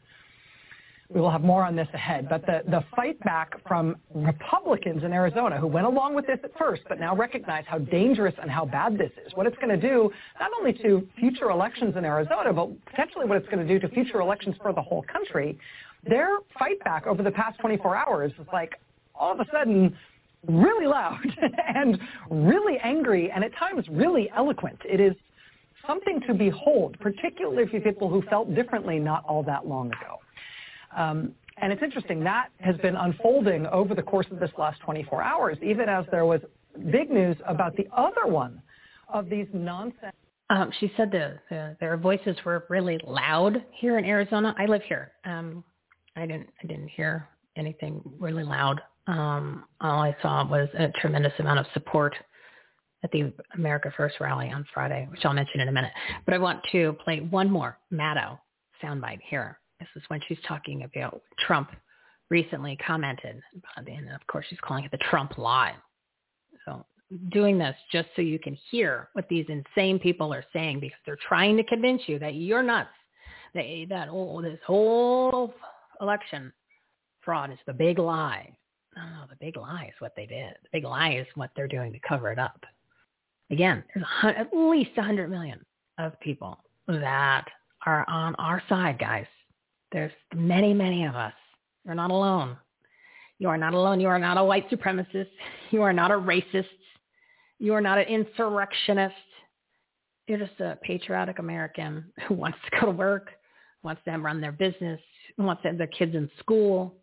We will have more on this ahead, but the, the fight back from Republicans in Arizona who went along with this at first, but now recognize how dangerous and how bad this is, what it's going to do not only to future elections in Arizona, but potentially what it's going to do to future elections for the whole country. Their fight back over the past twenty-four hours is like all of a sudden really loud and really angry and at times really eloquent. It is something to behold, particularly for people who felt differently not all that long ago. Um, And it's interesting, that has been unfolding over the course of this last twenty-four hours, even as there was big news about the other one of these nonsense. Um, she said the, the, their voices were really loud here in Arizona. I live here. Um, I didn't I didn't hear anything really loud. Um, all I saw was a tremendous amount of support at the America First rally on Friday, which I'll mention in a minute. But I want to play one more Maddow soundbite here. This is when she's talking about Trump recently commented, and of course she's calling it the Trump lie. So doing this just so you can hear what these insane people are saying, because they're trying to convince you that you're nuts. They, that oh, this whole election fraud is the big lie. No, no, the big lie is what they did. The big lie is what they're doing to cover it up. Again, there's at least one hundred million of people that are on our side, guys. There's many, many of us. You're not alone. You are not alone. You are not a white supremacist. You are not a racist. You are not an insurrectionist. You're just a patriotic American who wants to go to work, wants them to run their business, wants their kids in school,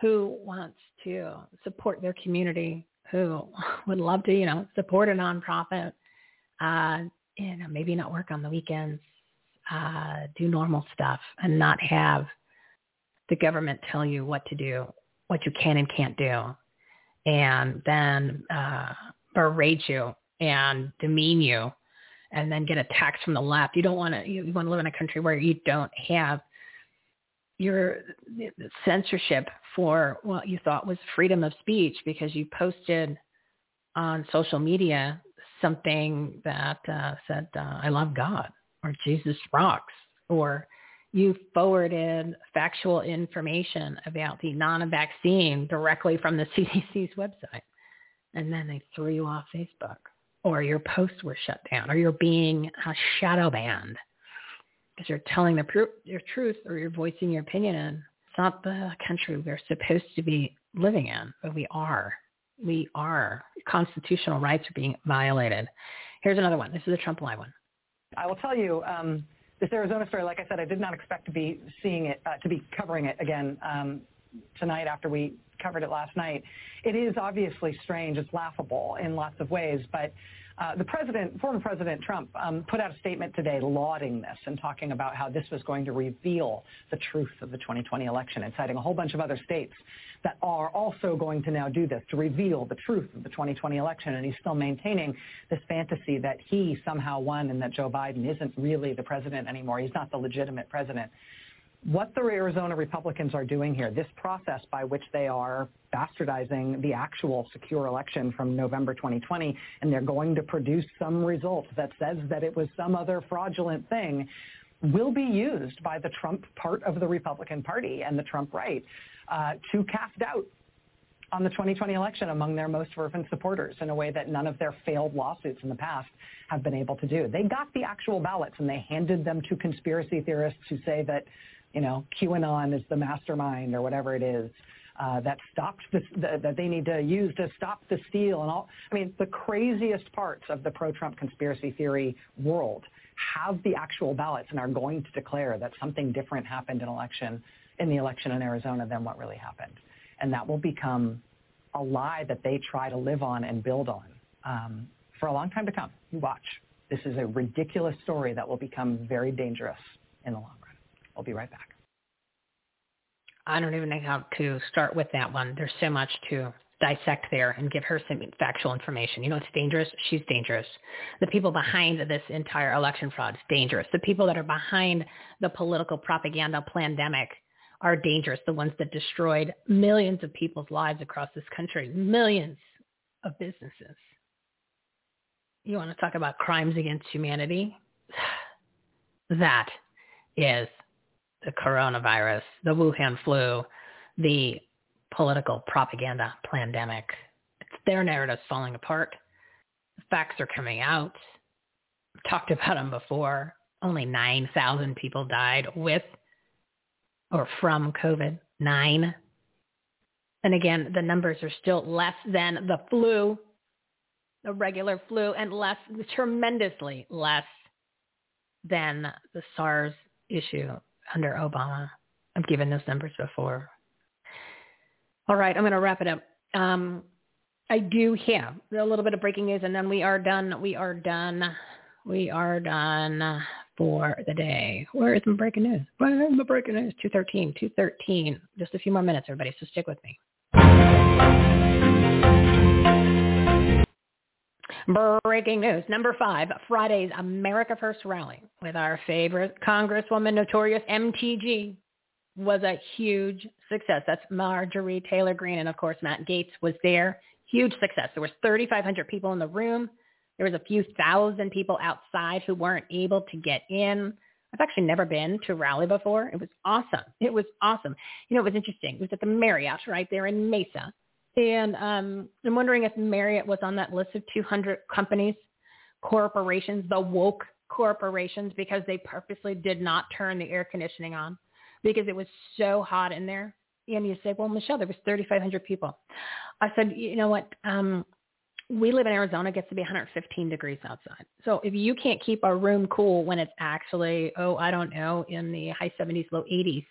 who wants to support their community, who would love to, you know, support a nonprofit, uh, you know, maybe not work on the weekends, uh, do normal stuff, and not have the government tell you what to do, what you can and can't do, and then uh, berate you and demean you, and then get attacks from the left. You don't want to. You want to live in a country where you don't have your censorship for what you thought was freedom of speech because you posted on social media something that uh, said, uh, "I love God" or "Jesus rocks," or you forwarded factual information about the non-vaccine directly from the C D C's website. And then they threw you off Facebook, or your posts were shut down, or you're being uh, shadow banned because you're telling the pr- your truth, or you're voicing your opinion. And it's not the country we're supposed to be living in, but we are. We are. Constitutional rights are being violated. Here's another one. This is the Trump lie one. I will tell you, um, this Arizona story, like I said, I did not expect to be seeing it, uh, to be covering it again um, tonight after we covered it last night. It is obviously strange. It's laughable in lots of ways. But uh, the president, former President Trump, um, put out a statement today lauding this and talking about how this was going to reveal the truth of the twenty twenty election, and citing a whole bunch of other states that are also going to now do this, to reveal the truth of the twenty twenty election. And he's still maintaining this fantasy that he somehow won and that Joe Biden isn't really the president anymore. He's not the legitimate president. What the Arizona Republicans are doing here, this process by which they are bastardizing the actual secure election from November twenty twenty, and they're going to produce some result that says that it was some other fraudulent thing, will be used by the Trump part of the Republican Party and the Trump right uh, to cast doubt on the twenty twenty election among their most fervent supporters in a way that none of their failed lawsuits in the past have been able to do. They got the actual ballots and they handed them to conspiracy theorists who say that, you know, QAnon is the mastermind or whatever it is uh, that stopped this, the, that they need to use to stop the steal and all. I mean, the craziest parts of the pro-Trump conspiracy theory world have the actual ballots and are going to declare that something different happened in election in the election in Arizona than what really happened. And that will become a lie that they try to live on and build on um, for a long time to come. You watch. This is a ridiculous story that will become very dangerous in the long run. I'll be right back. I don't even know how to start with that one. There's so much to dissect there and give her some factual information. You know, it's dangerous. She's dangerous. The people behind this entire election fraud is dangerous. The people that are behind the political propaganda pandemic are dangerous. The ones that destroyed millions of people's lives across this country, millions of businesses. You want to talk about crimes against humanity? That is the coronavirus, the Wuhan flu, the political propaganda pandemic. It's their narratives falling apart. The facts are coming out. I've talked about them before. Only nine thousand people died with or from COVID. Nine. And again, the numbers are still less than the flu, the regular flu, and less, tremendously less than the SARS issue under Obama. I've given those numbers before. All right, I'm going to wrap it up. Um, I do have a little bit of breaking news, and then we are done. We are done. We are done for the day. Where is my breaking news? Where is my breaking news? two thirteen, two thirteen. Just a few more minutes, everybody, so stick with me. Breaking news. Number five, Friday's America First rally with our favorite Congresswoman, Notorious M T G, was a huge success. That's Marjorie Taylor Greene. And of course, Matt Gaetz was there. Huge success. There was thirty-five hundred people in the room. There was a few thousand people outside who weren't able to get in. I've actually never been to a rally before. It was awesome. It was awesome. You know, it was interesting. It was at the Marriott right there in Mesa. And um, I'm wondering if Marriott was on that list of two hundred companies, corporations, the woke corporations, because they purposely did not turn the air conditioning on because it was so hot in there. And you say, well, Michelle, there was thirty-five hundred people. I said, you know what? Um, we live in Arizona. It gets to be one hundred fifteen degrees outside. So if you can't keep a room cool when it's actually, oh, I don't know, in the high seventies, low eighties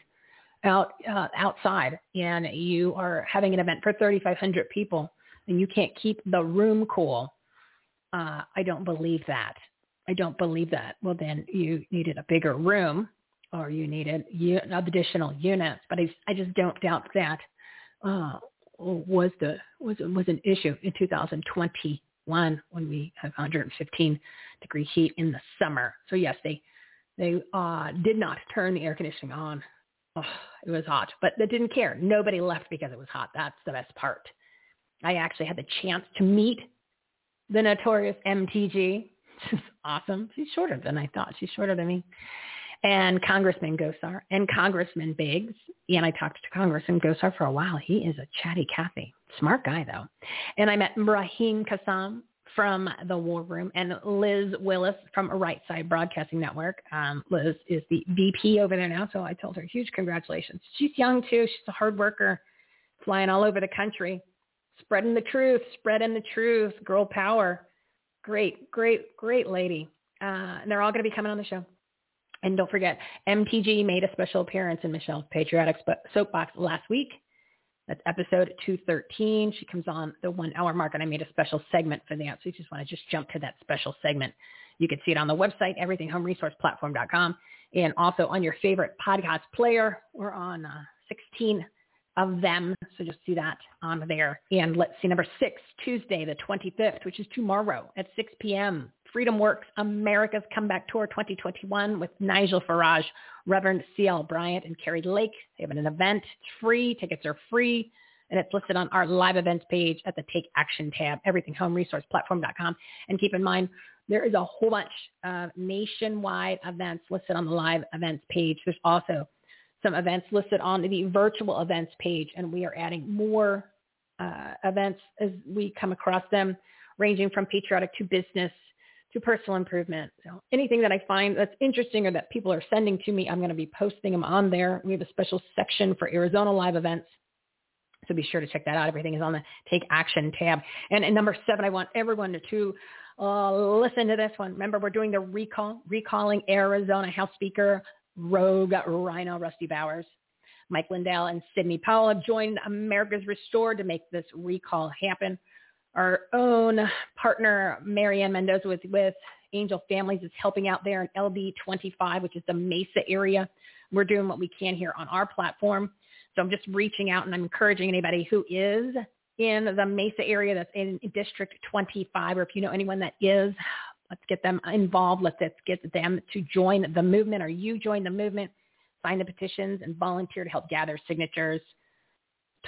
out uh, outside, and you are having an event for thirty-five hundred people and you can't keep the room cool, uh, I don't believe that. I don't believe that. Well, then you needed a bigger room, or you needed additional units, but I, I just don't doubt that uh, was the was was an issue in two thousand twenty-one when we have one hundred fifteen degree heat in the summer. So yes, they they uh, did not turn the air conditioning on. Oh, it was hot, but they didn't care. Nobody left because it was hot. That's the best part. I actually had the chance to meet the Notorious M T G. She's awesome. She's shorter than I thought. She's shorter than me. And Congressman Gosar and Congressman Biggs. And I talked to Congressman Gosar for a while. He is a chatty Cathy. Smart guy, though. And I met Raheem Kassam from the War Room and Liz Willis from Right Side Broadcasting Network. Um, Liz is the V P over there now, so I told her huge congratulations. She's young, too. She's a hard worker, flying all over the country, spreading the truth, spreading the truth, girl power. Great, great, great lady. Uh, and they're all going to be coming on the show. And don't forget, M T G made a special appearance in Michelle's Patriotic Soapbox last week. That's episode two thirteen. She comes on the one-hour mark, and I made a special segment for that. So you just want to just jump to that special segment. You can see it on the website, everything home resource platform dot com, and also on your favorite podcast player. We're on uh, sixteen of them, so just see that on there. And let's see, number six, Tuesday the twenty-fifth, which is tomorrow at six p.m., Freedom Works America's Comeback Tour twenty twenty-one with Nigel Farage, Reverend C L Bryant, and Carrie Lake. They have an event. It's free. Tickets are free. And it's listed on our live events page at the Take Action tab, everything home resource platform dot com. And keep in mind, there is a whole bunch of nationwide events listed on the live events page. There's also some events listed on the virtual events page, and we are adding more uh, events as we come across them, ranging from patriotic to business to personal improvement. So anything that I find that's interesting or that people are sending to me, I'm going to be posting them on there. We have a special section for Arizona live events, so be sure to check that out. Everything is on the Take Action tab. And, and number seven, I want everyone to, to uh, listen to this one. Remember, we're doing the recall, recalling Arizona House Speaker Rogue Rhino Rusty Bowers. Mike Lindell and Sidney Powell have joined America's Restored to make this recall happen. Our own partner, Marianne Mendoza with, with Angel Families, is helping out there in L B twenty-five, which is the Mesa area. We're doing what we can here on our platform. So I'm just reaching out and I'm encouraging anybody who is in the Mesa area that's in District twenty-five, or if you know anyone that is, let's get them involved. Let's, let's get them to join the movement, or you join the movement, sign the petitions, and volunteer to help gather signatures.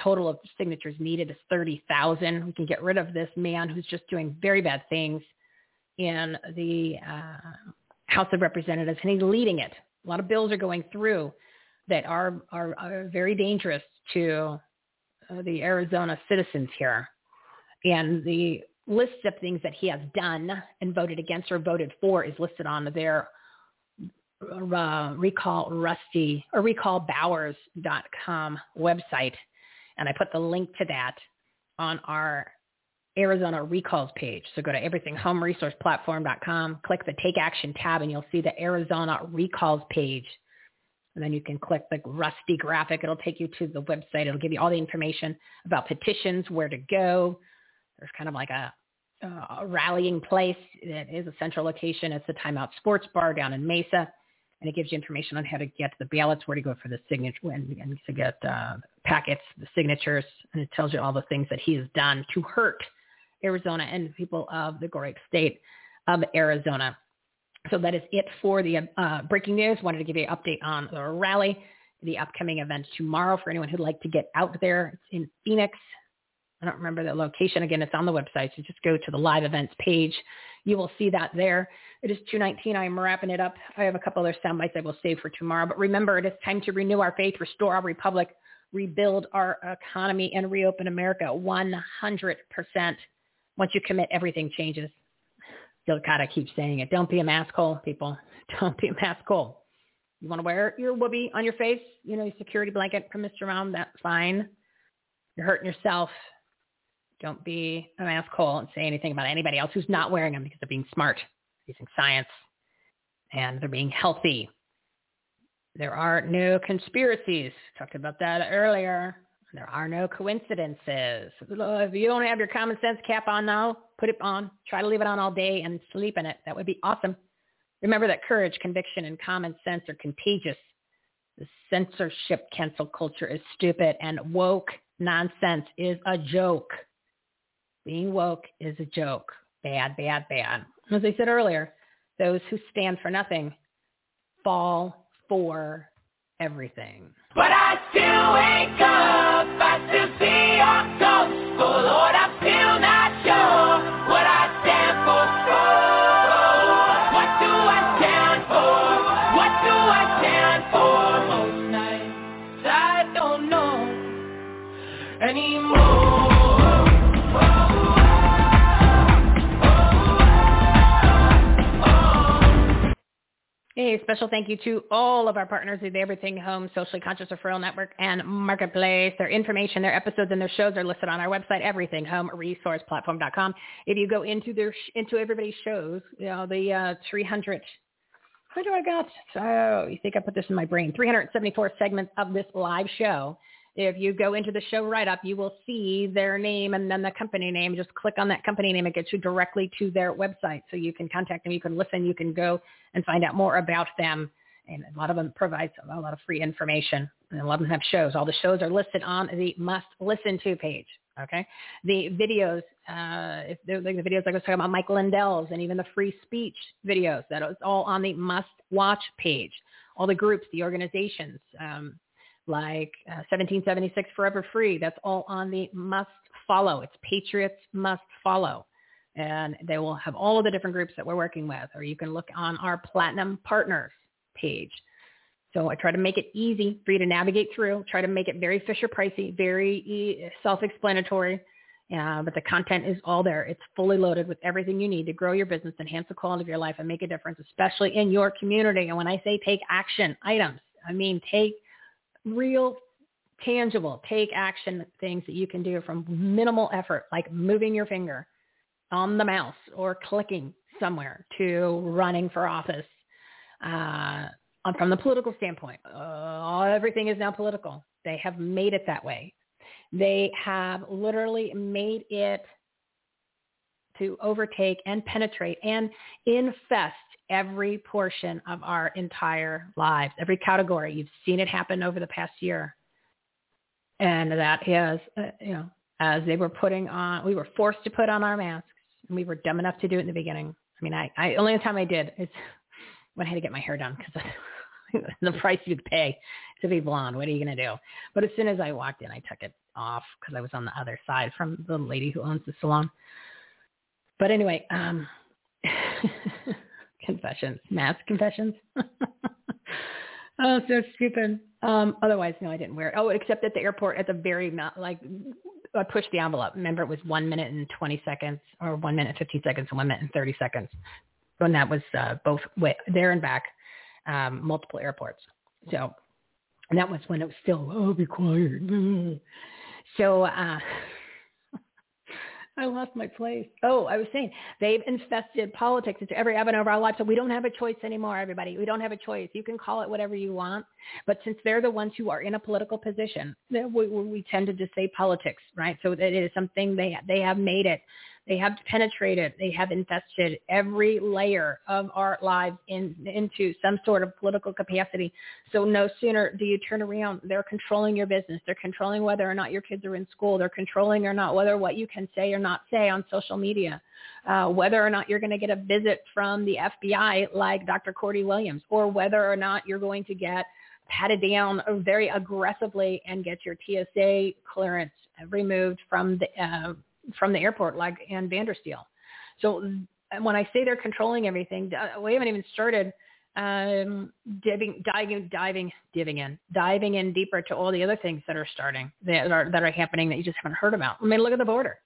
Total of signatures needed is thirty thousand. We can get rid of this man who's just doing very bad things in the uh, House of Representatives, and he's leading it. A lot of bills are going through that are, are, are very dangerous to uh, the Arizona citizens here. And the list of things that he has done and voted against or voted for is listed on their uh, recall Rusty or recall bowers dot com website. And I put the link to that on our Arizona recalls page. So go to everything home resource platform dot com, click the Take Action tab, and you'll see the Arizona recalls page. And then you can click the rusty graphic. It'll take you to the website. It'll give you all the information about petitions, where to go. There's kind of like a, a rallying place. It is a central location. It's the Time Out Sports Bar down in Mesa. And it gives you information on how to get the ballots, where to go for the signature, and, and to get uh, packets, the signatures. And it tells you all the things that he has done to hurt Arizona and the people of the great state of Arizona. So that is it for the uh, breaking news. Wanted to give you an update on the rally, the upcoming event tomorrow for anyone who'd like to get out there. It's in Phoenix. I don't remember the location. Again, it's on the website. So just go to the live events page. You will see that there. It is two nineteen. I am wrapping it up. I have a couple other sound bites I will save for tomorrow. But remember, it is time to renew our faith, restore our republic, rebuild our economy, and reopen America one hundred percent. Once you commit, everything changes. You'll gotta keep saying it. Don't be a maskhole, people. Don't be a maskhole. You want to wear your whoopee on your face, you know, your security blanket from Mister Mom, that's fine. You're hurting yourself. Don't be an asshole and say anything about anybody else who's not wearing them, because they're being smart, using science, and they're being healthy. There are no conspiracies. Talked about that earlier. There are no coincidences. If you don't have your common sense cap on now, put it on. Try to leave it on all day and sleep in it. That would be awesome. Remember that courage, conviction, and common sense are contagious. The censorship cancel culture is stupid, and woke nonsense is a joke. Being woke is a joke. Bad, bad, bad. As I said earlier, those who stand for nothing fall for everything. But I still wake up, I still see your ghost. Oh Lord, I'm still not sure what I stand for. Oh, what do I stand for? What do I stand for? Most nights I don't know anymore. A special thank you to all of our partners of the Everything Home Socially Conscious Referral Network and Marketplace. Their information, their episodes, and their shows are listed on our website, everything home resource platform dot com. If you go into their into everybody's shows, you know, the uh, three hundred, what do I got? Oh, you think I put this in my brain? three hundred seventy-four segments of this live show. If you go into the show write-up, you will see their name and then the company name. Just click on that company name. It gets you directly to their website. So you can contact them. You can listen. You can go and find out more about them. And a lot of them provide a lot of free information. And a lot of them have shows. All the shows are listed on the Must Listen To page. Okay? The videos, uh, if they're like the videos I was talking about, Mike Lindell's, and even the free speech videos, that is all on the Must Watch page. All the groups, the organizations, um, like uh, seventeen seventy-six Forever Free. That's all on the Must Follow. It's Patriots Must Follow. And they will have all of the different groups that we're working with, or you can look on our Platinum Partners page. So I try to make it easy for you to navigate through, try to make it very Fisher-Pricey, very self-explanatory, uh, but the content is all there. It's fully loaded with everything you need to grow your business, enhance the quality of your life, and make a difference, especially in your community. And when I say take action items, I mean take real, tangible, take action things that you can do from minimal effort, like moving your finger on the mouse or clicking somewhere, to running for office. Uh, from the political standpoint, uh, everything is now political. They have made it that way. They have literally made it to overtake and penetrate and infest every portion of our entire lives, every category. You've seen it happen over the past year. And that is, uh, you know, as they were putting on, we were forced to put on our masks, and we were dumb enough to do it in the beginning. I mean, I, I only time I did is when I had to get my hair done, because the price you'd pay to be blonde. What are you going to do? But as soon as I walked in, I took it off, because I was on the other side from the lady who owns the salon. But anyway, um, confessions, mass confessions. Oh, so stupid. Um, otherwise, no, I didn't wear it. Oh, except at the airport at the very, like, I pushed the envelope. Remember, it was one minute and twenty seconds, or one minute, fifteen seconds, and one minute and thirty seconds. And that was uh, both way, there and back, um, multiple airports. So, and that was when it was still, oh, be quiet. So, uh, I lost my place. Oh, I was saying they've infested politics into every avenue of our life. So we don't have a choice anymore, everybody. We don't have a choice. You can call it whatever you want. But since they're the ones who are in a political position, we, we tend to just say politics, right? So it is something they they have made it. They have penetrated. They have infested every layer of our lives in, into some sort of political capacity. So no sooner do you turn around, they're controlling your business. They're controlling whether or not your kids are in school. They're controlling or not whether what you can say or not say on social media, uh, whether or not you're going to get a visit from the F B I like Doctor Cordie Williams, or whether or not you're going to get patted down very aggressively and get your T S A clearance removed from the uh, from the airport like Ann Vandersteel. So when I say they're controlling everything, we haven't even started um, diving, diving, diving, diving in, diving in deeper to all the other things that are starting, that are, that are happening that you just haven't heard about. I mean, look at the border.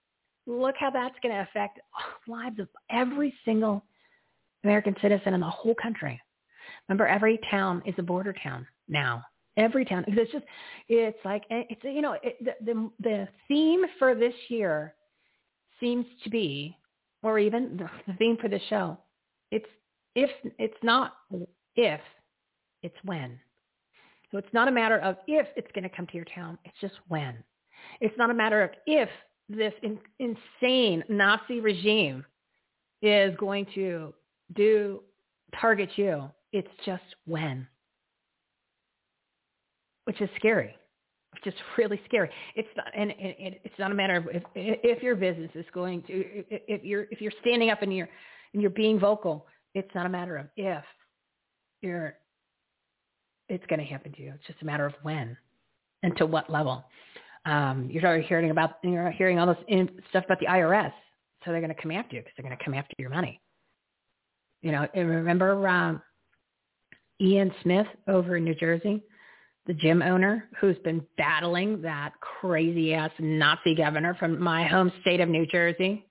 Look how that's going to affect lives of every single American citizen in the whole country. Remember, every town is a border town now. Every town. It's just, it's like, it's, you know, it, the, the the theme for this year seems to be, or even the theme for the show, it's if, it's not if, it's when. So it's not a matter of if it's going to come to your town, it's just when. It's not a matter of if this in, insane Nazi regime is going to do, target you, it's just when. Which is scary, which is really scary. It's not, and, and, and it's not a matter of if, if your business is going to, if, if you're if you're standing up and you're and you're being vocal. It's not a matter of if you're, it's going to happen to you. It's just a matter of when and to what level. Um, you're already hearing about you're hearing all this in, stuff about the I R S, so they're going to come after you because they're going to come after your money. You know, and remember um, Ian Smith over in New Jersey. The gym owner who's been battling that crazy-ass Nazi governor from my home state of New Jersey.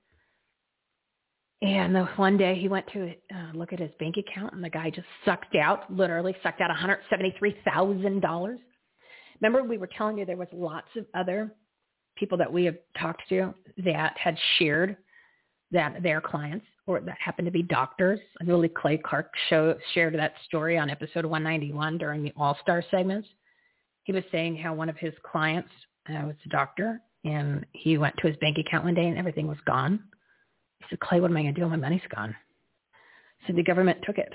And the one day he went to uh, look at his bank account, and the guy just sucked out, literally sucked out one hundred seventy-three thousand dollars. Remember, we were telling you there was lots of other people that we have talked to that had shared that their clients, or that happened to be doctors. I know Clay Clark show, shared that story on episode one ninety-one during the All-Star segments. He was saying how one of his clients uh, was a doctor, and he went to his bank account one day and everything was gone. He said, Clay, what am I going to do? My money's gone. So the government took it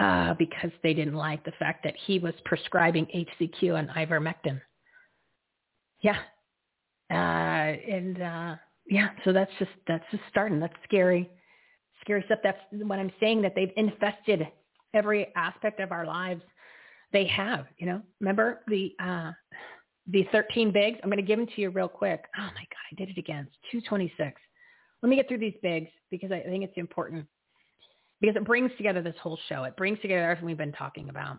uh, because they didn't like the fact that he was prescribing H C Q and ivermectin. Yeah. Uh, and uh, yeah. So that's just, that's just starting. That's scary, scary stuff. That's what I'm saying, that they've infested every aspect of our lives. They have, you know, remember the, uh, the thirteen bigs. I'm going to give them to you real quick. Oh my God, I did it again. It's two twenty-six. Let me get through these bigs because I think it's important because it brings together this whole show. It brings together everything we've been talking about.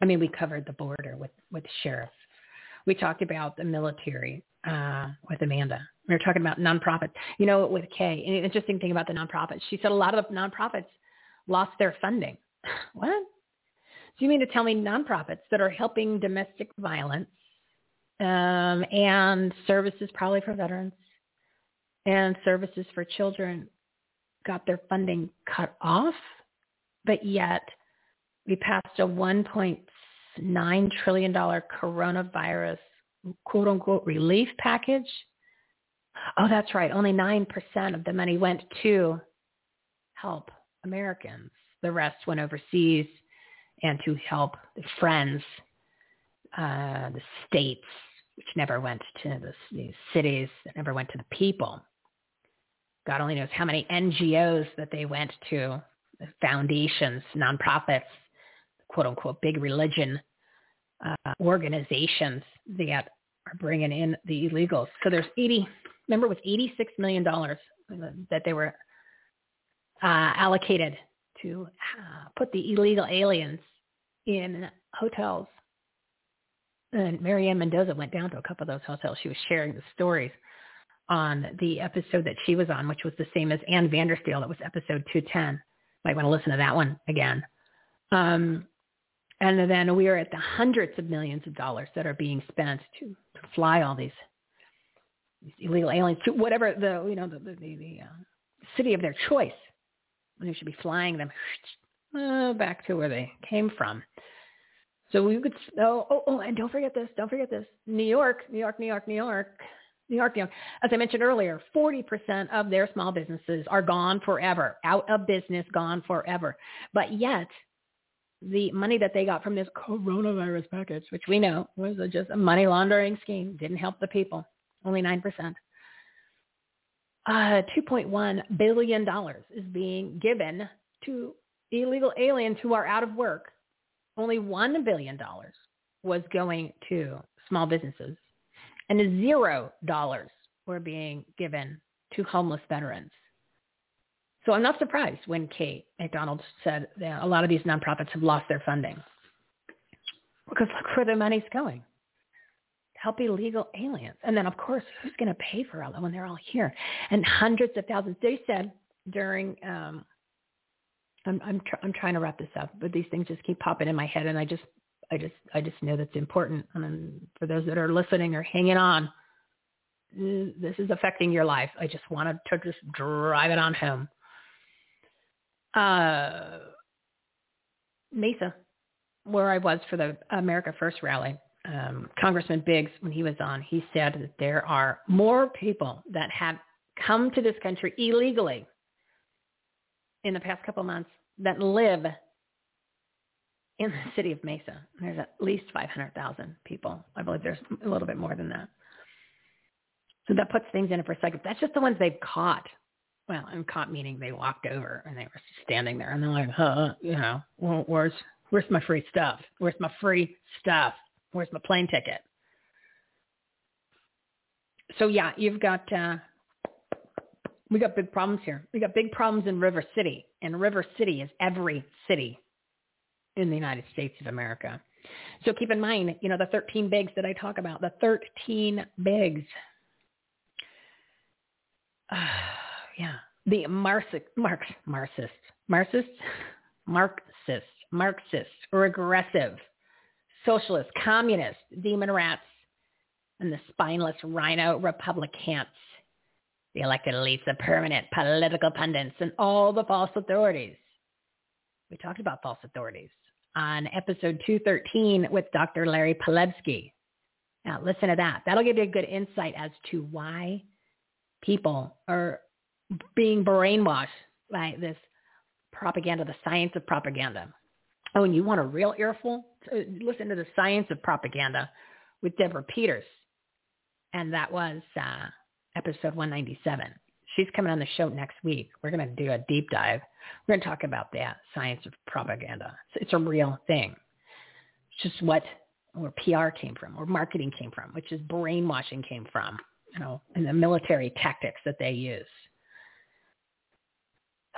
I mean, we covered the border with, with sheriffs. We talked about the military uh, with Amanda. We were talking about nonprofits, you know, with Kay. An interesting thing about the nonprofits. She said a lot of the nonprofits lost their funding. What? Do you mean to tell me nonprofits that are helping domestic violence um, and services probably for veterans and services for children got their funding cut off, but yet we passed a one point nine trillion dollars coronavirus quote unquote relief package? Oh, that's right. Only nine percent of the money went to help Americans. The rest went overseas and to help the friends, uh, the states, which never went to the these cities, that never went to the people. God only knows how many N G Os that they went to, the foundations, nonprofits, quote unquote, big religion uh, organizations that are bringing in the illegals. So there's eighty, remember it was eighty-six million dollars that they were uh, allocated to uh, put the illegal aliens in hotels. And Marianne Mendoza went down to a couple of those hotels. She was sharing the stories on the episode that she was on, which was the same as Ann Vandersteel. That was episode two ten. Might want to listen to that one again. Um, And then we are at the hundreds of millions of dollars that are being spent to, to fly all these these illegal aliens to whatever the, you know, the, the, the uh, city of their choice. And they should be flying them uh, back to where they came from. So we could, oh, oh, oh, and don't forget this, don't forget this. New York, New York, New York, New York, New York, New York. As I mentioned earlier, forty percent of their small businesses are gone forever, out of business, gone forever. But yet, the money that they got from this coronavirus package, which we know was just a money laundering scheme, didn't help the people, only nine percent. Uh, two point one billion dollars is being given to illegal aliens who are out of work. Only one billion dollars was going to small businesses, and zero dollars were being given to homeless veterans. So I'm not surprised when Kay McDonald said that a lot of these nonprofits have lost their funding, because look where the money's going. Help illegal aliens. And then, of course, who's going to pay for all that when they're all here? And hundreds of thousands. They said during um, – I'm I'm, tr- I'm trying to wrap this up, but these things just keep popping in my head, and I just I just I just know that's important. And then for those that are listening or hanging on, this is affecting your life. I just wanted to just drive it on home. Uh, Mesa, where I was for the America First rally, um, Congressman Biggs, when he was on, he said that there are more people that have come to this country illegally in the past couple months that live in the city of Mesa. There's at least five hundred thousand people. I believe there's a little bit more than that. So that puts things in a perspective. That's just the ones they've caught. Well, and caught meaning they walked over and they were standing there and they're like, huh, you know, well, where's, where's my free stuff? Where's my free stuff? Where's my plane ticket? So yeah, you've got, uh, we got big problems here. We got big problems in River City, and River City is every city in the United States of America. So keep in mind, you know, the thirteen bigs that I talk about, the thirteen bigs. Uh, yeah. The Marxist, Marx, Marxist, Marxist, Marxist, Marxist, regressive, socialist, communist, demon rats, and the spineless rhino Republicans. The elected elites, the permanent political pundits, and all the false authorities. We talked about false authorities on episode two thirteen with Doctor Larry Palevsky. Now, listen to that. That'll give you a good insight as to why people are being brainwashed by this propaganda, the science of propaganda. Oh, and you want a real earful? Listen to the science of propaganda with Deborah Peters. And that was... Uh, episode one ninety-seven. She's coming on the show next week. We're going to do a deep dive. We're going to talk about that science of propaganda. It's a real thing. It's just what where P R came from, where marketing came from, which is brainwashing came from, you know, and the military tactics that they use.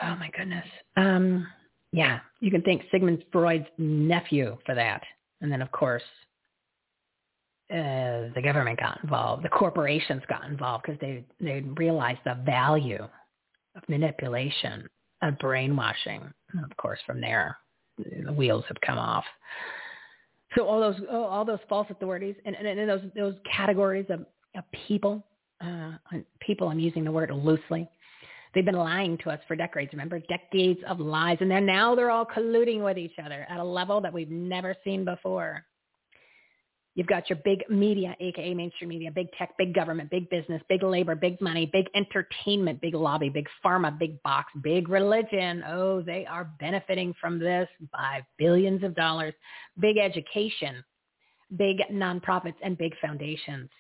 Oh my goodness. Um, yeah, you can thank Sigmund Freud's nephew for that. And then of course, Uh, the government got involved, the corporations got involved because they, they realized the value of manipulation, of brainwashing. And of course, from there, the wheels have come off. So all those oh, all those false authorities and, and, and those those categories of, of people, uh, people, I'm using the word loosely, they've been lying to us for decades, remember? Decades of lies. And then now they're all colluding with each other at a level that we've never seen before. You've got your big media, a k a mainstream media, big tech, big government, big business, big labor, big money, big entertainment, big lobby, big pharma, big box, big religion. Oh, they are benefiting from this by billions of dollars. Big education, big nonprofits, and big foundations.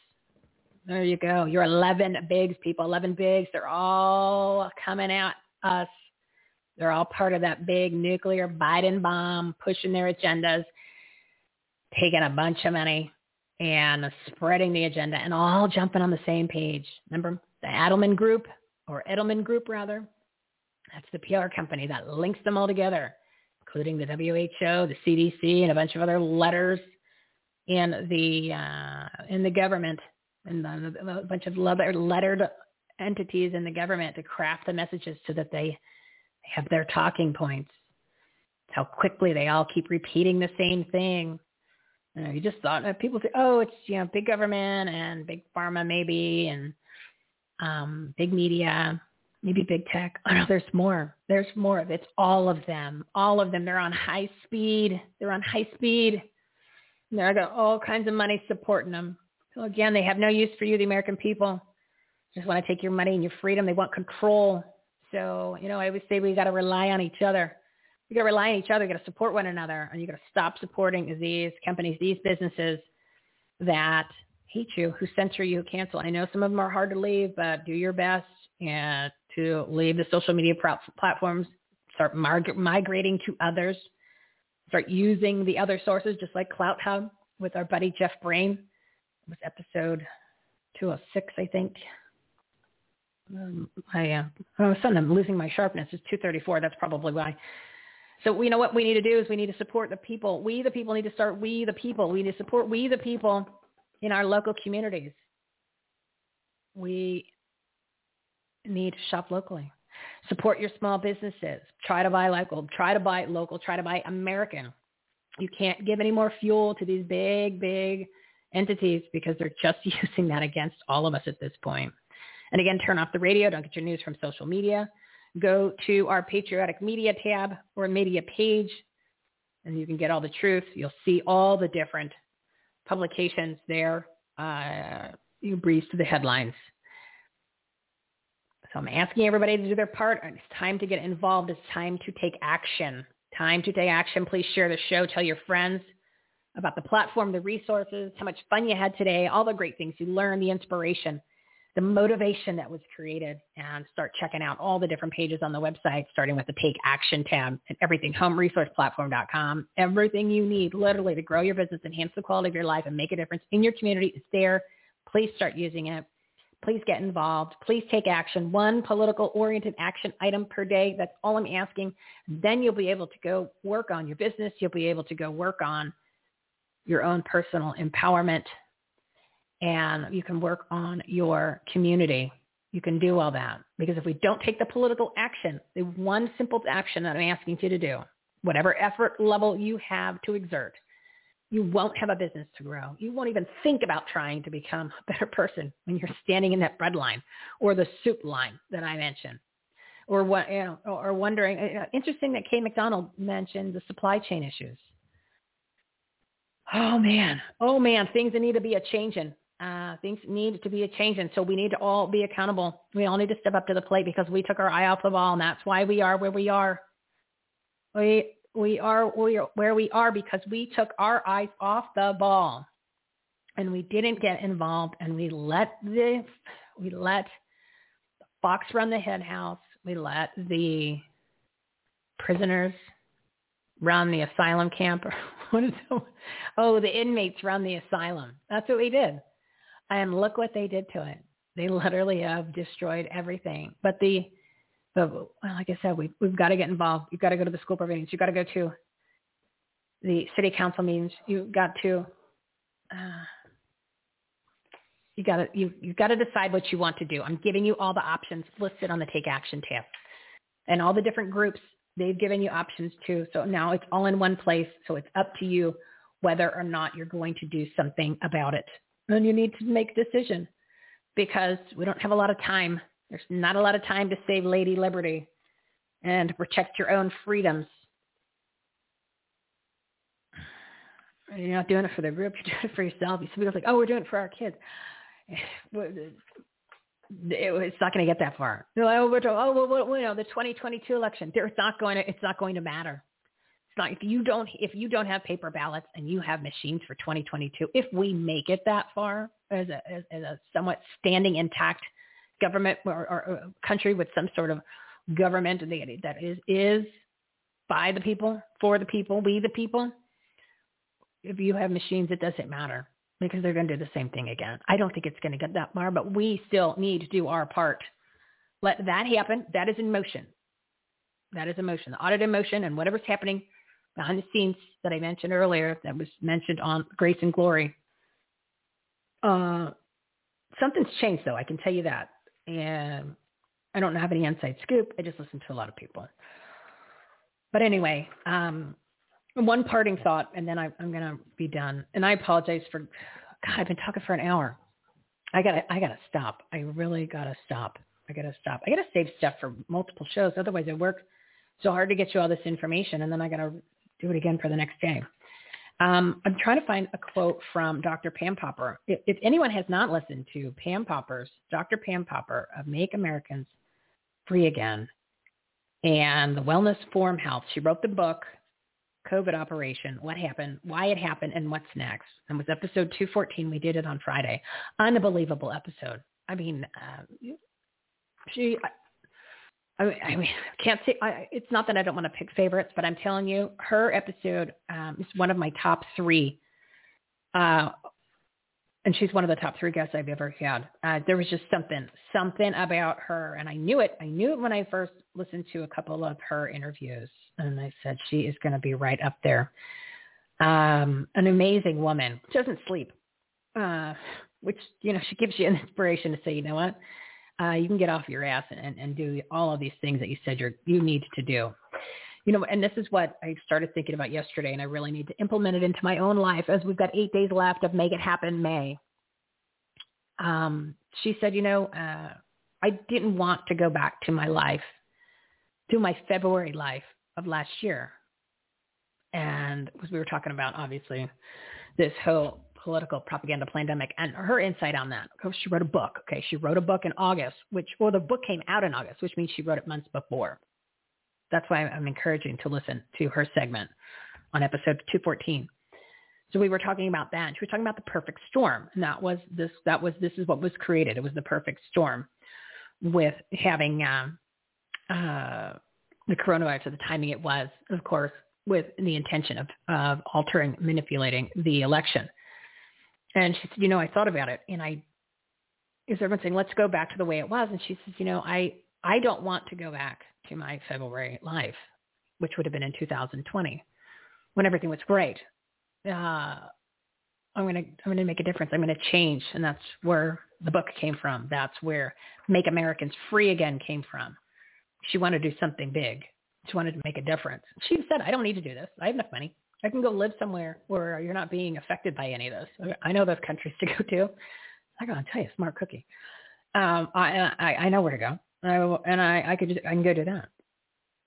There you go. Your eleven bigs, people, eleven bigs. They're all coming at us. They're all part of that big nuclear Biden bomb, pushing their agendas, taking a bunch of money and spreading the agenda and all jumping on the same page. Remember the Edelman Group or Edelman Group rather? That's the P R company that links them all together, including the W H O, the C D C, and a bunch of other letters in the, uh, in the government and the, a bunch of lettered entities in the government to craft the messages so that they have their talking points. How quickly they all keep repeating the same thing. You know, you just thought uh, people say, oh, it's, you know, big government and big pharma maybe, and um, big media, maybe big tech. Oh, no, there's more. There's more of it. It's all of them. All of them. They're on high speed. They're on high speed. And they've got all kinds of money supporting them. So, again, they have no use for you, the American people. Just want to take your money and your freedom. They want control. So, you know, I always say we got to rely on each other. We got to rely on each other. We got to support one another. And you got to stop supporting these companies, these businesses that hate you, who censor you, who cancel. I know some of them are hard to leave, but do your best yeah, to leave the social media platforms. Start mig- migrating to others. Start using the other sources, just like Clout Hub with our buddy Jeff Brain. It was episode two oh six, I think. Um, I am. Uh, oh, suddenly I'm losing my sharpness. It's two thirty-four. That's probably why. So we know what we need to do is we need to support the people. We, the people, need to start. We, the people, we need to support. We, the people, in our local communities. We need to shop locally. Support your small businesses. Try to buy local. Try to buy local. Try to buy American. You can't give any more fuel to these big, big entities because they're just using that against all of us at this point. And again, turn off the radio. Don't get your news from social media. Go to our patriotic media tab or media page, and you can get all the truth. You'll see all the different publications there. Uh, you breeze through the headlines. So I'm asking everybody to do their part. It's time to get involved. It's time to take action. Time to take action. Please share the show. Tell your friends about the platform, the resources, how much fun you had today, all the great things you learned, the inspiration, the motivation that was created, and start checking out all the different pages on the website, starting with the Take Action tab at everything home resource platform dot com. Everything you need literally to grow your business, enhance the quality of your life, and make a difference in your community is there. Please start using it. Please get involved. Please take action. One political-oriented action item per day. That's all I'm asking. Then you'll be able to go work on your business. You'll be able to go work on your own personal empowerment. And you can work on your community. You can do all that. Because if we don't take the political action, the one simple action that I'm asking you to do, whatever effort level you have to exert, you won't have a business to grow. You won't even think about trying to become a better person when you're standing in that bread line or the soup line that I mentioned. Or what, you know, or wondering, you know, interesting that Kay McDonald mentioned the supply chain issues. Oh, man. Oh, man. Things that need to be a change in. Uh, things need to be a change, and so we need to all be accountable. We all need to step up to the plate because we took our eye off the ball, and that's why we are where we are. We we are, we are where we are because we took our eyes off the ball, and we didn't get involved, and we let the we let the fox run the hen house. We let the prisoners run the asylum camp. Or what is that? Oh, the inmates run the asylum. That's what we did. And look what they did to it. They literally have destroyed everything. But the, the well, like I said, we've, we've got to get involved. You've got to go to the school board meetings. You've got to go to the city council meetings. You've got to, uh, you got to, you, you've got to decide what you want to do. I'm giving you all the options listed on the Take Action tab. And all the different groups, they've given you options too. So now it's all in one place. So it's up to you whether or not you're going to do something about it. And you need to make a decision because we don't have a lot of time. There's not a lot of time to save Lady Liberty and to protect your own freedoms. You're not doing it for the group. You're doing it for yourself. Somebody's like, oh, we're doing it for our kids. It's not going to get that far. Like, oh, we're doing, oh, well, you know, the twenty twenty-two election. It's not going to, it's not going to matter. It's not, if you don't if you don't have paper ballots and you have machines for twenty twenty-two, if we make it that far as a, as, as a somewhat standing intact government or, or country with some sort of government that is is by the people, for the people, we the people, if you have machines, it doesn't matter because they're going to do the same thing again. I don't think it's going to get that far, but we still need to do our part. Let that happen. That is in motion. That is in motion. The audit in motion and whatever's happening behind the scenes that I mentioned earlier, that was mentioned on Grace and Glory. Uh, something's changed, though. I can tell you that. And I don't have any inside scoop. I just listen to a lot of people. But anyway, um, one parting thought, and then I, I'm going to be done. And I apologize for, God, I've been talking for an hour. I gotta, I gotta stop. I really gotta stop. I gotta stop. I gotta save stuff for multiple shows. Otherwise, I work so hard to get you all this information, and then I gotta do it again for the next day. Um, I'm trying to find a quote from Doctor Pam Popper. If, if anyone has not listened to Pam Popper's, Doctor Pam Popper of Make Americans Free Again and the Wellness Forum Health, she wrote the book, COVID Operation, What Happened, Why It Happened, and What's Next. And it was episode two fourteen. We did it on Friday. Unbelievable episode. I mean, uh, she, I, I mean, I can't say, I, it's not that I don't want to pick favorites, but I'm telling you, her episode um, is one of my top three. Uh, and she's one of the top three guests I've ever had. Uh, there was just something, something about her. And I knew it. I knew it when I first listened to a couple of her interviews. And I said, she is going to be right up there. Um, an amazing woman. She doesn't sleep, uh, which, you know, she gives you an inspiration to say, you know what? Uh, you can get off your ass and, and, and do all of these things that you said you're, you need to do. You know, and this is what I started thinking about yesterday, and I really need to implement it into my own life as we've got eight days left of Make It Happen May. Um, she said, you know, uh, I didn't want to go back to my life, to my February life of last year. And because we were talking about, obviously, this whole political propaganda pandemic and her insight on that. She wrote a book. Okay. She wrote a book in August, which, well, the book came out in August, which means she wrote it months before. That's why I'm encouraging to listen to her segment on episode two fourteen. So we were talking about that. And she was talking about the perfect storm. And that was this, that was, this is what was created. It was the perfect storm with having um, uh, the coronavirus at the timing it was, of course, with the intention of, of altering, manipulating the election. And she said, you know, I thought about it, and I is everyone saying, let's go back to the way it was. And she says, you know, I, I don't want to go back to my February life, which would have been in two thousand twenty when everything was great. Uh, I'm going to, I'm going to make a difference. I'm going to change. And that's where the book came from. That's where Make Americans Free Again came from. She wanted to do something big. She wanted to make a difference. She said, I don't need to do this. I have enough money. I can go live somewhere where you're not being affected by any of this. I know those countries to go to. I gotta tell you, smart cookie. Um, I, I I know where to go, and I will, and I, I could just, I can go do that,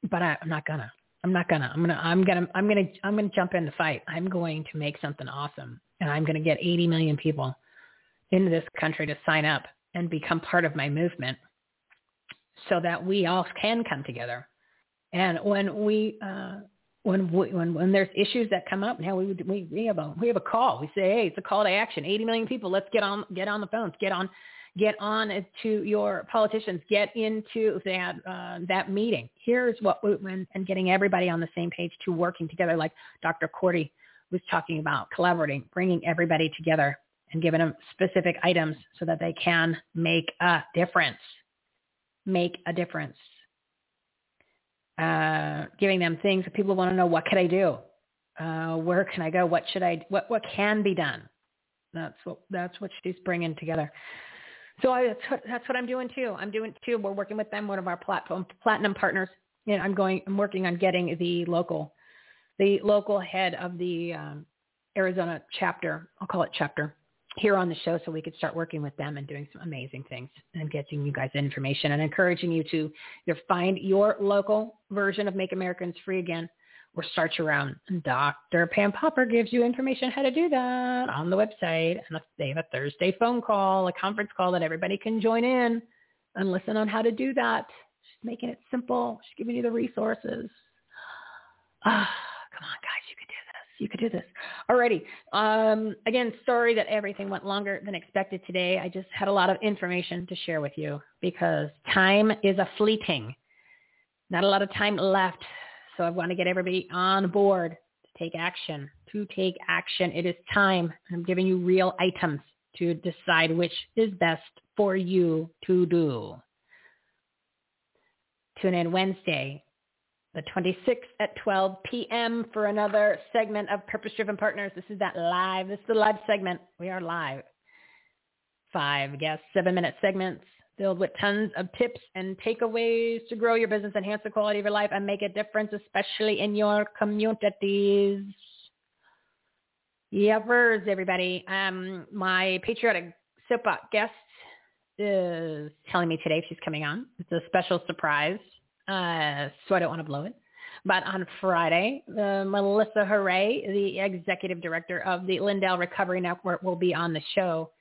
but I, I'm not gonna. I'm not gonna. I'm gonna. I'm gonna. I'm gonna. I'm gonna jump in the fight. I'm going to make something awesome, and I'm gonna get eighty million people into this country to sign up and become part of my movement, so that we all can come together. And when we uh, When, we, when when there's issues that come up, now we we we have a we have a call. We say, hey, it's a call to action. eighty million people, let's get on get on the phones, get on get on to your politicians, get into that uh, that meeting. Here's what we and, and getting everybody on the same page to working together, like Doctor Cordie was talking about, collaborating, bringing everybody together and giving them specific items so that they can make a difference, make a difference. Uh, giving them things that people want to know. What can I do? Uh, where can I go? What should I, what, what can be done? That's what, that's what she's bringing together. So I, that's, what, that's what I'm doing too. I'm doing too. We're working with them. One of our platform platinum partners, and I'm going, I'm working on getting the local, the local head of the um, Arizona chapter. I'll call it chapter here on the show, so we could start working with them and doing some amazing things and getting you guys information and encouraging you to either find your local version of Make Americans Free Again or start your own. Doctor Pam Popper gives you information how to do that on the website. And they have a Thursday phone call, a conference call that everybody can join in and listen on how to do that. She's making it simple. She's giving you the resources. Ah, come on, guys. You could do this. Alrighty. Um, again, sorry that everything went longer than expected today. I just had a lot of information to share with you because time is a fleeting. Not a lot of time left. So I want to get everybody on board to take action, to take action. It is time. I'm giving you real items to decide which is best for you to do. Tune in Wednesday, the twenty-sixth at twelve p.m. for another segment of Purpose Driven Partners. This is that live. This is the live segment. We are live. Five guests, seven-minute segments filled with tons of tips and takeaways to grow your business, enhance the quality of your life, and make a difference, especially in your communities. Yepers, everybody. Um, my patriotic soapbox guest is telling me today she's coming on. It's a special surprise, uh, so I don't want to blow it. But on Friday, uh, Melissa Hooray, the executive director of the Lindell Recovery Network, will be on the show.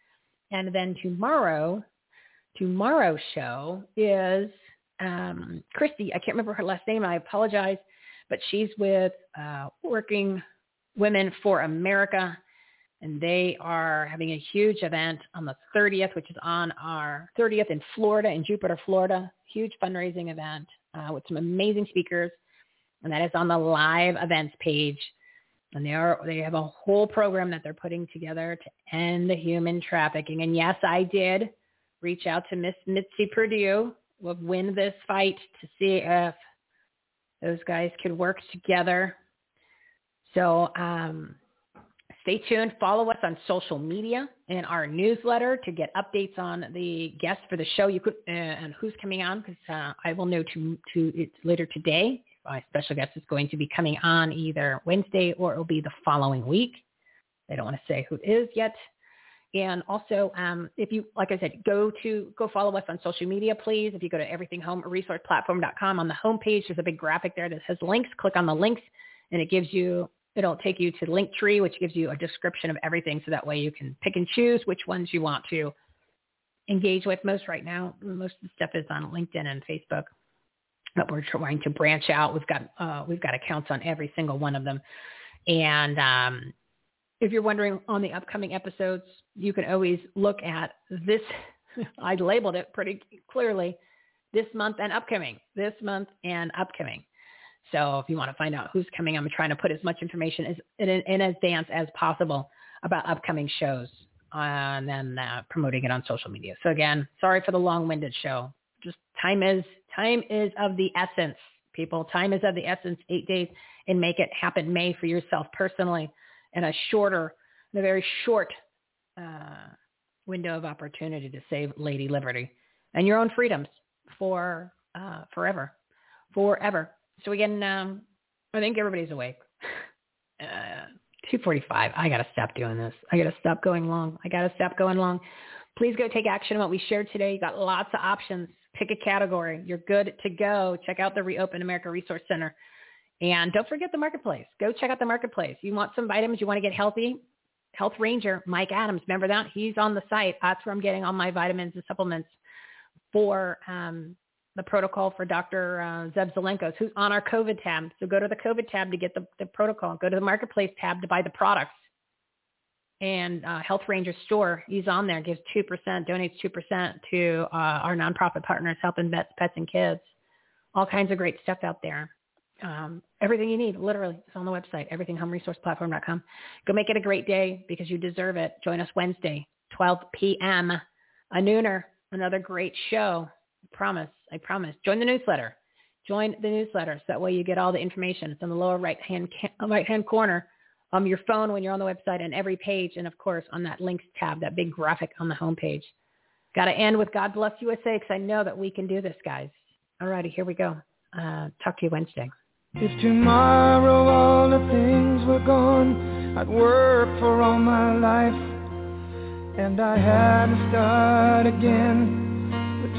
And then tomorrow, tomorrow's show is um, Christy. I can't remember her last name. I apologize. But she's with uh, Working Women for America. And they are having a huge event on the thirtieth, which is on our thirtieth in Florida, in Jupiter, Florida. Huge fundraising event uh, with some amazing speakers. And that is on the live events page. And they are they have a whole program that they're putting together to end the human trafficking. And yes, I did reach out to Miss Mitzi Perdue of Win This Fight to see if those guys could work together. So um, stay tuned. Follow us on social media and our newsletter to get updates on the guests for the show. You could uh, and who's coming on, because uh, I will know to to it's later today. My special guest is going to be coming on either Wednesday or it will be the following week. I don't want to say who it is yet. And also, um, if you, like I said, go to, go follow us on social media, please. If you go to everything home resource platform dot com, on the homepage, there's a big graphic there that says links. Click on the links and it gives you, it'll take you to Linktree, which gives you a description of everything. So that way you can pick and choose which ones you want to engage with. Most right now, most of the stuff is on LinkedIn and Facebook. But we're trying to branch out. We've got uh, we've got accounts on every single one of them. And um, if you're wondering on the upcoming episodes, you can always look at this. I labeled it pretty clearly: this month and upcoming, this month and upcoming. So if you want to find out who's coming, I'm trying to put as much information as in, in advance as possible about upcoming shows, uh, and then uh, promoting it on social media. So again, sorry for the long-winded show. Just time is time is of the essence, people. Time is of the essence. Eight days and Make It Happen May for yourself personally, and a shorter, a very short uh, window of opportunity to save Lady Liberty and your own freedoms for uh, forever, forever. So again, um, I think everybody's awake. Uh, two forty-five. I gotta stop doing this. I gotta stop going long. I gotta stop going long. Please go take action on what we shared today. You got lots of options. Pick a category. You're good to go. Check out the Reopen America Resource Center. And don't forget the marketplace. Go check out the marketplace. You want some vitamins? You want to get healthy? Health Ranger, Mike Adams. Remember that? He's on the site. That's where I'm getting all my vitamins and supplements for um, the protocol for Doctor Uh, Zeb Zelenko's, who's on our COVID tab. So go to the COVID tab to get the, the protocol. Go to the marketplace tab to buy the products. And uh, Health Ranger store, he's on there, gives two percent, donates two percent to uh, our nonprofit partners, helping vets, pets, and kids. All kinds of great stuff out there. Um, everything you need, literally, is on the website, everything home resource platform dot com. Go make it a great day because you deserve it. Join us Wednesday, twelve p.m., a nooner, another great show. I promise, I promise. Join the newsletter. Join the newsletter, so that way you get all the information. It's in the lower right-hand, right-hand corner. Um, your phone when you're on the website, and every page, and of course on that links tab, that big graphic on the homepage. Got to end with God Bless U S A, because I know that we can do this, guys. All righty, here we go. Uh, talk to you Wednesday. If tomorrow all the things were gone, I'd work for all my life, and I had to start again with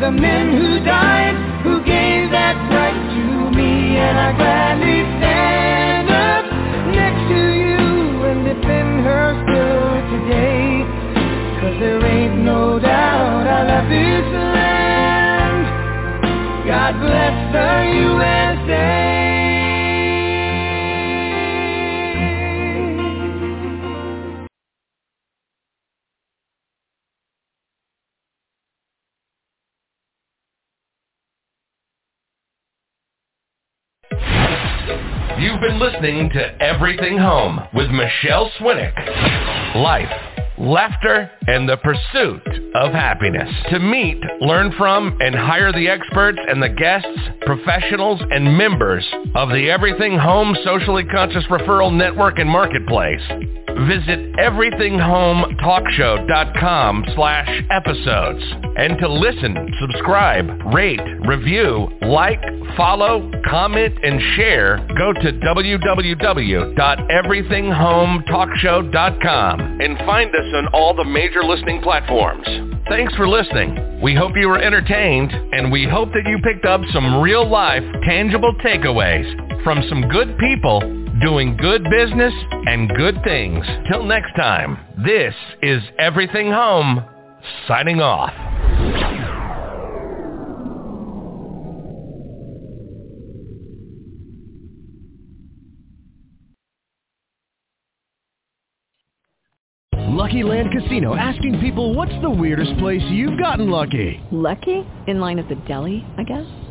the men who died, who gave that right to me. And I gladly stand up next to you and defend her still today, 'cause there ain't no doubt I love this land. God bless the U S A. You've been listening to Everything Home with Michelle Swinnick. Life, laughter, and the pursuit of happiness. To meet, learn from, and hire the experts and the guests, professionals, and members of the Everything Home Socially Conscious Referral Network and Marketplace, visit everythinghometalkshow.com slash episodes. And to listen, subscribe, rate, review, like, follow, comment, and share, go to w w w dot everything home talk show dot com and find us on all the major listening platforms. Thanks for listening. We hope you were entertained, and we hope that you picked up some real-life, tangible takeaways from some good people doing good business and good things. Till next time, this is Everything Home, signing off. Lucky Land Casino, asking people, what's the weirdest place you've gotten lucky? Lucky? In line at the deli, I guess?